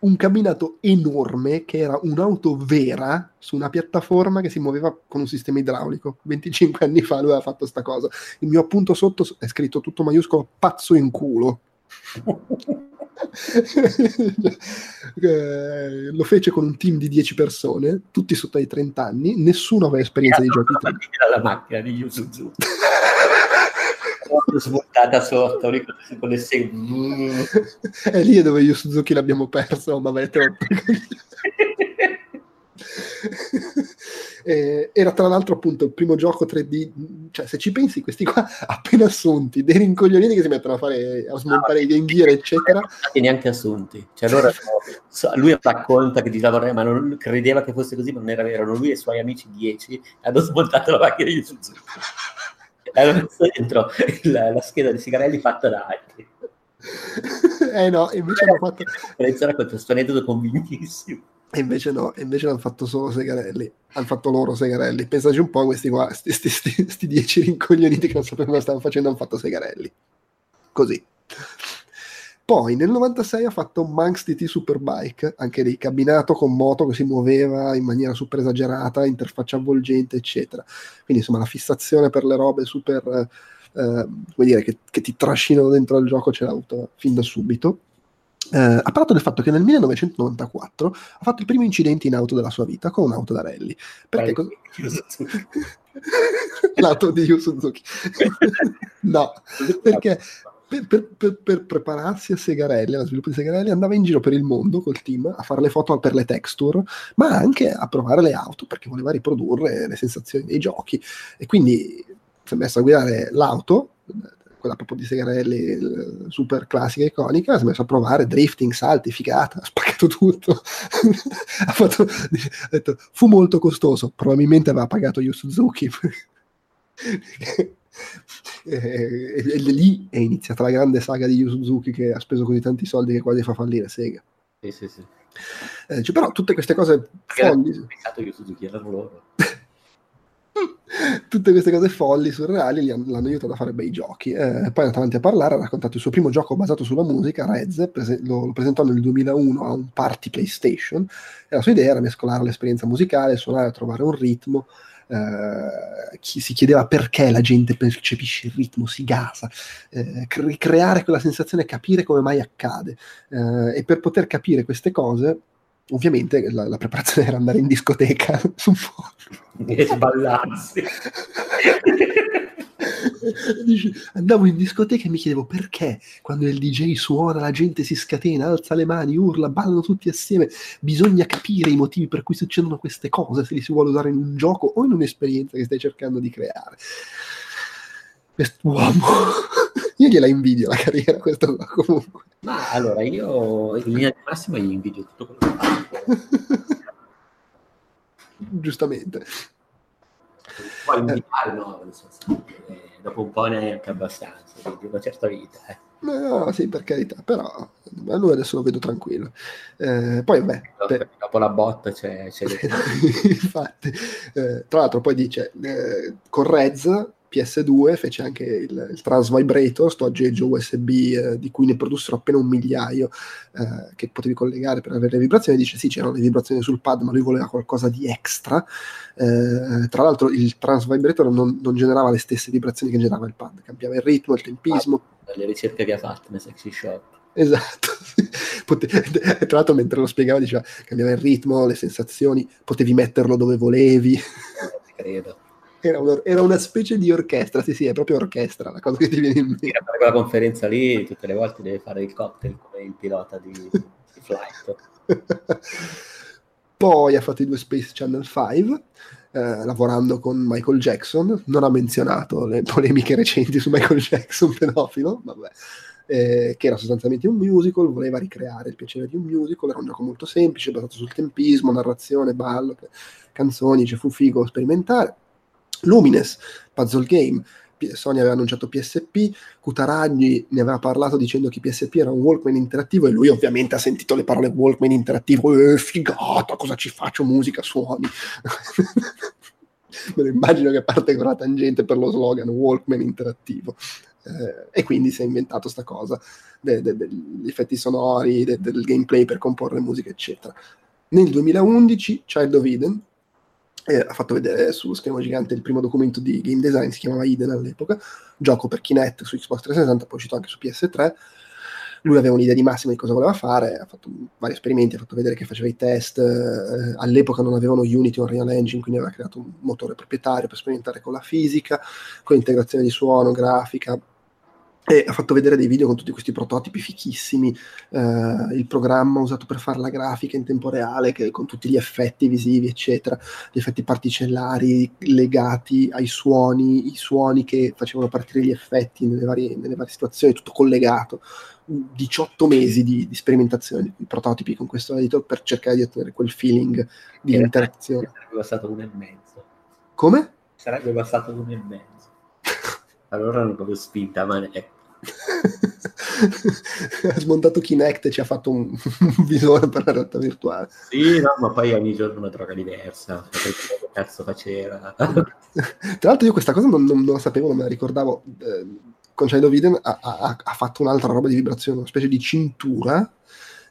un camminato enorme che era un'auto vera su una piattaforma che si muoveva con un sistema idraulico. venticinque anni fa lui aveva fatto sta cosa. Il mio appunto sotto è scritto tutto maiuscolo pazzo in culo. eh, lo fece con un team di dieci persone, tutti sotto ai trenta anni, nessuno aveva esperienza di giochi. La macchina di Yu Suzuki svoltata sotto con le segni. È lì dove io Suzuki l'abbiamo perso, ma avete... eh, era tra l'altro appunto il primo gioco tre D, cioè se ci pensi questi qua appena assunti, dei rincoglioniti che si mettono a fare, a smontare, no, i denghiere eccetera, e neanche assunti, cioè allora lui racconta che diceva ma non credeva che fosse così, ma non era vero, erano lui e i suoi amici dieci hanno smontato la macchina di Suzuki. Avevo messo dentro la, la scheda di Sigarelli fatta da altri. Eh no, invece hanno fatto... Era questo aneddoto convintissimo. E invece no, invece l'hanno fatto solo Segarelli. Hanno fatto loro Segarelli. Pensaci un po' questi qua, sti, sti, sti, sti dieci rincoglioniti che non sapevano cosa stavano facendo, hanno fatto Segarelli. Così. Poi nel novantasei ha fatto Manx D T Superbike, anche lì cabinato con moto che si muoveva in maniera super esagerata, interfaccia avvolgente eccetera, quindi insomma la fissazione per le robe super eh, come dire che, che ti trascinano dentro al gioco ce l'ha avuto fin da subito. Eh, ha parlato del fatto che nel millenovecentonovantaquattro ha fatto il primo incidente in auto della sua vita con un'auto da rally, perché cosa... l'auto di Yu Suzuki. No, perché per, per, per, per prepararsi a Segarelli, alla sviluppo di Segarelli, andava in giro per il mondo col team a fare le foto per le texture, ma anche a provare le auto, perché voleva riprodurre le sensazioni dei giochi. E quindi si è messo a guidare l'auto, quella proprio di Segarelli, super classica e iconica, si è messo a provare drifting, salti, figata, ha spaccato tutto. ha, fatto, ha detto, fu molto costoso, probabilmente aveva pagato Yu Suzuki. E, e, e lì è iniziata la grande saga di Yu Suzuki, che ha speso così tanti soldi che quasi fa fallire Sega. Sì, sì, sì. Eh, cioè, però tutte queste cose folli, era pensato Yu Suzuki, erano loro. Tutte queste cose folli, surreali, li hanno, l'hanno aiutato a fare bei giochi. Eh, poi è andato avanti a parlare, ha raccontato il suo primo gioco basato sulla musica, Rez, prese- lo, lo presentò nel duemilauno a un party PlayStation, e la sua idea era mescolare l'esperienza musicale, suonare, trovare un ritmo. Uh, chi si chiedeva perché la gente percepisce il ritmo, si gasa, uh, cre- creare quella sensazione, capire come mai accade, uh, e per poter capire queste cose ovviamente la, la preparazione era andare in discoteca su un po' e sballarsi. Andavo in discoteca e mi chiedevo perché quando il D J suona la gente si scatena, alza le mani, urla, ballano tutti assieme. Bisogna capire i motivi per cui succedono queste cose, se li si vuole usare in un gioco o in un'esperienza che stai cercando di creare. Quest'uomo io gliela invidio la carriera, questo qua, comunque. Ma allora io in linea di massima gli invidio tutto quello che faccio. Giustamente. Poi mi pare, no, nel senso, eh, dopo un po' neanche abbastanza, quindi una certa vita. Eh. No, sì, per carità, però a lui adesso lo vedo tranquillo. Eh, poi vabbè, per... dopo la botta c'è... c'è le... Infatti, eh, tra l'altro poi dice, eh, con Rez P S due fece anche il, il Trans Vibrator, sto aggeggio U S B eh, di cui ne produssero appena un migliaio, eh, che potevi collegare per avere le vibrazioni. Dice sì, c'erano le vibrazioni sul pad, ma lui voleva qualcosa di extra. Eh, tra l'altro il Trans Vibrator non, non generava le stesse vibrazioni che generava il pad, cambiava il ritmo, il tempismo. Ah, le ricerche che ha fatto nel Sexy Shop. Esatto. Pote- tra l'altro mentre lo spiegava diceva cambiava il ritmo, le sensazioni, potevi metterlo dove volevi. Non ti credo. Era, un, era una specie di orchestra, sì sì, è proprio orchestra la cosa che ti viene in mente. Per quella conferenza lì tutte le volte deve fare il cocktail come il pilota di, di Flight. Poi ha fatto i due Space Channel cinque, eh, lavorando con Michael Jackson. Non ha menzionato le polemiche recenti su Michael Jackson pedofilo, vabbè. Eh, che era sostanzialmente un musical, voleva ricreare il piacere di un musical, era un gioco molto semplice basato sul tempismo, narrazione, ballo, canzoni, cioè fu figo sperimentare. Lumines, puzzle game, Sony aveva annunciato P S P, Cutaragni ne aveva parlato dicendo che P S P era un Walkman interattivo e lui ovviamente ha sentito le parole Walkman interattivo, eh, figata, cosa ci faccio, musica, suoni. Me lo immagino che parte con la tangente per lo slogan Walkman interattivo, eh, e quindi si è inventato sta cosa de- de- degli effetti sonori, de- del gameplay per comporre musica eccetera. Nel duemilaundici Child of Eden, Eh, ha fatto vedere sullo schermo gigante il primo documento di game design, si chiamava Eden all'epoca, gioco per Kinect su Xbox trecentosessanta, poi uscito anche su P S tre. Lui aveva un'idea di massima di cosa voleva fare, ha fatto vari esperimenti, ha fatto vedere che faceva i test, eh, all'epoca non avevano Unity o Unreal Engine, quindi aveva creato un motore proprietario per sperimentare con la fisica, con l'integrazione di suono, grafica, e ha fatto vedere dei video con tutti questi prototipi fichissimi, eh, il programma usato per fare la grafica in tempo reale, che, con tutti gli effetti visivi eccetera, gli effetti particellari legati ai suoni, i suoni che facevano partire gli effetti nelle varie, nelle varie situazioni, tutto collegato. Diciotto mesi di, di sperimentazione di prototipi con questo editor per cercare di ottenere quel feeling di e interazione. Sarebbe bastato un e mezzo. Come? Sarebbe bastato un e mezzo. Allora non proprio spinta, ma è... ha smontato Kinect e ci ha fatto un, un visore per la realtà virtuale. Sì, no, ma poi ogni giorno una droga diversa. Che cazzo faceva? Tra l'altro io questa cosa non, non, non la sapevo, non me la ricordavo. Eh, con Child of Eden ha, ha, ha fatto un'altra roba di vibrazione, una specie di cintura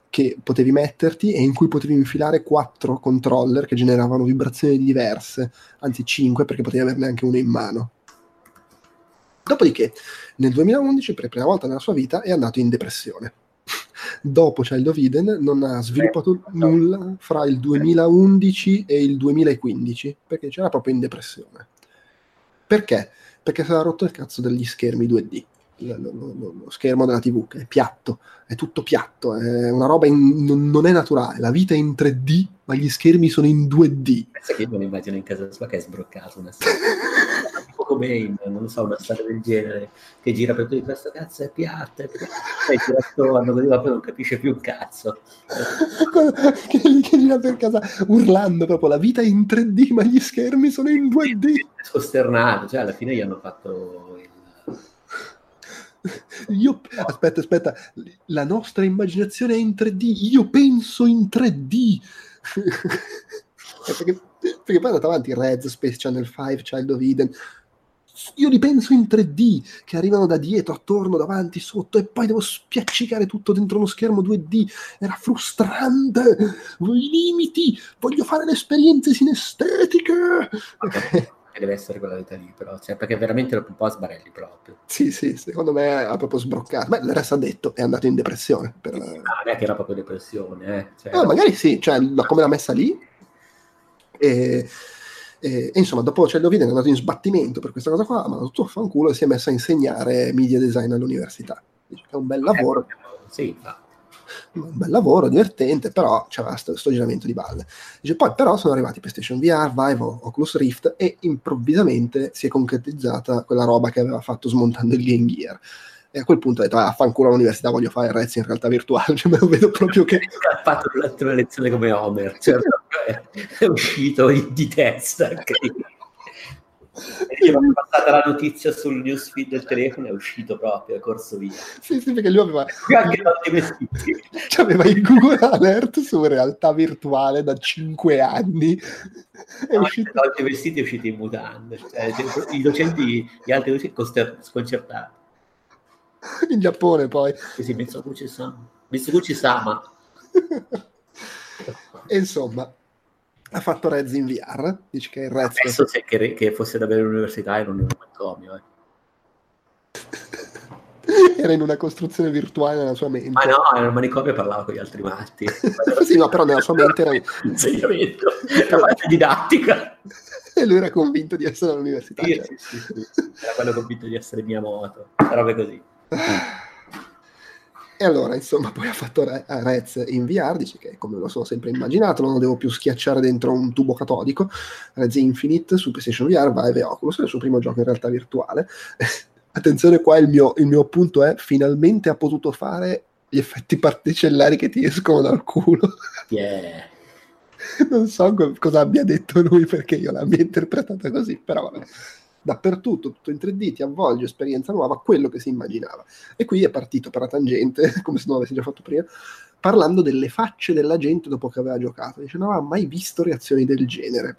che potevi metterti e in cui potevi infilare quattro controller che generavano vibrazioni diverse, anzi cinque, perché potevi averne anche uno in mano. Dopodiché, nel duemilaundici, per la prima volta nella sua vita, è andato in depressione. Dopo Child of Eden non ha sviluppato eh, no. nulla fra il duemilaundici e il duemilaquindici, perché c'era proprio in depressione. Perché? Perché si era rotto il cazzo degli schermi due D. lo, lo, lo schermo della tivù, che è piatto, è tutto piatto, è una roba in, non, non è naturale, la vita è in tre D ma gli schermi sono in due D. Pensa che io me lo immagino in casa sua che è sbroccato una storia, un po' come in, non so, una storia del genere che gira per tutti, questo cazzo è piatto, è piatto. E gira attorno, così poi non capisce più un cazzo. che, che gira per casa urlando proprio, la vita è in tre D ma gli schermi sono in due D. Costernato, cioè alla fine gli hanno fatto... Io aspetta, aspetta, la nostra immaginazione è in tre D, io penso in tre D. perché, perché poi è andato avanti Red, Space Channel cinque, Child of Eden, io li penso in tre D che arrivano da dietro, attorno, davanti, sotto, e poi devo spiaccicare tutto dentro uno schermo due D. Era frustrante, i limiti, voglio fare le esperienze sinestetiche. Okay. Deve essere quella vita lì, però, cioè, perché veramente un po' a sbarelli proprio. Sì, sì, secondo me ha proprio sbroccato. Beh, il resto ha detto, è andato in depressione. Per... No, non è che era proprio depressione. Eh. Cioè, no, era... magari sì, cioè, come l'ha messa lì. E, e, e insomma, dopo Cello Viden è andato in sbattimento per questa cosa qua, ma tutto fanculo, e si è messa a insegnare media design all'università. Dice che è un bel lavoro. Eh, sì, ma... un bel lavoro, divertente, però c'era sto, sto giramento di balle. Dice, poi però sono arrivati PlayStation V R, Vive, Oculus Rift, e improvvisamente si è concretizzata quella roba che aveva fatto smontando il Game Gear, e a quel punto ha detto, ah, fanculo all'università, voglio fare il Rezzi in realtà virtuale, cioè me lo vedo proprio che... ha fatto una lezione come Homer, certo. È uscito di testa, che... perché mi è passata la notizia sul newsfeed del telefono, è uscito proprio, è corso via. Sì, sì, perché lui aveva anche tanti vestiti, aveva il Google Alert su realtà virtuale da cinque anni, è no, uscito tanti vestiti, è uscito in mutande, cioè, i docenti, gli altri docenti sconcertati. In Giappone poi sì, sì, Mitsuguchi-sama Mitsuguchi-sama. E insomma ha fatto Rez in V R, dice che il Rez penso che... Che, che fosse davvero l'università, era un manicomio, eh. Era in una costruzione virtuale nella sua mente. Ma no, era un manicomio e parlava con gli altri matti. Sì, no, però nella sua mente era insegnamento, era didattica. E lui era convinto di essere all'università. Sì, cioè. Sì, sì, sì. Era quello convinto di essere Miyamoto, robe così. E allora, insomma, poi ha fatto Re- Rez in V R, dice che come me lo sono sempre immaginato, non lo devo più schiacciare dentro un tubo catodico. Rez Infinite su PlayStation V R, Vive e Oculus, è il suo primo gioco in realtà virtuale. Attenzione qua, il mio, il mio punto è, finalmente ha potuto fare gli effetti particellari che ti escono dal culo. Yeah. Non so co- cosa abbia detto lui, perché io l'abbia interpretata così, però vabbè. Dappertutto, tutto in tre D, ti avvolge, esperienza nuova, quello che si immaginava. E qui è partito per la tangente, come se non l'avessi già fatto prima, parlando delle facce della gente dopo che aveva giocato. Dice, non aveva mai visto reazioni del genere.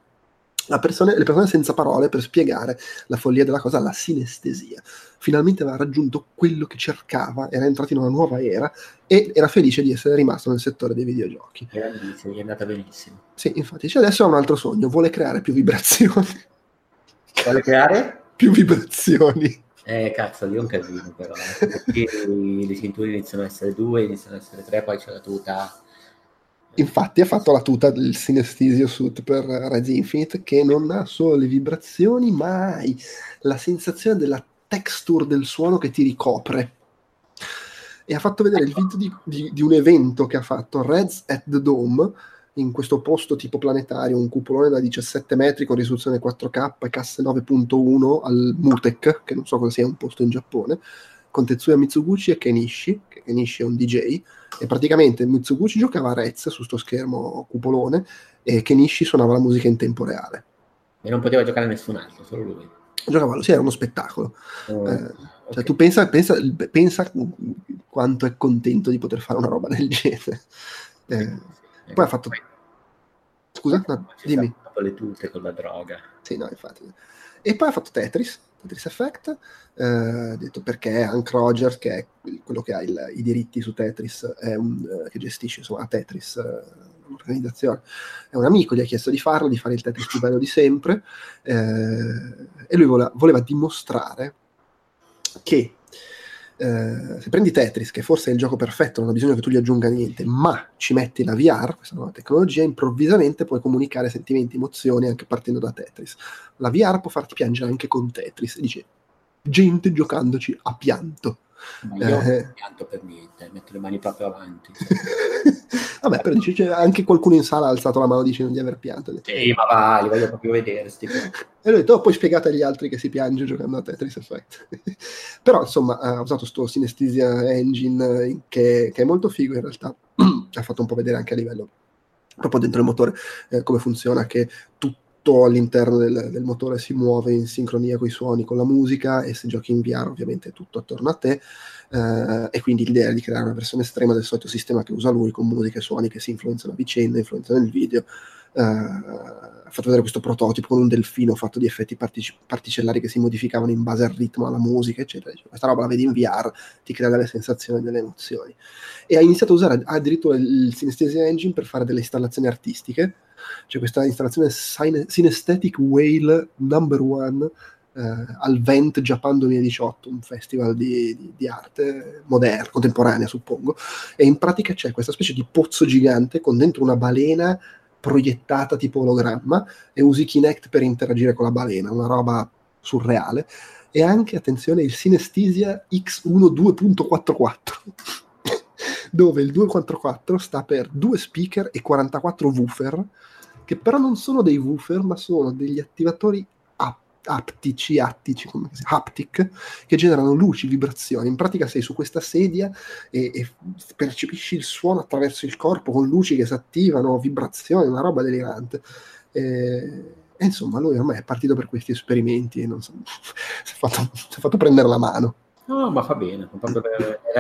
La persone, le persone senza parole per spiegare la follia della cosa, la sinestesia. Finalmente aveva raggiunto quello che cercava, era entrato in una nuova era e era felice di essere rimasto nel settore dei videogiochi. Bellissimo, gli è andata benissimo. Sì, infatti, cioè adesso ha un altro sogno, vuole creare più vibrazioni. Vuole creare? Più vibrazioni. Eh, cazzo, lì è un casino però. Eh. Perché le cinture iniziano a essere due, iniziano a essere tre, poi c'è la tuta. Infatti ha fatto la tuta del Synesthesia Suit per Rez Infinite, che non ha solo le vibrazioni, ma hai la sensazione della texture del suono che ti ricopre. E ha fatto vedere il video di, di, di un evento che ha fatto, Reds at the Dome, in questo posto tipo planetario, un cupolone da diciassette metri con risoluzione quattro K e casse nove virgola uno al Mutek, che non so cosa sia, un posto in Giappone, con Tetsuya Mizuguchi e Kenichi, che Kenichi è un D J, e praticamente Mizuguchi giocava a Rez su sto schermo cupolone e Kenichi suonava la musica in tempo reale. E non poteva giocare nessun altro, solo lui. Giocavano, sì, era uno spettacolo. Oh, eh, okay. Cioè, tu pensa, pensa, pensa quanto è contento di poter fare una roba del genere. Eh, poi ha fatto... Scusa, no, dimmi. Le tute con la droga. Sì, no, infatti. E poi ha fatto Tetris, Tetris Effect, eh, detto perché Hank Rogers, che è quello che ha il, i diritti su Tetris, è un, eh, che gestisce insomma Tetris, eh, l'organizzazione, è un amico, gli ha chiesto di farlo, di fare il Tetris più bello di sempre, eh, e lui voleva, voleva dimostrare che Uh, se prendi Tetris, che forse è il gioco perfetto, non ha bisogno che tu gli aggiunga niente, ma ci metti la V R, questa nuova tecnologia, improvvisamente puoi comunicare sentimenti, emozioni anche partendo da Tetris. La V R può farti piangere anche con Tetris. E dice, gente giocandoci a pianto. Ma io eh. non pianto per niente, metto le mani proprio avanti. Vabbè, però dice, cioè, anche qualcuno in sala ha alzato la mano dicendo di aver pianto. Sì, ma va, li voglio proprio vedere. Sti e lui, poi spiegate agli altri che si piange giocando a Tetris Effect. Però, insomma, ha usato sto Synesthesia Engine che, che è molto figo in realtà. Ha fatto un po' vedere anche a livello, proprio dentro il motore, eh, come funziona, che tutto all'interno del, del motore si muove in sincronia con i suoni, con la musica, e se giochi in V R ovviamente tutto attorno a te, eh, e quindi l'idea è di creare una versione estrema del solito sistema che usa lui, con musica e suoni che si influenzano a vicenda, influenzano il video. Eh, ha fatto vedere questo prototipo con un delfino fatto di effetti partic- particellari che si modificavano in base al ritmo, alla musica, eccetera. Questa roba la vedi in V R, ti crea delle sensazioni, delle emozioni. E ha iniziato a usare addirittura il Synesthesia Engine per fare delle installazioni artistiche. C'è questa installazione Sine- Synesthetic Whale number one eh, al Vent Japan duemiladiciotto, un festival di, di, di arte moderna, contemporanea suppongo, e in pratica c'è questa specie di pozzo gigante con dentro una balena proiettata tipo ologramma, e usi Kinect per interagire con la balena, una roba surreale. E anche, attenzione, il Synesthesia X dodici punto quarantaquattro dove il duecentoquarantaquattro sta per due speaker e quarantaquattro woofer, che però non sono dei woofer, ma sono degli attivatori aptici, attici, come si chiama? Haptic, che generano luci, vibrazioni. In pratica sei su questa sedia e, e percepisci il suono attraverso il corpo, con luci che si attivano, vibrazioni, una roba delirante. E... E insomma, lui ormai è partito per questi esperimenti e non so, si è fatto, si è fatto prendere la mano. No, ma fa bene,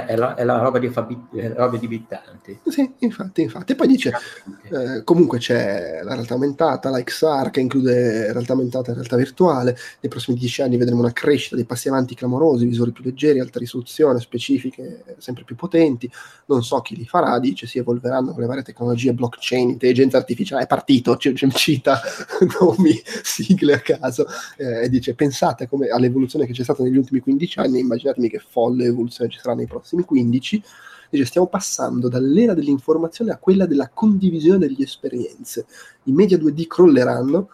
è la, è la roba di Fabi, roba di Bittanti. Sì, infatti, infatti. E poi dice, eh, comunque c'è la realtà aumentata, la X R che include realtà aumentata e realtà virtuale. Nei prossimi dieci anni vedremo una crescita, dei passi avanti clamorosi, visori più leggeri, alta risoluzione, specifiche sempre più potenti. Non so chi li farà, dice, si evolveranno con le varie tecnologie, blockchain, intelligenza artificiale. È partito, c- c- cita nomi, sigle a caso. Eh, dice, pensate come all'evoluzione che c'è stata negli ultimi quindici anni, immaginate che folle evoluzione ci sarà nei prossimi quindici. Dice, stiamo passando dall'era dell'informazione a quella della condivisione delle esperienze. I media due D crolleranno,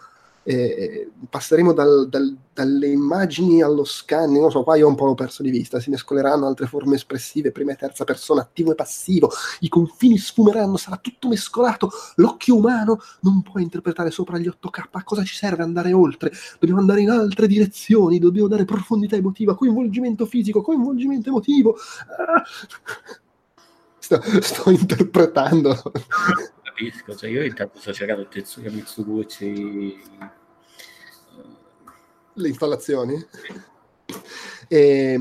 eh, passeremo dal, dal, dalle immagini allo scanning, non so, qua io un po' l'ho perso di vista, si mescoleranno altre forme espressive, prima e terza persona, attivo e passivo, i confini sfumeranno, sarà tutto mescolato, l'occhio umano non può interpretare sopra gli otto K, a cosa ci serve andare oltre? Dobbiamo andare in altre direzioni, dobbiamo dare profondità emotiva, coinvolgimento fisico, coinvolgimento emotivo. Ah. sto, sto interpretando. Capisco, cioè io intanto sto cercando Tetsuya Mitsuguchi, le installazioni. e,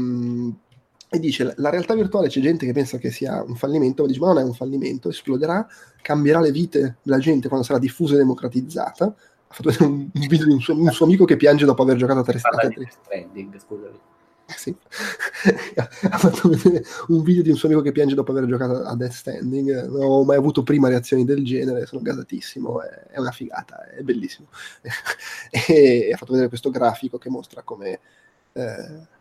e dice, la realtà virtuale, c'è gente che pensa che sia un fallimento, ma dice, ma non è un fallimento, esploderà, cambierà le vite della gente quando sarà diffusa e democratizzata. Ha fatto vedere un video di un, un suo amico che piange dopo aver giocato a tre stati. Sì. Ha fatto vedere un video di un suo amico che piange dopo aver giocato a Death Stranding. Non ho mai avuto prima reazioni del genere, sono gasatissimo, è una figata, è bellissimo. E ha fatto vedere questo grafico che mostra come eh,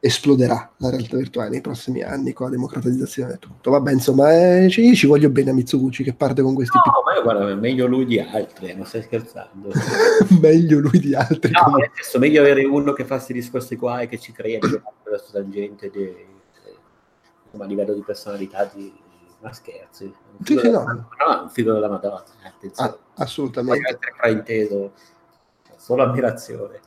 esploderà la realtà virtuale nei prossimi anni con la democratizzazione e tutto. Vabbè, insomma, eh, ci, ci voglio bene a Mitsuguchi che parte con questi... No, pic- ma io guarda, è meglio lui di altri, non stai scherzando. Meglio lui di altri? No, come... adesso, meglio avere uno che fa questi discorsi qua e che ci crede verso la gente di, di, a livello di personalità di... Ma scherzi. Sì, sì, no. No, un figo della Madonna, attenzione. Ah, assolutamente. Poi, frainteso, solo ammirazione.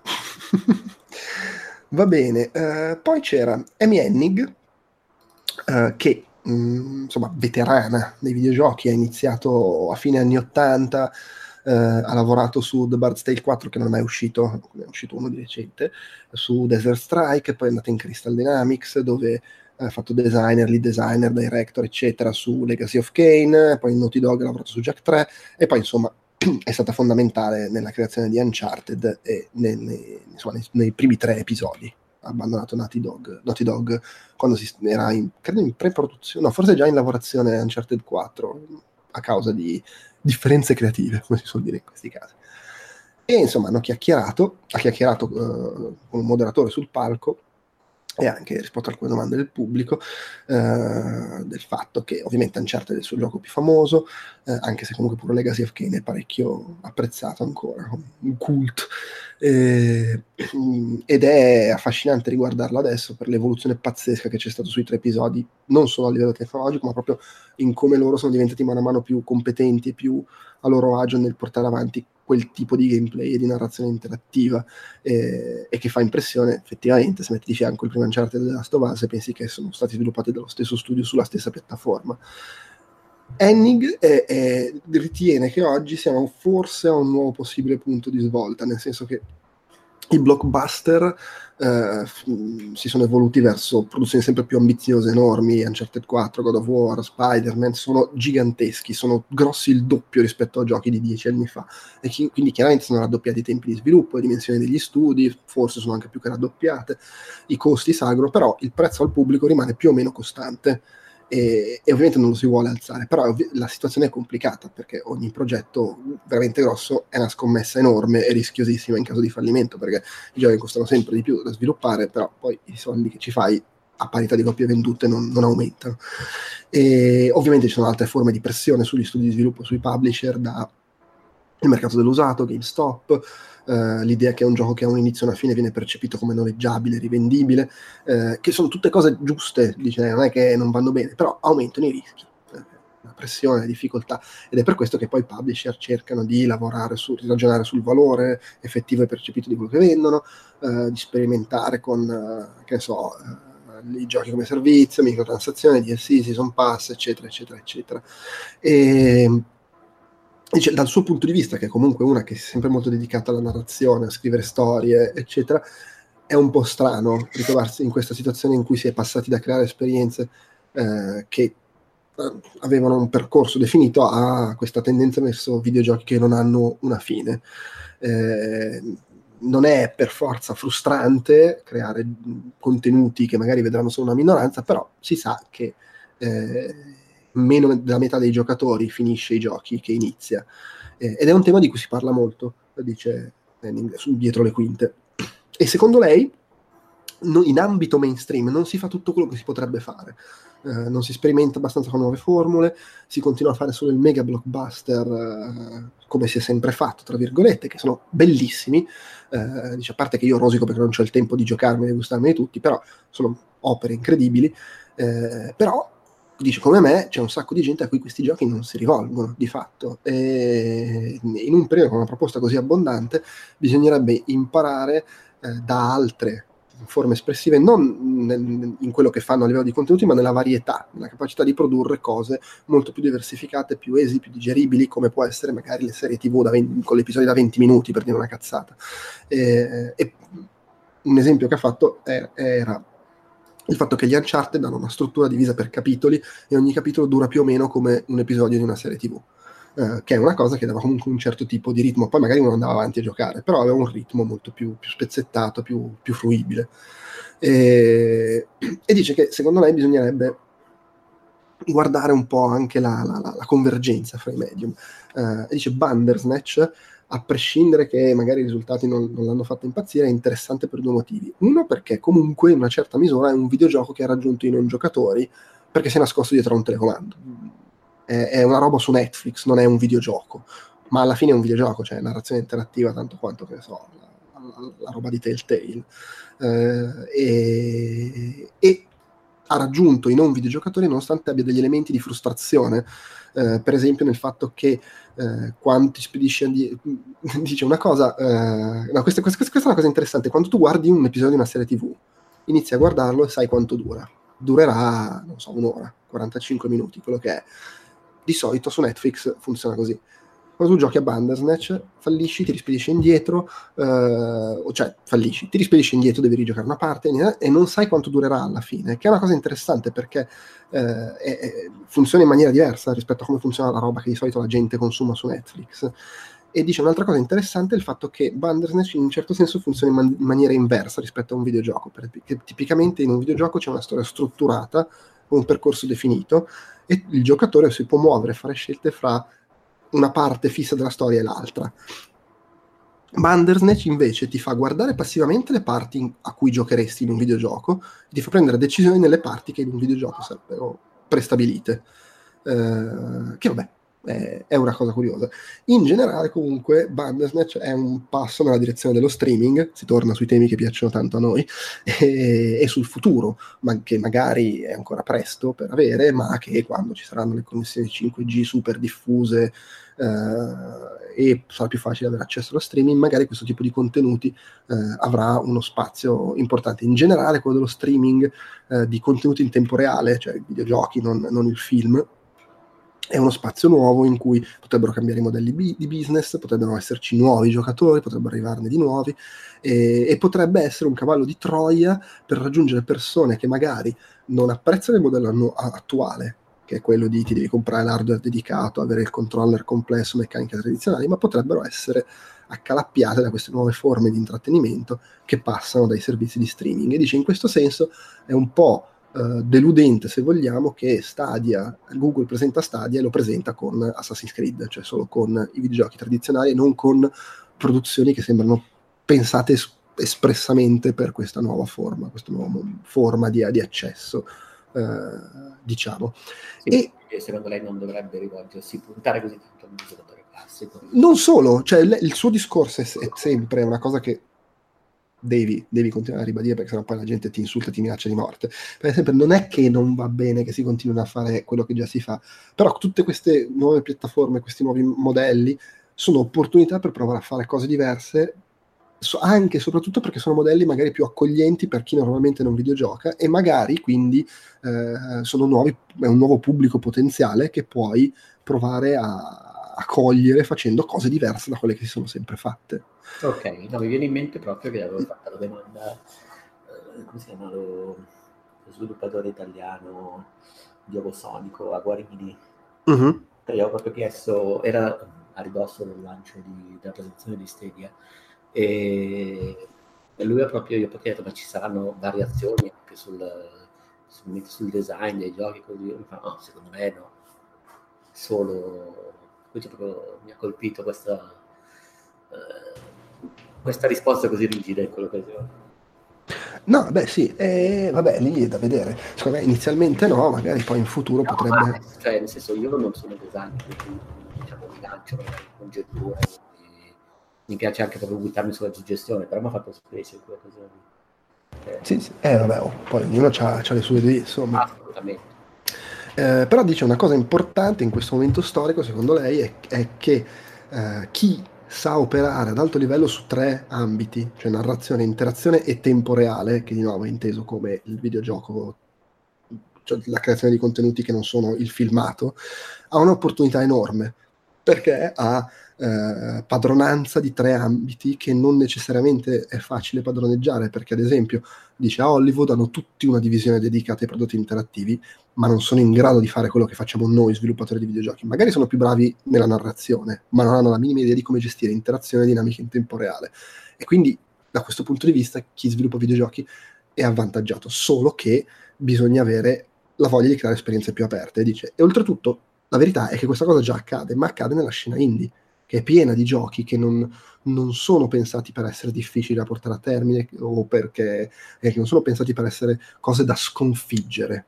Va bene, uh, poi c'era Amy Hennig, uh, che mh, insomma, veterana dei videogiochi, ha iniziato a fine anni ottanta, uh, ha lavorato su The Bard's Tale quattro, che non è mai uscito, ne è uscito uno di recente, su Desert Strike, poi è andata in Crystal Dynamics, dove ha fatto designer, lead designer, director, eccetera, su Legacy of Kain, poi in Naughty Dog ha lavorato su Jack tre, e poi insomma... è stata fondamentale nella creazione di Uncharted e nei, nei, insomma, nei, nei primi tre episodi. Ha abbandonato Naughty Dog, Naughty Dog quando si era in, credo in pre-produzione, no, forse già in lavorazione Uncharted quattro, a causa di differenze creative, come si suol dire in questi casi. E insomma hanno chiacchierato, ha chiacchierato eh, con un moderatore sul palco, e anche rispetto a alcune domande del pubblico, eh, del fatto che ovviamente Uncharted è il suo gioco più famoso, eh, anche se comunque pure Legacy of Kain è parecchio apprezzato ancora, un cult, eh, ed è affascinante riguardarlo adesso per l'evoluzione pazzesca che c'è stata sui tre episodi, non solo a livello tecnologico ma proprio in come loro sono diventati mano a mano più competenti e più a loro agio nel portare avanti quel tipo di gameplay e di narrazione interattiva, eh, e che fa impressione effettivamente. Se metti di fianco il primo Uncharted della Stovaz e pensi che sono stati sviluppati dallo stesso studio sulla stessa piattaforma. Ennig è, è, ritiene che oggi siamo forse a un nuovo possibile punto di svolta, nel senso che i blockbuster eh, f- si sono evoluti verso produzioni sempre più ambiziose, enormi. Uncharted quattro, God of War, Spider-Man sono giganteschi, sono grossi il doppio rispetto a giochi di dieci anni fa, e chi- quindi chiaramente sono raddoppiati i tempi di sviluppo, le dimensioni degli studi forse sono anche più che raddoppiate, i costi salgono, però il prezzo al pubblico rimane più o meno costante. E, e ovviamente non lo si vuole alzare, però ovvi- la situazione è complicata perché ogni progetto veramente grosso è una scommessa enorme e rischiosissima in caso di fallimento, perché i giochi costano sempre di più da sviluppare, però poi i soldi che ci fai a parità di copie vendute non, non aumentano. E ovviamente ci sono altre forme di pressione sugli studi di sviluppo, sui publisher, da il mercato dell'usato, GameStop, Uh, l'idea che è un gioco che ha un inizio e una fine viene percepito come noleggiabile, rivendibile, uh, che sono tutte cose giuste, dice, non è che non vanno bene, però aumentano i rischi, eh, la pressione, la difficoltà, ed è per questo che poi i publisher cercano di lavorare su, di ragionare sul valore effettivo e percepito di quello che vendono, uh, di sperimentare con, uh, che ne so, uh, i giochi come servizio, microtransazioni, D L C, Season Pass, eccetera, eccetera, eccetera. E... Dice, dal suo punto di vista, che è comunque una che si è sempre molto dedicata alla narrazione, a scrivere storie, eccetera, è un po' strano ritrovarsi in questa situazione in cui si è passati da creare esperienze eh, che eh, avevano un percorso definito a questa tendenza verso videogiochi che non hanno una fine. Eh, non è per forza frustrante creare contenuti che magari vedranno solo una minoranza, però si sa che... Eh, meno della metà dei giocatori finisce i giochi che inizia, eh, ed è un tema di cui si parla molto, dice Henning, su dietro le quinte, e secondo lei no, in ambito mainstream non si fa tutto quello che si potrebbe fare, eh, non si sperimenta abbastanza con nuove formule, si continua a fare solo il mega blockbuster, eh, come si è sempre fatto, tra virgolette, che sono bellissimi, eh, dice, a parte che io rosico perché non c'ho il tempo di giocarmi e gustarmi tutti, però sono opere incredibili, eh, però dice, come me, c'è un sacco di gente a cui questi giochi non si rivolgono, di fatto. E in un periodo con una proposta così abbondante bisognerebbe imparare eh, da altre forme espressive, non nel, in quello che fanno a livello di contenuti, ma nella varietà, nella capacità di produrre cose molto più diversificate, più esi, più digeribili, come può essere magari le serie tivù da venti, con l'episodio da venti minuti, per dire una cazzata. E, e un esempio che ha fatto era... era il fatto che gli Uncharted hanno una struttura divisa per capitoli e ogni capitolo dura più o meno come un episodio di una serie tivù, eh, che è una cosa che dava comunque un certo tipo di ritmo, poi magari uno andava avanti a giocare, però aveva un ritmo molto più, più spezzettato, più, più fruibile. E, e dice che secondo lei bisognerebbe guardare un po' anche la, la, la convergenza fra i medium. Eh, dice Bandersnatch, a prescindere che magari i risultati non, non l'hanno fatto impazzire, è interessante per due motivi. Uno, perché comunque in una certa misura è un videogioco che ha raggiunto i non giocatori perché si è nascosto dietro a un telecomando. È, è una roba su Netflix, non è un videogioco, ma alla fine è un videogioco, cioè narrazione interattiva tanto quanto, che ne so, la, la, la roba di Telltale. Eh, e, e ha raggiunto i non videogiocatori nonostante abbia degli elementi di frustrazione, eh, per esempio nel fatto che eh, quanti spedisci di... dice una cosa eh... no, questa, questa, questa è una cosa interessante. Quando tu guardi un episodio di una serie tivù, inizi a guardarlo e sai quanto dura, durerà, non so, un'ora, quarantacinque minuti, quello che è. Di solito su Netflix funziona così. Quando tu giochi a Bandersnatch, fallisci, ti rispedisci indietro, eh, cioè fallisci, ti rispedisci indietro, devi rigiocare una parte e non sai quanto durerà alla fine, che è una cosa interessante perché eh, è, funziona in maniera diversa rispetto a come funziona la roba che di solito la gente consuma su Netflix. E dice un'altra cosa interessante, il fatto che Bandersnatch in un certo senso funziona in, man- in maniera inversa rispetto a un videogioco, perché tipicamente in un videogioco c'è una storia strutturata, con un percorso definito, e il giocatore si può muovere e fare scelte fra una parte fissa della storia e l'altra. Bandersnatch invece ti fa guardare passivamente le parti a cui giocheresti in un videogioco, ti fa prendere decisioni nelle parti che in un videogioco sarebbero prestabilite, eh, che vabbè è, è una cosa curiosa. In generale comunque Bandersnatch è un passo nella direzione dello streaming, si torna sui temi che piacciono tanto a noi e, e sul futuro, ma che magari è ancora presto per avere, ma che quando ci saranno le connessioni cinque G super diffuse Uh, e sarà più facile avere accesso allo streaming, magari questo tipo di contenuti uh, avrà uno spazio importante. In generale quello dello streaming uh, di contenuti in tempo reale, cioè videogiochi, non, non il film, è uno spazio nuovo in cui potrebbero cambiare i modelli bi- di business, potrebbero esserci nuovi giocatori, potrebbero arrivarne di nuovi, e, e potrebbe essere un cavallo di Troia per raggiungere persone che magari non apprezzano il modello no- attuale, che è quello di ti devi comprare l'hardware dedicato, avere il controller complesso, meccaniche tradizionali, ma potrebbero essere accalappiate da queste nuove forme di intrattenimento che passano dai servizi di streaming. E dice, in questo senso è un po' eh, deludente, se vogliamo, che Stadia, Google presenta Stadia e lo presenta con Assassin's Creed, cioè solo con i videogiochi tradizionali e non con produzioni che sembrano pensate es- espressamente per questa nuova forma, questa nuova forma di, di accesso. Uh, diciamo sì, e secondo lei non dovrebbe rivolgersi, puntare così tanto al giocatore classico, non solo, cioè le, il suo discorso è, è sempre una cosa che devi, devi continuare a ribadire, perché sennò poi la gente ti insulta e ti minaccia di morte. Per esempio, non è che non va bene che si continuino a fare quello che già si fa, però tutte queste nuove piattaforme, questi nuovi modelli sono opportunità per provare a fare cose diverse, anche e soprattutto perché sono modelli magari più accoglienti per chi normalmente non videogioca, e magari quindi eh, sono nuovi, è un nuovo pubblico potenziale che puoi provare a, a cogliere facendo cose diverse da quelle che si sono sempre fatte. Ok, no, mi viene in mente proprio che avevo fatto la domanda, eh, come si chiama lo, lo sviluppatore italiano Diabosonico a Guarini, uh-huh. Io ho proprio chiesto, era a ridosso del lancio di, della presentazione di Stadia, e lui ha proprio, io ho detto, ma ci saranno variazioni anche sul, sul, sul design dei giochi, così. Mi fa, no, secondo me no, solo proprio, mi ha colpito questa eh, questa risposta così rigida in quell'occasione. No, beh sì, eh, vabbè, lì è da vedere, secondo me inizialmente no, magari poi in futuro no, potrebbe, ma, cioè nel senso, io non sono designer, quindi diciamo mi lancio congetture, mi piace anche proprio buttarmi sulla suggestione, però mi ha fatto specie in quella cosa lì. Eh. Sì, sì, eh vabbè, oh, poi ognuno ha le sue idee, insomma. Assolutamente. Eh, però dice una cosa importante in questo momento storico, secondo lei, è, è che eh, chi sa operare ad alto livello su tre ambiti, cioè narrazione, interazione e tempo reale, che di nuovo è inteso come il videogioco, cioè la creazione di contenuti che non sono il filmato, ha un'opportunità enorme, perché ha eh, padronanza di tre ambiti che non necessariamente è facile padroneggiare, perché ad esempio, dice, a Hollywood hanno tutti una divisione dedicata ai prodotti interattivi, ma non sono in grado di fare quello che facciamo noi sviluppatori di videogiochi. Magari sono più bravi nella narrazione, ma non hanno la minima idea di come gestire interazione e dinamiche in tempo reale. E quindi, da questo punto di vista, chi sviluppa videogiochi è avvantaggiato, solo che bisogna avere la voglia di creare esperienze più aperte, dice. E oltretutto, la verità è che questa cosa già accade, ma accade nella scena indie, che è piena di giochi che non, non sono pensati per essere difficili da portare a termine, o perché eh, che non sono pensati per essere cose da sconfiggere.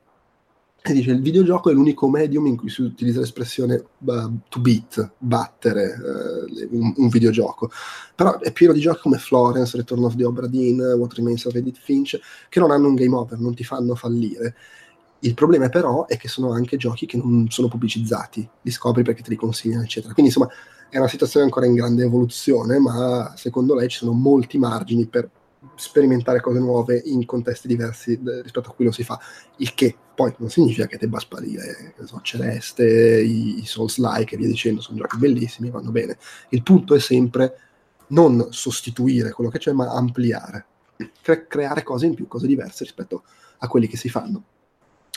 E dice, il videogioco è l'unico medium in cui si utilizza l'espressione uh, to beat, battere uh, un, un videogioco. Però è pieno di giochi come Florence, Return of the Obra Dinn, What Remains of Edith Finch, che non hanno un game over, non ti fanno fallire. Il problema però è che sono anche giochi che non sono pubblicizzati, li scopri perché te li consigliano, eccetera. Quindi insomma è una situazione ancora in grande evoluzione, ma secondo lei ci sono molti margini per sperimentare cose nuove in contesti diversi rispetto a cui lo si fa, il che poi non significa che debba sparire, che so, Celeste, i, i Souls-like e via dicendo, sono giochi bellissimi, vanno bene. Il punto è sempre non sostituire quello che c'è, ma ampliare, cre- creare cose in più, cose diverse rispetto a quelli che si fanno.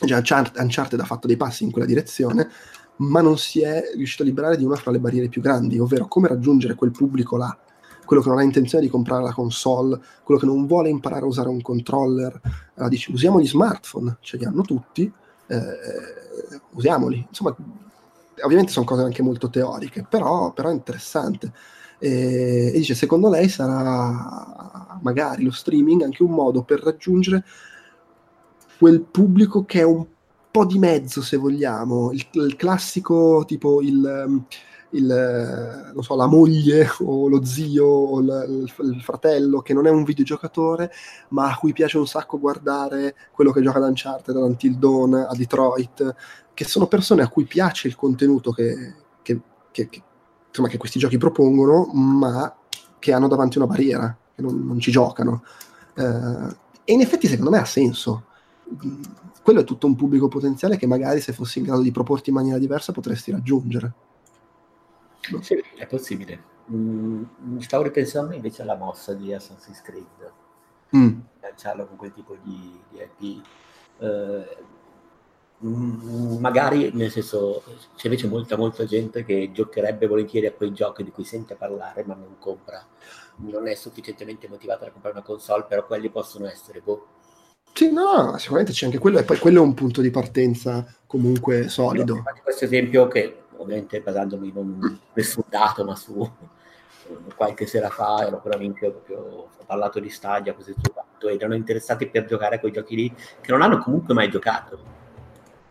Già Uncharted ha fatto dei passi in quella direzione, ma non si è riuscito a liberare di una fra le barriere più grandi, ovvero come raggiungere quel pubblico là, quello che non ha intenzione di comprare la console, quello che non vuole imparare a usare un controller. Allora dici, usiamo gli smartphone, ce li hanno tutti, eh, usiamoli. Insomma, ovviamente sono cose anche molto teoriche, però, però è interessante. eh, e dice secondo lei sarà magari lo streaming anche un modo per raggiungere quel pubblico che è un po' di mezzo, se vogliamo, il, il classico tipo il, il non so, la moglie o lo zio o il, il fratello che non è un videogiocatore ma a cui piace un sacco guardare quello che gioca ad Uncharted, ad Until Dawn, a Detroit, che sono persone a cui piace il contenuto che, che, che, che, insomma, che questi giochi propongono, ma che hanno davanti una barriera, che non, non ci giocano. Eh, e in effetti secondo me ha senso. Quello è tutto un pubblico potenziale che magari se fossi in grado di proporti in maniera diversa potresti raggiungere. Sì, è possibile. Mm, stavo ripensando invece alla mossa di Assassin's Creed, mm. lanciarlo con quel tipo di, di I P. Eh, magari, nel senso, c'è invece molta molta gente che giocherebbe volentieri a quei giochi di cui sente parlare ma non compra, non è sufficientemente motivata a comprare una console, però quelli possono essere boh. Sì, no, sicuramente c'è anche quello, e poi quello è un punto di partenza comunque solido. Infatti questo esempio, che ovviamente basandomi non nessun dato ma su qualche sera fa ero veramente proprio, ho parlato di Stadia, così tutto, ed erano interessati per giocare a quei giochi lì che non hanno comunque mai giocato.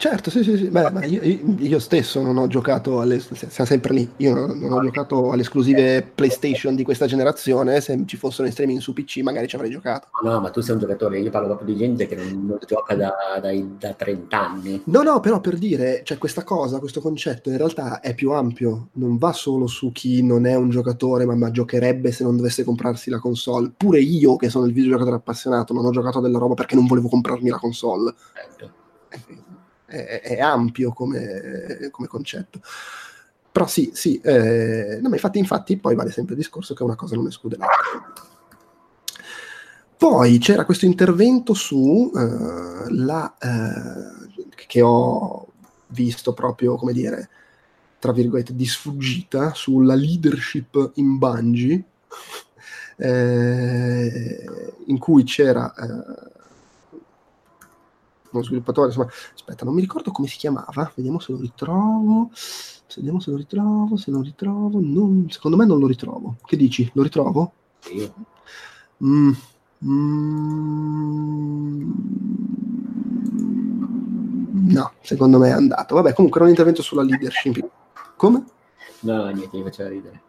Certo, sì, sì, sì. Beh, ma io, io stesso non ho giocato alle, siamo sempre lì, io non, non ho giocato alle esclusive PlayStation di questa generazione, se ci fossero in streaming su P C magari ci avrei giocato. No, ma tu sei un giocatore, io parlo proprio di gente che non, non gioca da, dai, da trenta anni. No, no, però per dire, cioè questa cosa, questo concetto in realtà è più ampio, non va solo su chi non è un giocatore ma, ma giocherebbe se non dovesse comprarsi la console. Pure io, che sono il videogiocatore appassionato, non ho giocato della roba perché non volevo comprarmi la console. Certo. È, è ampio come, come concetto, però sì, sì, eh, no, ma infatti, infatti poi vale sempre il discorso che una cosa non esclude l'altra. Poi c'era questo intervento su eh, la eh, che ho visto proprio, come dire, tra virgolette di sfuggita, sulla leadership in Bungie, eh, in cui c'era eh, uno sviluppatore, insomma, aspetta, non mi ricordo come si chiamava, vediamo se lo ritrovo, vediamo se lo ritrovo, se lo ritrovo, non, secondo me non lo ritrovo, che dici, lo ritrovo? Sì. Mm, mm, no, secondo me è andato, vabbè, comunque era un intervento sulla leadership, come? No, niente, mi faceva ridere.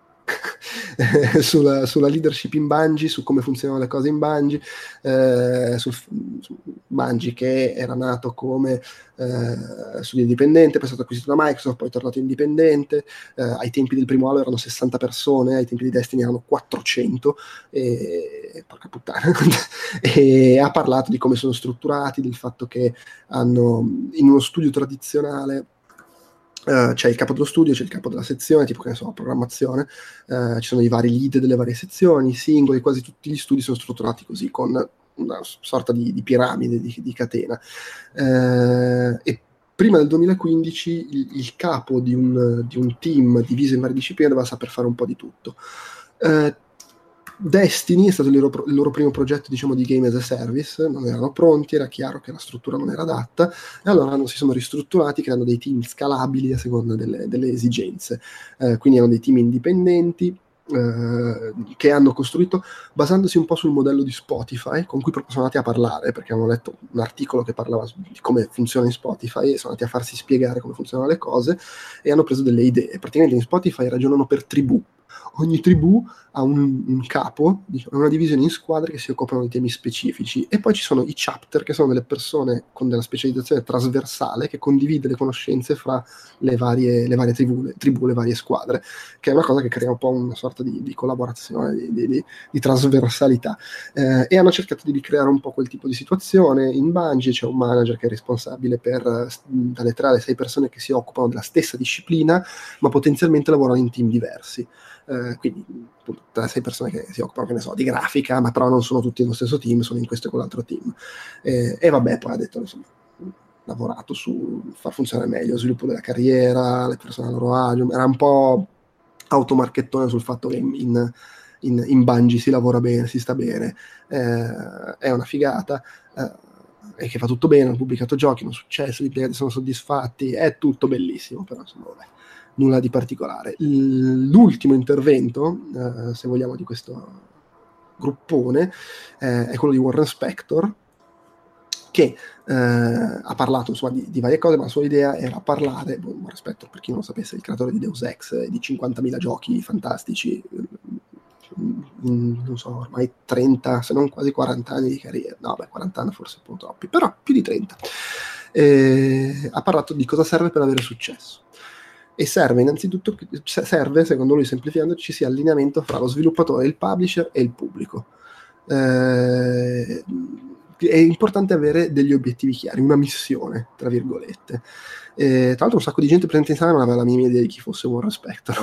Sulla, sulla leadership in Bungie, su come funzionano le cose in Bungie, eh, sul, su Bungie che era nato come eh, studio indipendente, poi è stato acquisito da Microsoft, poi è tornato indipendente, eh, ai tempi del primo Halo erano sessanta persone, ai tempi di Destiny erano quattrocento, e, porca puttana, e ha parlato di come sono strutturati, del fatto che hanno in uno studio tradizionale Uh, c'è il capo dello studio, c'è il capo della sezione, tipo che ne so, programmazione, uh, ci sono i vari lead delle varie sezioni, i singoli, quasi tutti gli studi sono strutturati così, con una sorta di, di piramide, di, di catena. Uh, e prima del duemilaquindici il, il capo di un, di un team diviso in varie discipline doveva saper fare un po' di tutto. Uh, Destiny è stato il loro, il loro primo progetto, diciamo, di game as a service, non erano pronti, era chiaro che la struttura non era adatta, e allora si sono ristrutturati creando dei team scalabili a seconda delle, delle esigenze, eh, quindi erano dei team indipendenti eh, che hanno costruito basandosi un po' sul modello di Spotify, con cui proprio sono andati a parlare, perché hanno letto un articolo che parlava di come funziona in Spotify e sono andati a farsi spiegare come funzionano le cose e hanno preso delle idee. Praticamente in Spotify ragionano per tribù, ogni tribù ha un, un capo, diciamo, una divisione in squadre che si occupano di temi specifici, e poi ci sono i chapter, che sono delle persone con della specializzazione trasversale che condivide le conoscenze fra le varie, le varie tribù, le tribù, le varie squadre, che è una cosa che crea un po' una sorta di, di collaborazione, di, di, di, di trasversalità, eh, e hanno cercato di ricreare un po' quel tipo di situazione. In Bungie c'è un manager che è responsabile per dalle tre alle sei persone che si occupano della stessa disciplina ma potenzialmente lavorano in team diversi. Uh, quindi appunto, tra sei persone che si occupano, che ne so, di grafica, ma però non sono tutti nello stesso team, sono in questo e quell'altro team, eh, e vabbè, poi ha detto, insomma, lavorato su far funzionare meglio lo sviluppo della carriera, le persone a loro agio. Era un po' automarchettone sul fatto che in, in, in, in Bungie si lavora bene, si sta bene, eh, è una figata, eh, e che fa tutto bene, hanno pubblicato giochi, hanno successo, gli impiegati sono soddisfatti, è tutto bellissimo, però insomma vabbè. nulla di particolare. L'ultimo intervento, eh, se vogliamo, di questo gruppone, eh, è quello di Warren Spector, che eh, ha parlato insomma di, di varie cose, ma la sua idea era parlare, boh, rispetto, per chi non lo sapesse, il creatore di Deus Ex e di cinquantamila giochi fantastici, non so, ormai trenta, se non quasi quaranta anni di carriera, no beh quaranta anni forse un po' troppi, però più di trenta, eh, ha parlato di cosa serve per avere successo. E serve innanzitutto, serve secondo lui, semplificandoci, ci sia allineamento fra lo sviluppatore, il publisher e il pubblico. Eh, è importante avere degli obiettivi chiari, una missione, tra virgolette. Eh, tra l'altro un sacco di gente presente in sala non aveva la minima idea di chi fosse Warren Spector.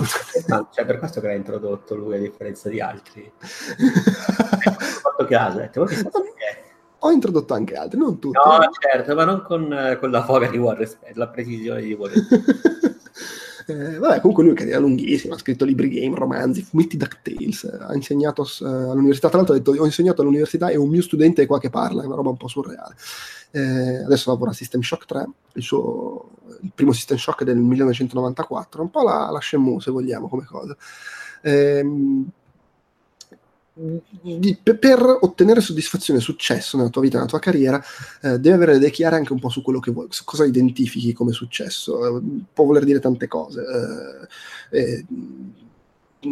No, cioè per questo che l'ha introdotto lui, a differenza di altri. Fatto caso, eh. Ho introdotto anche altri, non tutti. No, eh. certo, ma non con, con la foga di Warren Spector, la precisione di Warren Spector. Eh, vabbè, comunque lui, carriera lunghissima, ha scritto libri game, romanzi, fumetti, DuckTales, ha insegnato uh, all'università, tra l'altro ha detto ho insegnato all'università e un mio studente è qua che parla, è una roba un po' surreale. Eh, adesso lavora a System Shock tre, il suo il primo System Shock del millenovecentonovantaquattro, un po' la, la Shenmue, se vogliamo, come cosa. Eh, di, per ottenere soddisfazione e successo nella tua vita, nella tua carriera, eh, devi avere idee chiare anche un po' su quello che vuoi, su cosa identifichi come successo. Eh, può voler dire tante cose. Eh, eh,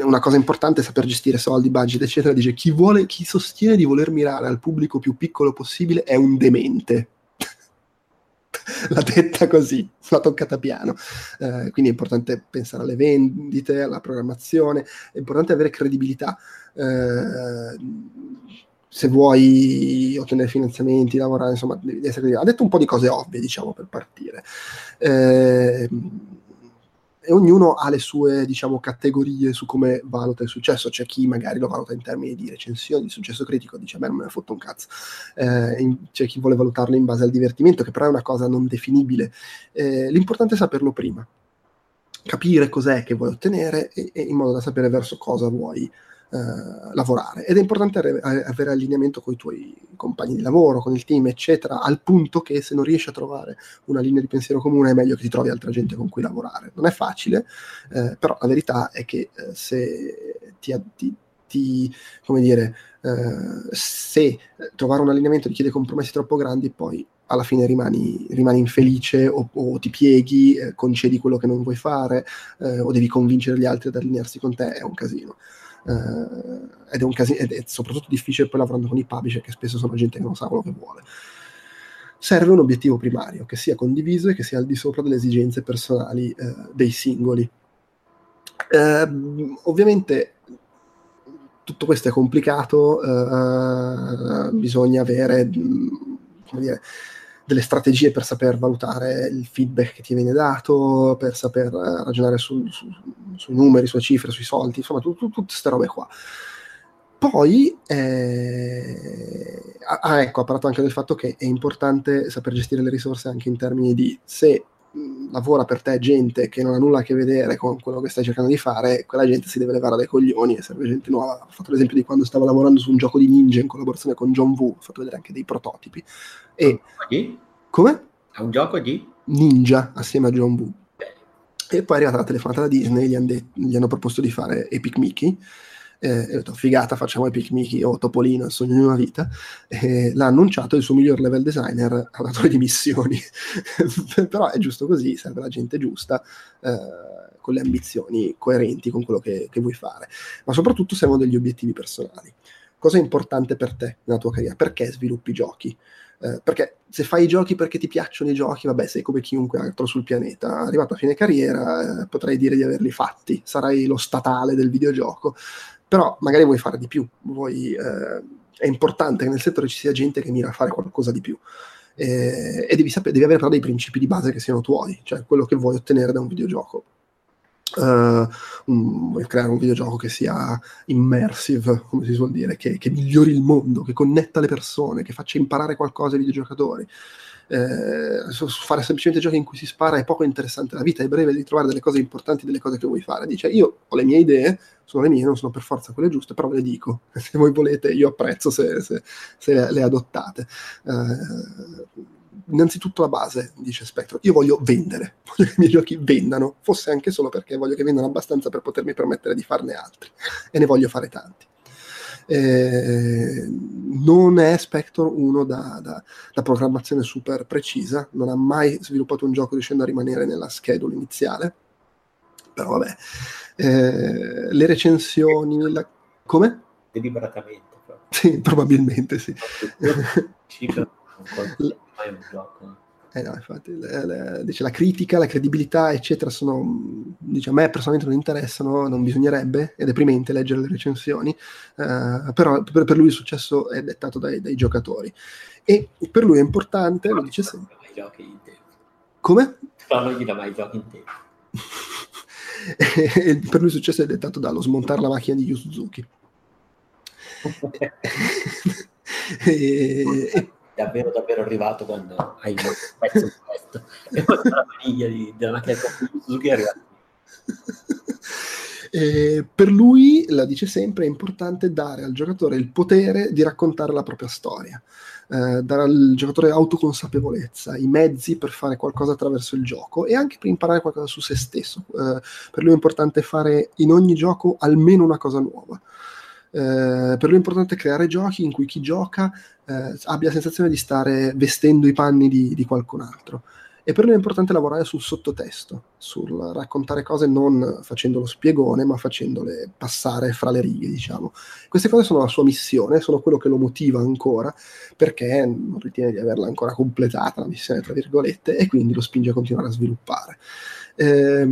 una cosa importante è saper gestire soldi, budget, eccetera. Dice: chi vuole, chi sostiene di voler mirare al pubblico più piccolo possibile è un demente. L'ha detta così, l'ha toccata piano. Eh, quindi è importante pensare alle vendite, alla programmazione, è importante avere credibilità. Eh, se vuoi ottenere finanziamenti, lavorare, insomma, devi essere credibile. Ha detto un po' di cose ovvie, diciamo, per partire. Eh, e ognuno ha le sue, diciamo, categorie su come valuta il successo. C'è chi magari lo valuta in termini di recensioni, di successo critico, dice a me non me ne fotto un cazzo. Eh, in, c'è chi vuole valutarlo in base al divertimento, che però è una cosa non definibile. Eh, l'importante è saperlo prima, capire cos'è che vuoi ottenere e, e in modo da sapere verso cosa vuoi Uh, lavorare. Ed è importante re- avere allineamento con i tuoi compagni di lavoro, con il team, eccetera, al punto che se non riesci a trovare una linea di pensiero comune è meglio che ti trovi altra gente con cui lavorare. Non è facile, eh, però la verità è che eh, se ti, ti, ti come dire, eh, se trovare un allineamento richiede compromessi troppo grandi, poi alla fine rimani, rimani infelice o, o ti pieghi, eh, concedi quello che non vuoi fare, eh, o devi convincere gli altri ad allinearsi con te, è un casino. Uh, ed, è un casino, ed è soprattutto difficile poi lavorando con i publisher, che spesso sono gente che non sa quello che vuole. Serve un obiettivo primario che sia condiviso e che sia al di sopra delle esigenze personali uh, dei singoli. Uh, ovviamente tutto questo è complicato, uh, bisogna avere, come dire, delle strategie per saper valutare il feedback che ti viene dato, per saper ragionare su, su, sui numeri, sulle cifre, sui soldi, insomma, tu, tu, tutte ste robe qua. Poi, eh, ah, ecco, ha parlato anche del fatto che è importante saper gestire le risorse anche in termini di se lavora per te gente che non ha nulla a che vedere con quello che stai cercando di fare, quella gente si deve levare dai coglioni e serve gente nuova. Ho fatto l'esempio di quando stavo lavorando su un gioco di ninja in collaborazione con John Woo, ho fatto vedere anche dei prototipi. E di? Come? È un gioco di? Ninja, assieme a John Woo. Beh. E poi è arrivata la telefonata da Disney, gli, han de- gli hanno proposto di fare Epic Mickey. Eh, e ho detto, figata, facciamo Epic Mickey o Topolino, il sogno di una vita. Eh, l'ha annunciato il suo miglior level designer alla torre di missioni. Però è giusto così, serve la gente giusta, eh, con le ambizioni coerenti con quello che, che vuoi fare, ma soprattutto servono degli obiettivi personali. Cosa è importante per te nella tua carriera? Perché sviluppi giochi? Eh, perché se fai i giochi perché ti piacciono i giochi, vabbè, sei come chiunque altro sul pianeta, arrivato a fine carriera, eh, potrai dire di averli fatti, sarai lo statale del videogioco. Però magari vuoi fare di più, vuoi, eh, è importante che nel settore ci sia gente che mira a fare qualcosa di più, eh, e devi sapere, devi avere però dei principi di base che siano tuoi, cioè quello che vuoi ottenere da un videogioco. Uh, un, vuoi creare un videogioco che sia immersive, come si suol dire, che, che migliori il mondo, che connetta le persone, che faccia imparare qualcosa ai videogiocatori. Eh, fare semplicemente giochi in cui si spara è poco interessante, la vita è breve, devi trovare delle cose importanti, delle cose che vuoi fare. Dice, io ho le mie idee, sono le mie, non sono per forza quelle giuste, però ve le dico, se voi volete io apprezzo se, se, se le adottate. Eh, innanzitutto la base, dice Spectro. Io voglio vendere, voglio che i miei giochi vendano, fosse anche solo perché voglio che vendano abbastanza per potermi permettere di farne altri, e ne voglio fare tanti. Eh, non è Spector uno da, da, da programmazione super precisa, non ha mai sviluppato un gioco riuscendo a rimanere nella schedule iniziale, però vabbè, eh, le recensioni la... come? Deliberatamente però. Sì, probabilmente sì. Eh no, infatti, le, le, dice, la critica, la credibilità eccetera sono, dice, a me personalmente non interessano, non bisognerebbe, è deprimente leggere le recensioni, eh, però per, per lui il successo è dettato dai, dai giocatori, e per lui è importante, lo dice sempre, come? Non gli dà mai giochi in tempo. E per lui il successo è dettato dallo smontare la macchina di Yu Suzuki. e, e, davvero davvero arrivato quando hai il pezzo di questo e quando la maniglia di, della macchina di Suzuki è arrivata. Eh, per lui, la dice sempre, è importante dare al giocatore il potere di raccontare la propria storia, eh, dare al giocatore autoconsapevolezza, i mezzi per fare qualcosa attraverso il gioco e anche per imparare qualcosa su se stesso. Eh, per lui è importante fare in ogni gioco almeno una cosa nuova. Eh, per lui è importante creare giochi in cui chi gioca eh, abbia la sensazione di stare vestendo i panni di, di qualcun altro, e per lui è importante lavorare sul sottotesto, sul raccontare cose non facendo lo spiegone ma facendole passare fra le righe, diciamo. Queste cose sono la sua missione, sono quello che lo motiva ancora, perché non ritiene di averla ancora completata la missione tra virgolette, e quindi lo spinge a continuare a sviluppare. E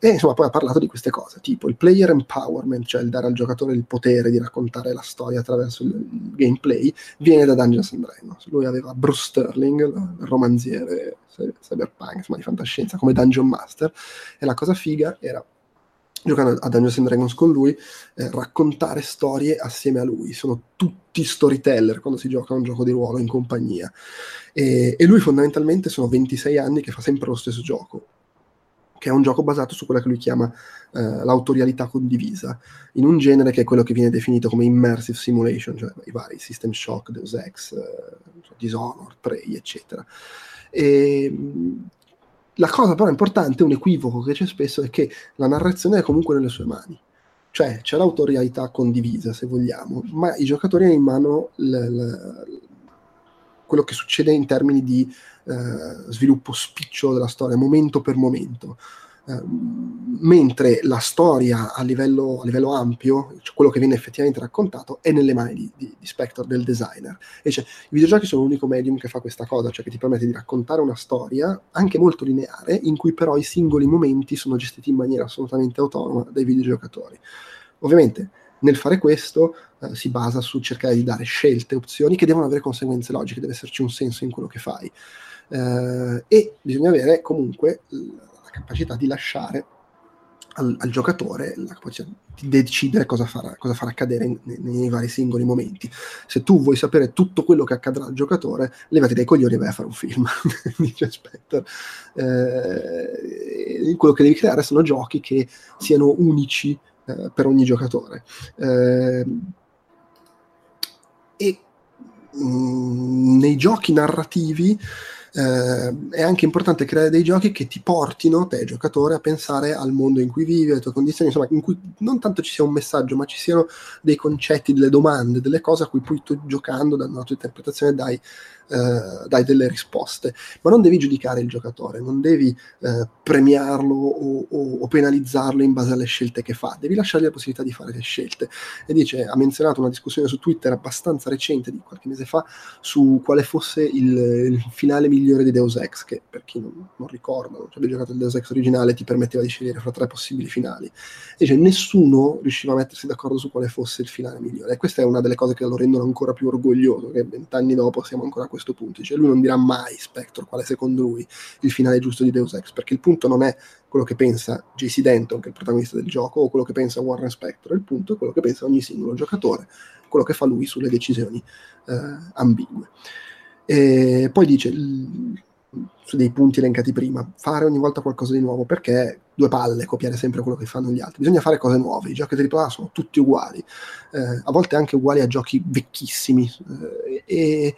insomma poi ha parlato di queste cose, tipo il player empowerment, cioè il dare al giocatore il potere di raccontare la storia attraverso il gameplay, viene da Dungeons and Dragons. Lui aveva Bruce Sterling, romanziere cyberpunk, insomma di fantascienza, come Dungeon Master, e la cosa figa era, giocando a Dungeons and Dragons con lui, eh, raccontare storie assieme a lui. Sono tutti storyteller quando si gioca a un gioco di ruolo in compagnia, e, e lui fondamentalmente sono ventisei anni che fa sempre lo stesso gioco, che è un gioco basato su quella che lui chiama eh, l'autorialità condivisa, in un genere che è quello che viene definito come immersive simulation, cioè i vari System Shock, Deus Ex, eh, Dishonored, Prey, eccetera. E la cosa però importante, un equivoco che c'è spesso, è che la narrazione è comunque nelle sue mani. Cioè c'è l'autorialità condivisa, se vogliamo, ma i giocatori hanno in mano l- l- quello che succede in termini di Uh, sviluppo spiccio della storia, momento per momento, uh, mentre la storia a livello, a livello ampio, cioè quello che viene effettivamente raccontato, è nelle mani di, di, di Spector, del designer. E cioè, i videogiochi sono l'unico medium che fa questa cosa, cioè che ti permette di raccontare una storia anche molto lineare, in cui però i singoli momenti sono gestiti in maniera assolutamente autonoma dai videogiocatori. Ovviamente nel fare questo eh, si basa su cercare di dare scelte, opzioni che devono avere conseguenze logiche, deve esserci un senso in quello che fai, eh, e bisogna avere comunque la capacità di lasciare al, al giocatore la capacità di decidere cosa far, cosa far accadere in, nei, nei vari singoli momenti. Se tu vuoi sapere tutto quello che accadrà al giocatore, levati dai coglioni e vai a fare un film. Dice Spector, eh, quello che devi creare sono giochi che siano unici per ogni giocatore, eh, e mh, nei giochi narrativi eh, è anche importante creare dei giochi che ti portino, te giocatore, a pensare al mondo in cui vivi, alle tue condizioni, insomma, in cui non tanto ci sia un messaggio ma ci siano dei concetti, delle domande, delle cose a cui poi tu, giocando, dando la tua interpretazione, dai, eh, dai delle risposte. Ma non devi giudicare il giocatore, non devi eh, premiarlo o, o, o penalizzarlo in base alle scelte che fa, devi lasciargli la possibilità di fare le scelte. E dice, ha menzionato una discussione su Twitter abbastanza recente, di qualche mese fa, su quale fosse il, il finale migliore di Deus Ex, che per chi non, non ricorda, non aveva giocato il Deus Ex originale, ti permetteva di scegliere fra tre possibili finali, e dice, nessuno riusciva a mettersi d'accordo su quale fosse il finale migliore, e questa è una delle cose che lo rendono ancora più orgoglioso, che vent'anni dopo siamo ancora a questo punto. Dice, lui non dirà mai, Spector, qual è secondo lui il finale giusto di Deus Ex, perché il punto non è quello che pensa J C Denton, che è il protagonista del gioco, o quello che pensa Warren Spector, il punto è quello che pensa ogni singolo giocatore, quello che fa lui sulle decisioni eh, ambigue. E poi dice, l- su dei punti elencati prima, fare ogni volta qualcosa di nuovo, perché due palle copiare sempre quello che fanno gli altri, bisogna fare cose nuove. I giochi tripla A sono tutti uguali, eh, a volte anche uguali a giochi vecchissimi, eh, e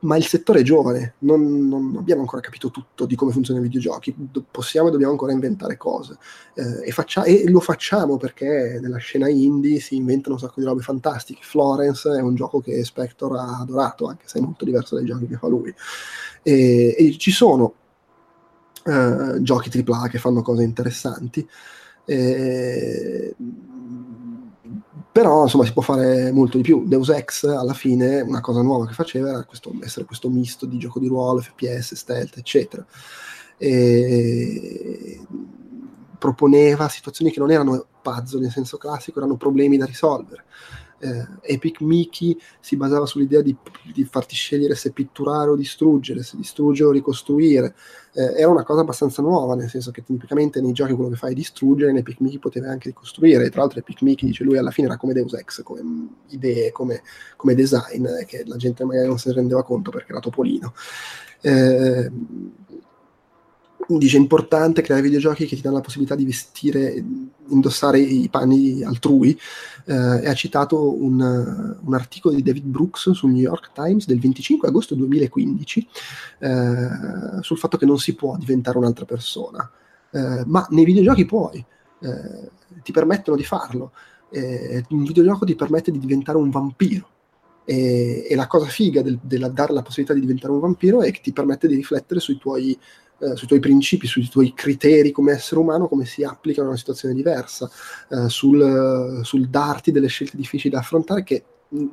ma il settore è giovane, non, non abbiamo ancora capito tutto di come funzionano i videogiochi, Do- possiamo e dobbiamo ancora inventare cose, eh, e, faccia- e lo facciamo perché nella scena indie si inventano un sacco di robe fantastiche. Florence è un gioco che Spector ha adorato, anche se è molto diverso dai giochi che fa lui, e, e ci sono eh, giochi tripla A che fanno cose interessanti, eh, però insomma si può fare molto di più. Deus Ex alla fine una cosa nuova che faceva era questo, essere questo misto di gioco di ruolo, F P S, stealth eccetera, e proponeva situazioni che non erano puzzle in senso classico, erano problemi da risolvere. eh, Epic Mickey si basava sull'idea di, di farti scegliere se pitturare o distruggere, se distruggere o ricostruire. Eh, era una cosa abbastanza nuova, nel senso che tipicamente nei giochi quello che fai è distruggere, in Epic Mickey poteva anche ricostruire, e tra l'altro Epic Mickey, dice lui, alla fine era come Deus Ex, come idee, come, come design, eh, che la gente magari non se ne rendeva conto perché era topolino. Eh, dice, è importante creare videogiochi che ti danno la possibilità di vestire, indossare i panni altrui, eh, e ha citato un, un articolo di David Brooks sul New York Times del venticinque agosto duemilaquindici, eh, sul fatto che non si può diventare un'altra persona, eh, ma nei videogiochi puoi, eh, ti permettono di farlo, eh, un videogioco ti permette di diventare un vampiro. E, e la cosa figa del, della dare la possibilità di diventare un vampiro è che ti permette di riflettere sui tuoi, eh, sui tuoi principi, sui tuoi criteri come essere umano, come si applicano a una situazione diversa, eh, sul, sul darti delle scelte difficili da affrontare che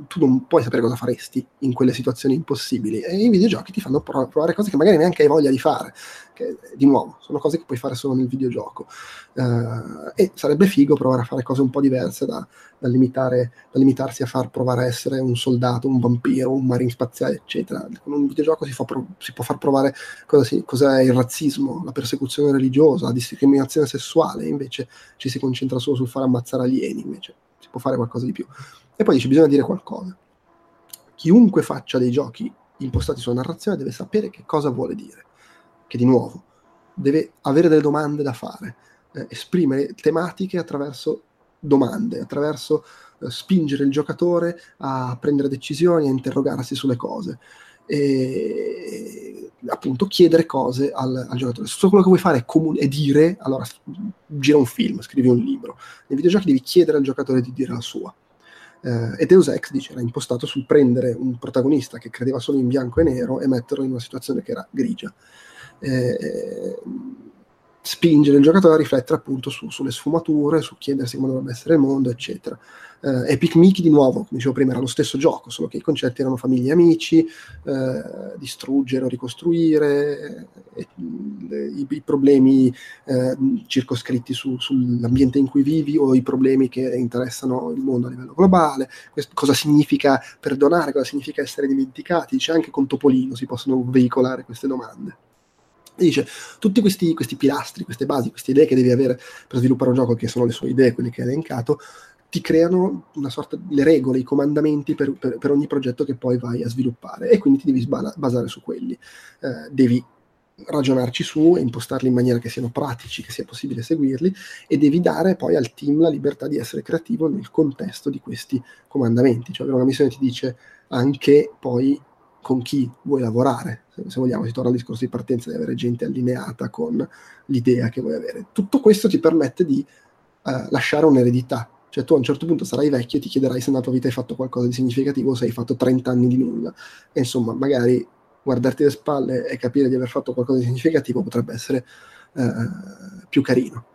tu non puoi sapere cosa faresti in quelle situazioni impossibili, e i videogiochi ti fanno prov- provare cose che magari neanche hai voglia di fare, che di nuovo sono cose che puoi fare solo nel videogioco. Uh, e sarebbe figo provare a fare cose un po' diverse da, da, limitare, da limitarsi a far provare a essere un soldato, un vampiro, un marine spaziale eccetera. Con un videogioco si, fa pro- si può far provare cosa si- cos'è il razzismo, la persecuzione religiosa, la discriminazione sessuale, invece ci si concentra solo sul far ammazzare alieni, invece si può fare qualcosa di più. E poi dice, bisogna dire qualcosa. Chiunque faccia dei giochi impostati sulla narrazione deve sapere che cosa vuole dire, che di nuovo deve avere delle domande da fare, eh, esprimere tematiche attraverso domande, attraverso eh, spingere il giocatore a prendere decisioni, a interrogarsi sulle cose, e appunto chiedere cose al, al giocatore. Se quello che vuoi fare è, comun- è dire, allora gira un film, scrivi un libro. Nei videogiochi devi chiedere al giocatore di dire la sua. Uh, e Deus Ex, dice, era impostato sul prendere un protagonista che credeva solo in bianco e nero e metterlo in una situazione che era grigia, eh, eh, spingere il giocatore a riflettere appunto su, sulle sfumature, su chiedersi come dovrebbe essere il mondo eccetera. uh, Epic Mickey, di nuovo, come dicevo prima, era lo stesso gioco, solo che i concetti erano famiglie e amici, eh, distruggere o ricostruire, eh, i, i problemi eh, circoscritti su, sull'ambiente in cui vivi, o i problemi che interessano il mondo a livello globale. Questo, cosa significa perdonare, cosa significa essere dimenticati. Dice, anche con Topolino si possono veicolare queste domande. Dice, tutti questi, questi pilastri, queste basi, queste idee che devi avere per sviluppare un gioco, che sono le sue idee, quelle che hai elencato, ti creano una sorta di regole, i comandamenti per, per, per ogni progetto che poi vai a sviluppare, e quindi ti devi sbala- basare su quelli, eh, devi ragionarci su e impostarli in maniera che siano pratici, che sia possibile seguirli, e devi dare poi al team la libertà di essere creativo nel contesto di questi comandamenti. Cioè, avere una missione ti dice anche poi con chi vuoi lavorare. Se vogliamo, si torna al discorso di partenza, di avere gente allineata con l'idea che vuoi avere. Tutto questo ti permette di uh, lasciare un'eredità. Cioè, tu a un certo punto sarai vecchio e ti chiederai se nella tua vita hai fatto qualcosa di significativo o se hai fatto trenta anni di nulla. E insomma, magari guardarti le spalle e capire di aver fatto qualcosa di significativo potrebbe essere uh, più carino.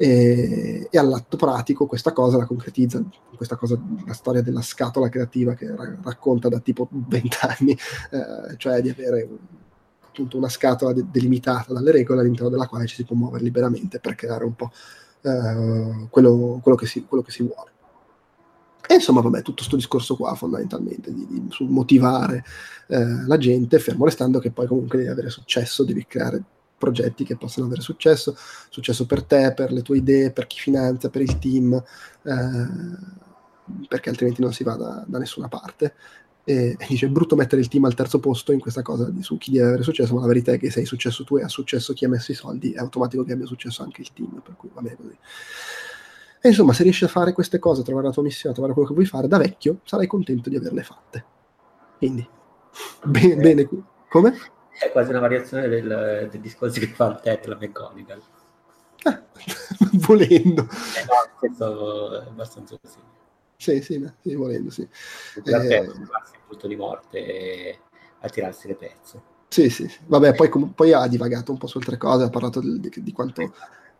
E, e all'atto pratico questa cosa la concretizza, questa cosa, la storia della scatola creativa che ra- racconta da tipo venti anni, eh, cioè di avere un, appunto una scatola de- delimitata dalle regole all'interno della quale ci si può muovere liberamente per creare un po' eh, quello, quello, che si, quello che si vuole. E insomma, vabbè, tutto sto discorso qua fondamentalmente di, di, su motivare eh, la gente, fermo restando che poi comunque devi avere successo, devi creare progetti che possano avere successo, successo per te, per le tue idee, per chi finanzia, per il team, eh, perché altrimenti non si va da, da nessuna parte. E, e dice, è brutto mettere il team al terzo posto in questa cosa di, su chi deve avere successo, ma la verità è che se hai successo tu e ha successo chi ha messo i soldi, è automatico che abbia successo anche il team, per cui va bene così. E insomma, se riesci a fare queste cose, a trovare la tua missione, a trovare quello che vuoi fare, da vecchio sarai contento di averle fatte. Quindi, Bene, bene. Come? È quasi una variazione del, del discorso che fa il Tetris Mechanical. Ah, volendo. Eh no, questo è abbastanza così. Sì, sì, no, sì, volendo, sì. La eh, punto di morte a tirarsi le pezze. Sì, sì, sì. Vabbè, poi, com- poi ha divagato un po' su altre cose, ha parlato di, di, di quanto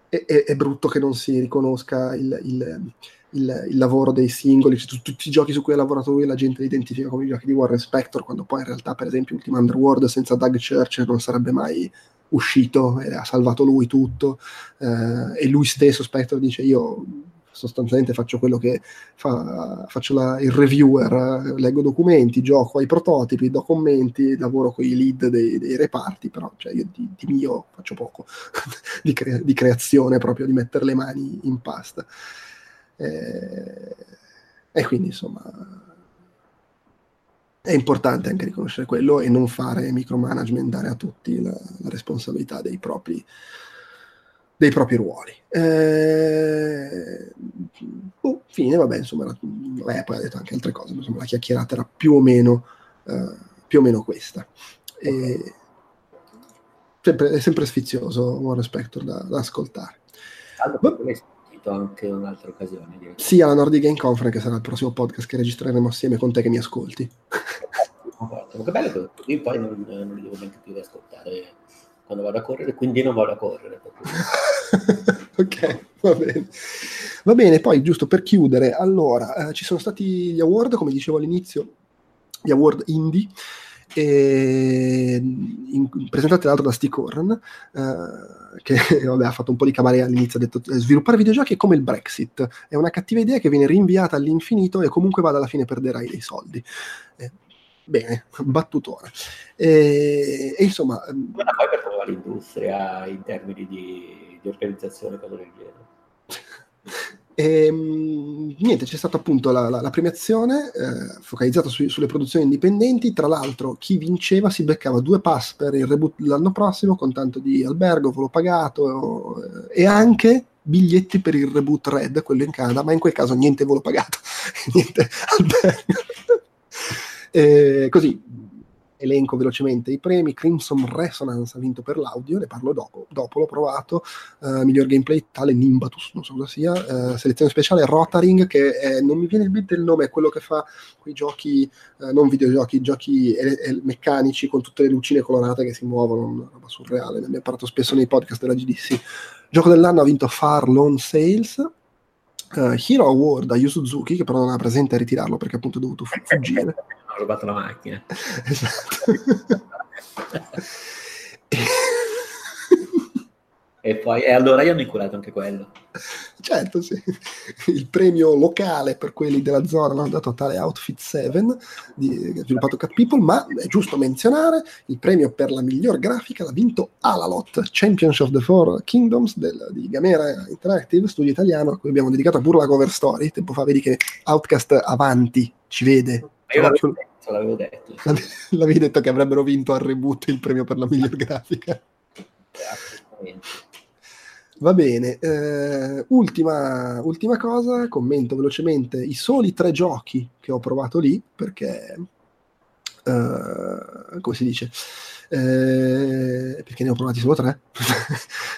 è, è, è brutto che non si riconosca il, il, il, il lavoro dei singoli, cioè, tutti i giochi su cui ha lavorato lui la gente li identifica come i giochi di Warren Spector, quando poi in realtà, per esempio, Ultima Underworld senza Doug Church non sarebbe mai uscito, eh, ha salvato lui tutto, eh, e lui stesso, Spector, dice io... sostanzialmente faccio quello che fa, faccio la, il reviewer, leggo documenti, gioco ai prototipi, do commenti, lavoro con i lead dei, dei reparti, però cioè, io di, di mio faccio poco di, cre- di creazione, proprio di mettere le mani in pasta. Eh, e quindi insomma è importante anche riconoscere quello e non fare micromanagement, dare a tutti la, la responsabilità dei propri dei propri ruoli. Eh, boh, fine, vabbè, insomma, era, vabbè, poi ha detto anche altre cose, ma insomma la chiacchierata era più o meno, uh, più o meno questa. E, sempre, è sempre sfizioso, un rispetto da, da ascoltare. Allora, ma, anche un'altra occasione direi. Sì, alla Nordic Game Conference, che sarà il prossimo podcast che registreremo assieme con te che mi ascolti. Che bello, io poi non, non li devo neanche più ascoltare quando vado a correre, quindi non vado a correre. Ok, va bene. Va bene, poi giusto per chiudere, allora, eh, ci sono stati gli award, come dicevo all'inizio, gli award indie, e in, presentati l'altro da Stick Horn, eh, che vabbè, ha fatto un po' di cabaret all'inizio, ha detto sviluppare videogiochi è come il Brexit, è una cattiva idea che viene rinviata all'infinito e comunque vada alla fine perderai dei soldi. Eh, Bene, battutona. E, e insomma... Ma poi per provare l'industria in termini di, di organizzazione, cosa del genere. E, niente, c'è stata appunto la, la, la premiazione eh, focalizzata su, sulle produzioni indipendenti. Tra l'altro chi vinceva si beccava due pass per il reboot l'anno prossimo, con tanto di albergo, volo pagato eh, e anche biglietti per il reboot Red, quello in Canada, ma in quel caso niente volo pagato, niente albergo. Eh, così elenco velocemente i premi. Crimson Resonance ha vinto per l'audio, ne parlo dopo, dopo l'ho provato. Uh, miglior gameplay tale Nimbatus, non so cosa sia. Uh, selezione speciale Rotaring, che è, non mi viene in mente il nome, è quello che fa quei giochi, uh, non videogiochi, giochi el- el- meccanici con tutte le lucine colorate che si muovono, una roba surreale, ne abbiamo parlato spesso nei podcast della G D C. Gioco dell'anno ha vinto Far Lone Sales. Uh, Hero Award a Yu Suzuki, che però non era presente a ritirarlo perché appunto è dovuto fu- fuggire. Ho rubato la macchina. Esatto. e... e poi e allora io hanno inculato anche quello. Certo, sì. Il premio locale per quelli della zona l'hanno dato a tale Outfit sette, di, sviluppato Cat People, ma è giusto menzionare il premio per la miglior grafica l'ha vinto Alalot, Champions of the Four Kingdoms del, di Gamera Interactive, studio italiano a cui abbiamo dedicato pure la cover story. Tempo fa, vedi che Outcast avanti, ci vede. Io l'avevo detto, l'avevo detto. L'avevi detto che avrebbero vinto al reboot il premio per la miglior grafica. Assolutamente. Va bene, eh, ultima, ultima cosa, commento velocemente i soli tre giochi che ho provato lì, perché, eh, come si dice, eh, perché ne ho provati solo tre,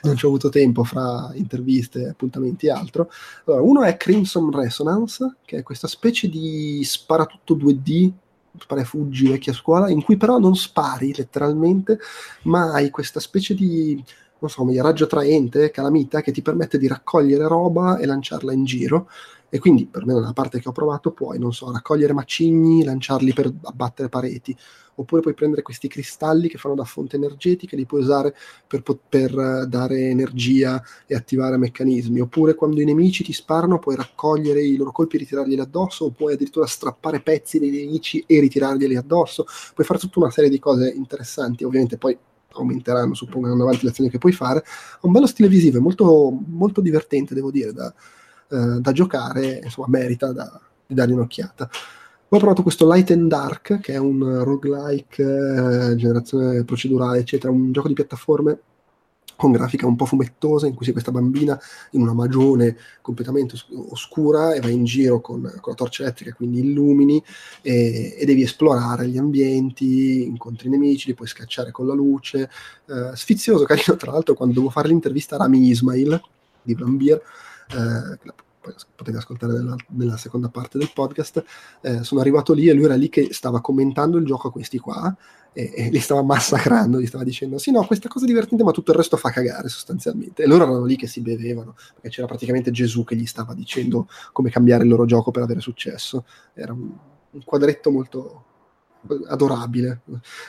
non ci ho avuto tempo fra interviste, appuntamenti e altro. Allora, uno è Crimson Resonance, che è questa specie di sparatutto due D, spara e fuggi vecchia scuola, in cui però non spari letteralmente, ma hai questa specie di... non so, come raggio traente, calamita, che ti permette di raccogliere roba e lanciarla in giro, e quindi, per me nella parte che ho provato, puoi, non so, raccogliere macigni, lanciarli per abbattere pareti, oppure puoi prendere questi cristalli che fanno da fonte energetica, li puoi usare per, per dare energia e attivare meccanismi, oppure quando i nemici ti sparano puoi raccogliere i loro colpi e ritirarglieli addosso, o puoi addirittura strappare pezzi dei nemici e ritirarglieli addosso, puoi fare tutta una serie di cose interessanti, ovviamente poi aumenteranno, suppongo, andando avanti le azioni che puoi fare. Ha un bello stile visivo, è molto, molto divertente, devo dire, da, eh, da giocare, insomma merita da, di dargli un'occhiata. Poi ho provato questo Light and Dark, che è un roguelike, eh, generazione procedurale eccetera, un gioco di piattaforme con grafica un po' fumettosa, in cui sei questa bambina in una magione completamente os- oscura e vai in giro con, con la torcia elettrica, quindi illumini e, e devi esplorare gli ambienti, incontri i nemici, li puoi scacciare con la luce. Eh, sfizioso, carino. Tra l'altro, quando devo fare l'intervista a Rami Ismail di Blambir, eh, potete ascoltare nella, nella seconda parte del podcast, eh, sono arrivato lì e lui era lì che stava commentando il gioco a questi qua e, e li stava massacrando, gli stava dicendo sì, no, questa cosa è divertente ma tutto il resto fa cagare sostanzialmente, e loro erano lì che si bevevano perché c'era praticamente Gesù che gli stava dicendo come cambiare il loro gioco per avere successo. Era un, un quadretto molto adorabile,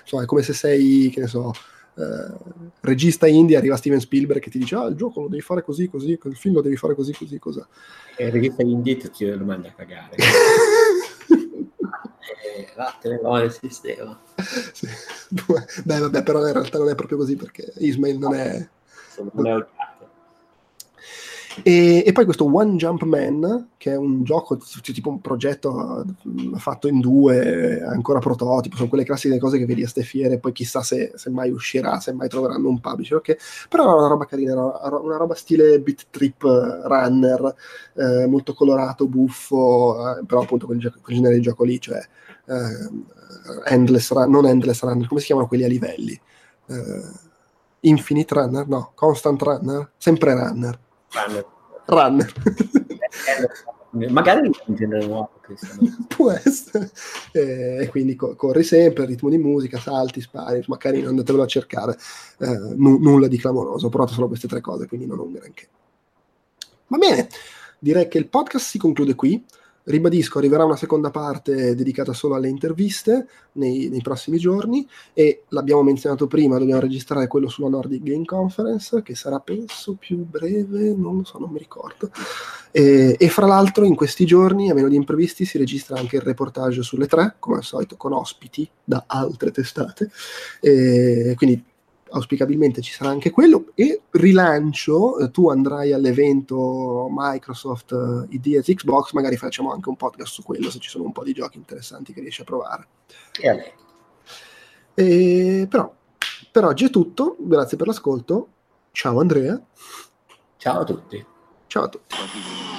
insomma è come se sei, che ne so, Uh, regista indie, arriva Steven Spielberg che ti dice ah il gioco lo devi fare così così, il film lo devi fare così così, cosa il regista indie ti manda a cagare. eh, vattene no nel sistema sì. Beh vabbè, però in realtà non è proprio così perché Ismail non è non è odiato. E, e poi questo One Jump Man, che è un gioco tipo un progetto fatto in due, ancora prototipo, sono quelle classiche cose che vedi a ste fiere, poi chissà se, se mai uscirà, se mai troveranno un publisher, okay? Però era una roba carina, una roba stile beat trip runner, eh, molto colorato, buffo, eh, però appunto quel, gioco, quel genere di gioco lì, cioè eh, endless run, non endless runner, come si chiamano quelli a livelli? Eh, infinite runner? No, constant runner? Sempre runner. Runner, runner. Magari un genere nuovo, può essere, e eh, quindi co- corri sempre, ritmo di musica, salti, spari, ma carino, andatevelo a cercare, eh, n- nulla di clamoroso, ho provato solo queste tre cose, quindi non ho un granché. Va bene, direi che il podcast si conclude qui. Ribadisco, arriverà una seconda parte dedicata solo alle interviste nei, nei prossimi giorni, e l'abbiamo menzionato prima, dobbiamo registrare quello sulla Nordic Game Conference, che sarà penso più breve, non lo so, non mi ricordo, e, e fra l'altro in questi giorni, a meno di imprevisti, si registra anche il reportage sulle tre, come al solito con ospiti da altre testate, e quindi auspicabilmente ci sarà anche quello. E rilancio, tu andrai all'evento Microsoft I D S Xbox, magari facciamo anche un podcast su quello, se ci sono un po' di giochi interessanti che riesci a provare. E e, però per oggi è tutto, grazie per l'ascolto, ciao Andrea. Ciao a tutti. Ciao a tutti.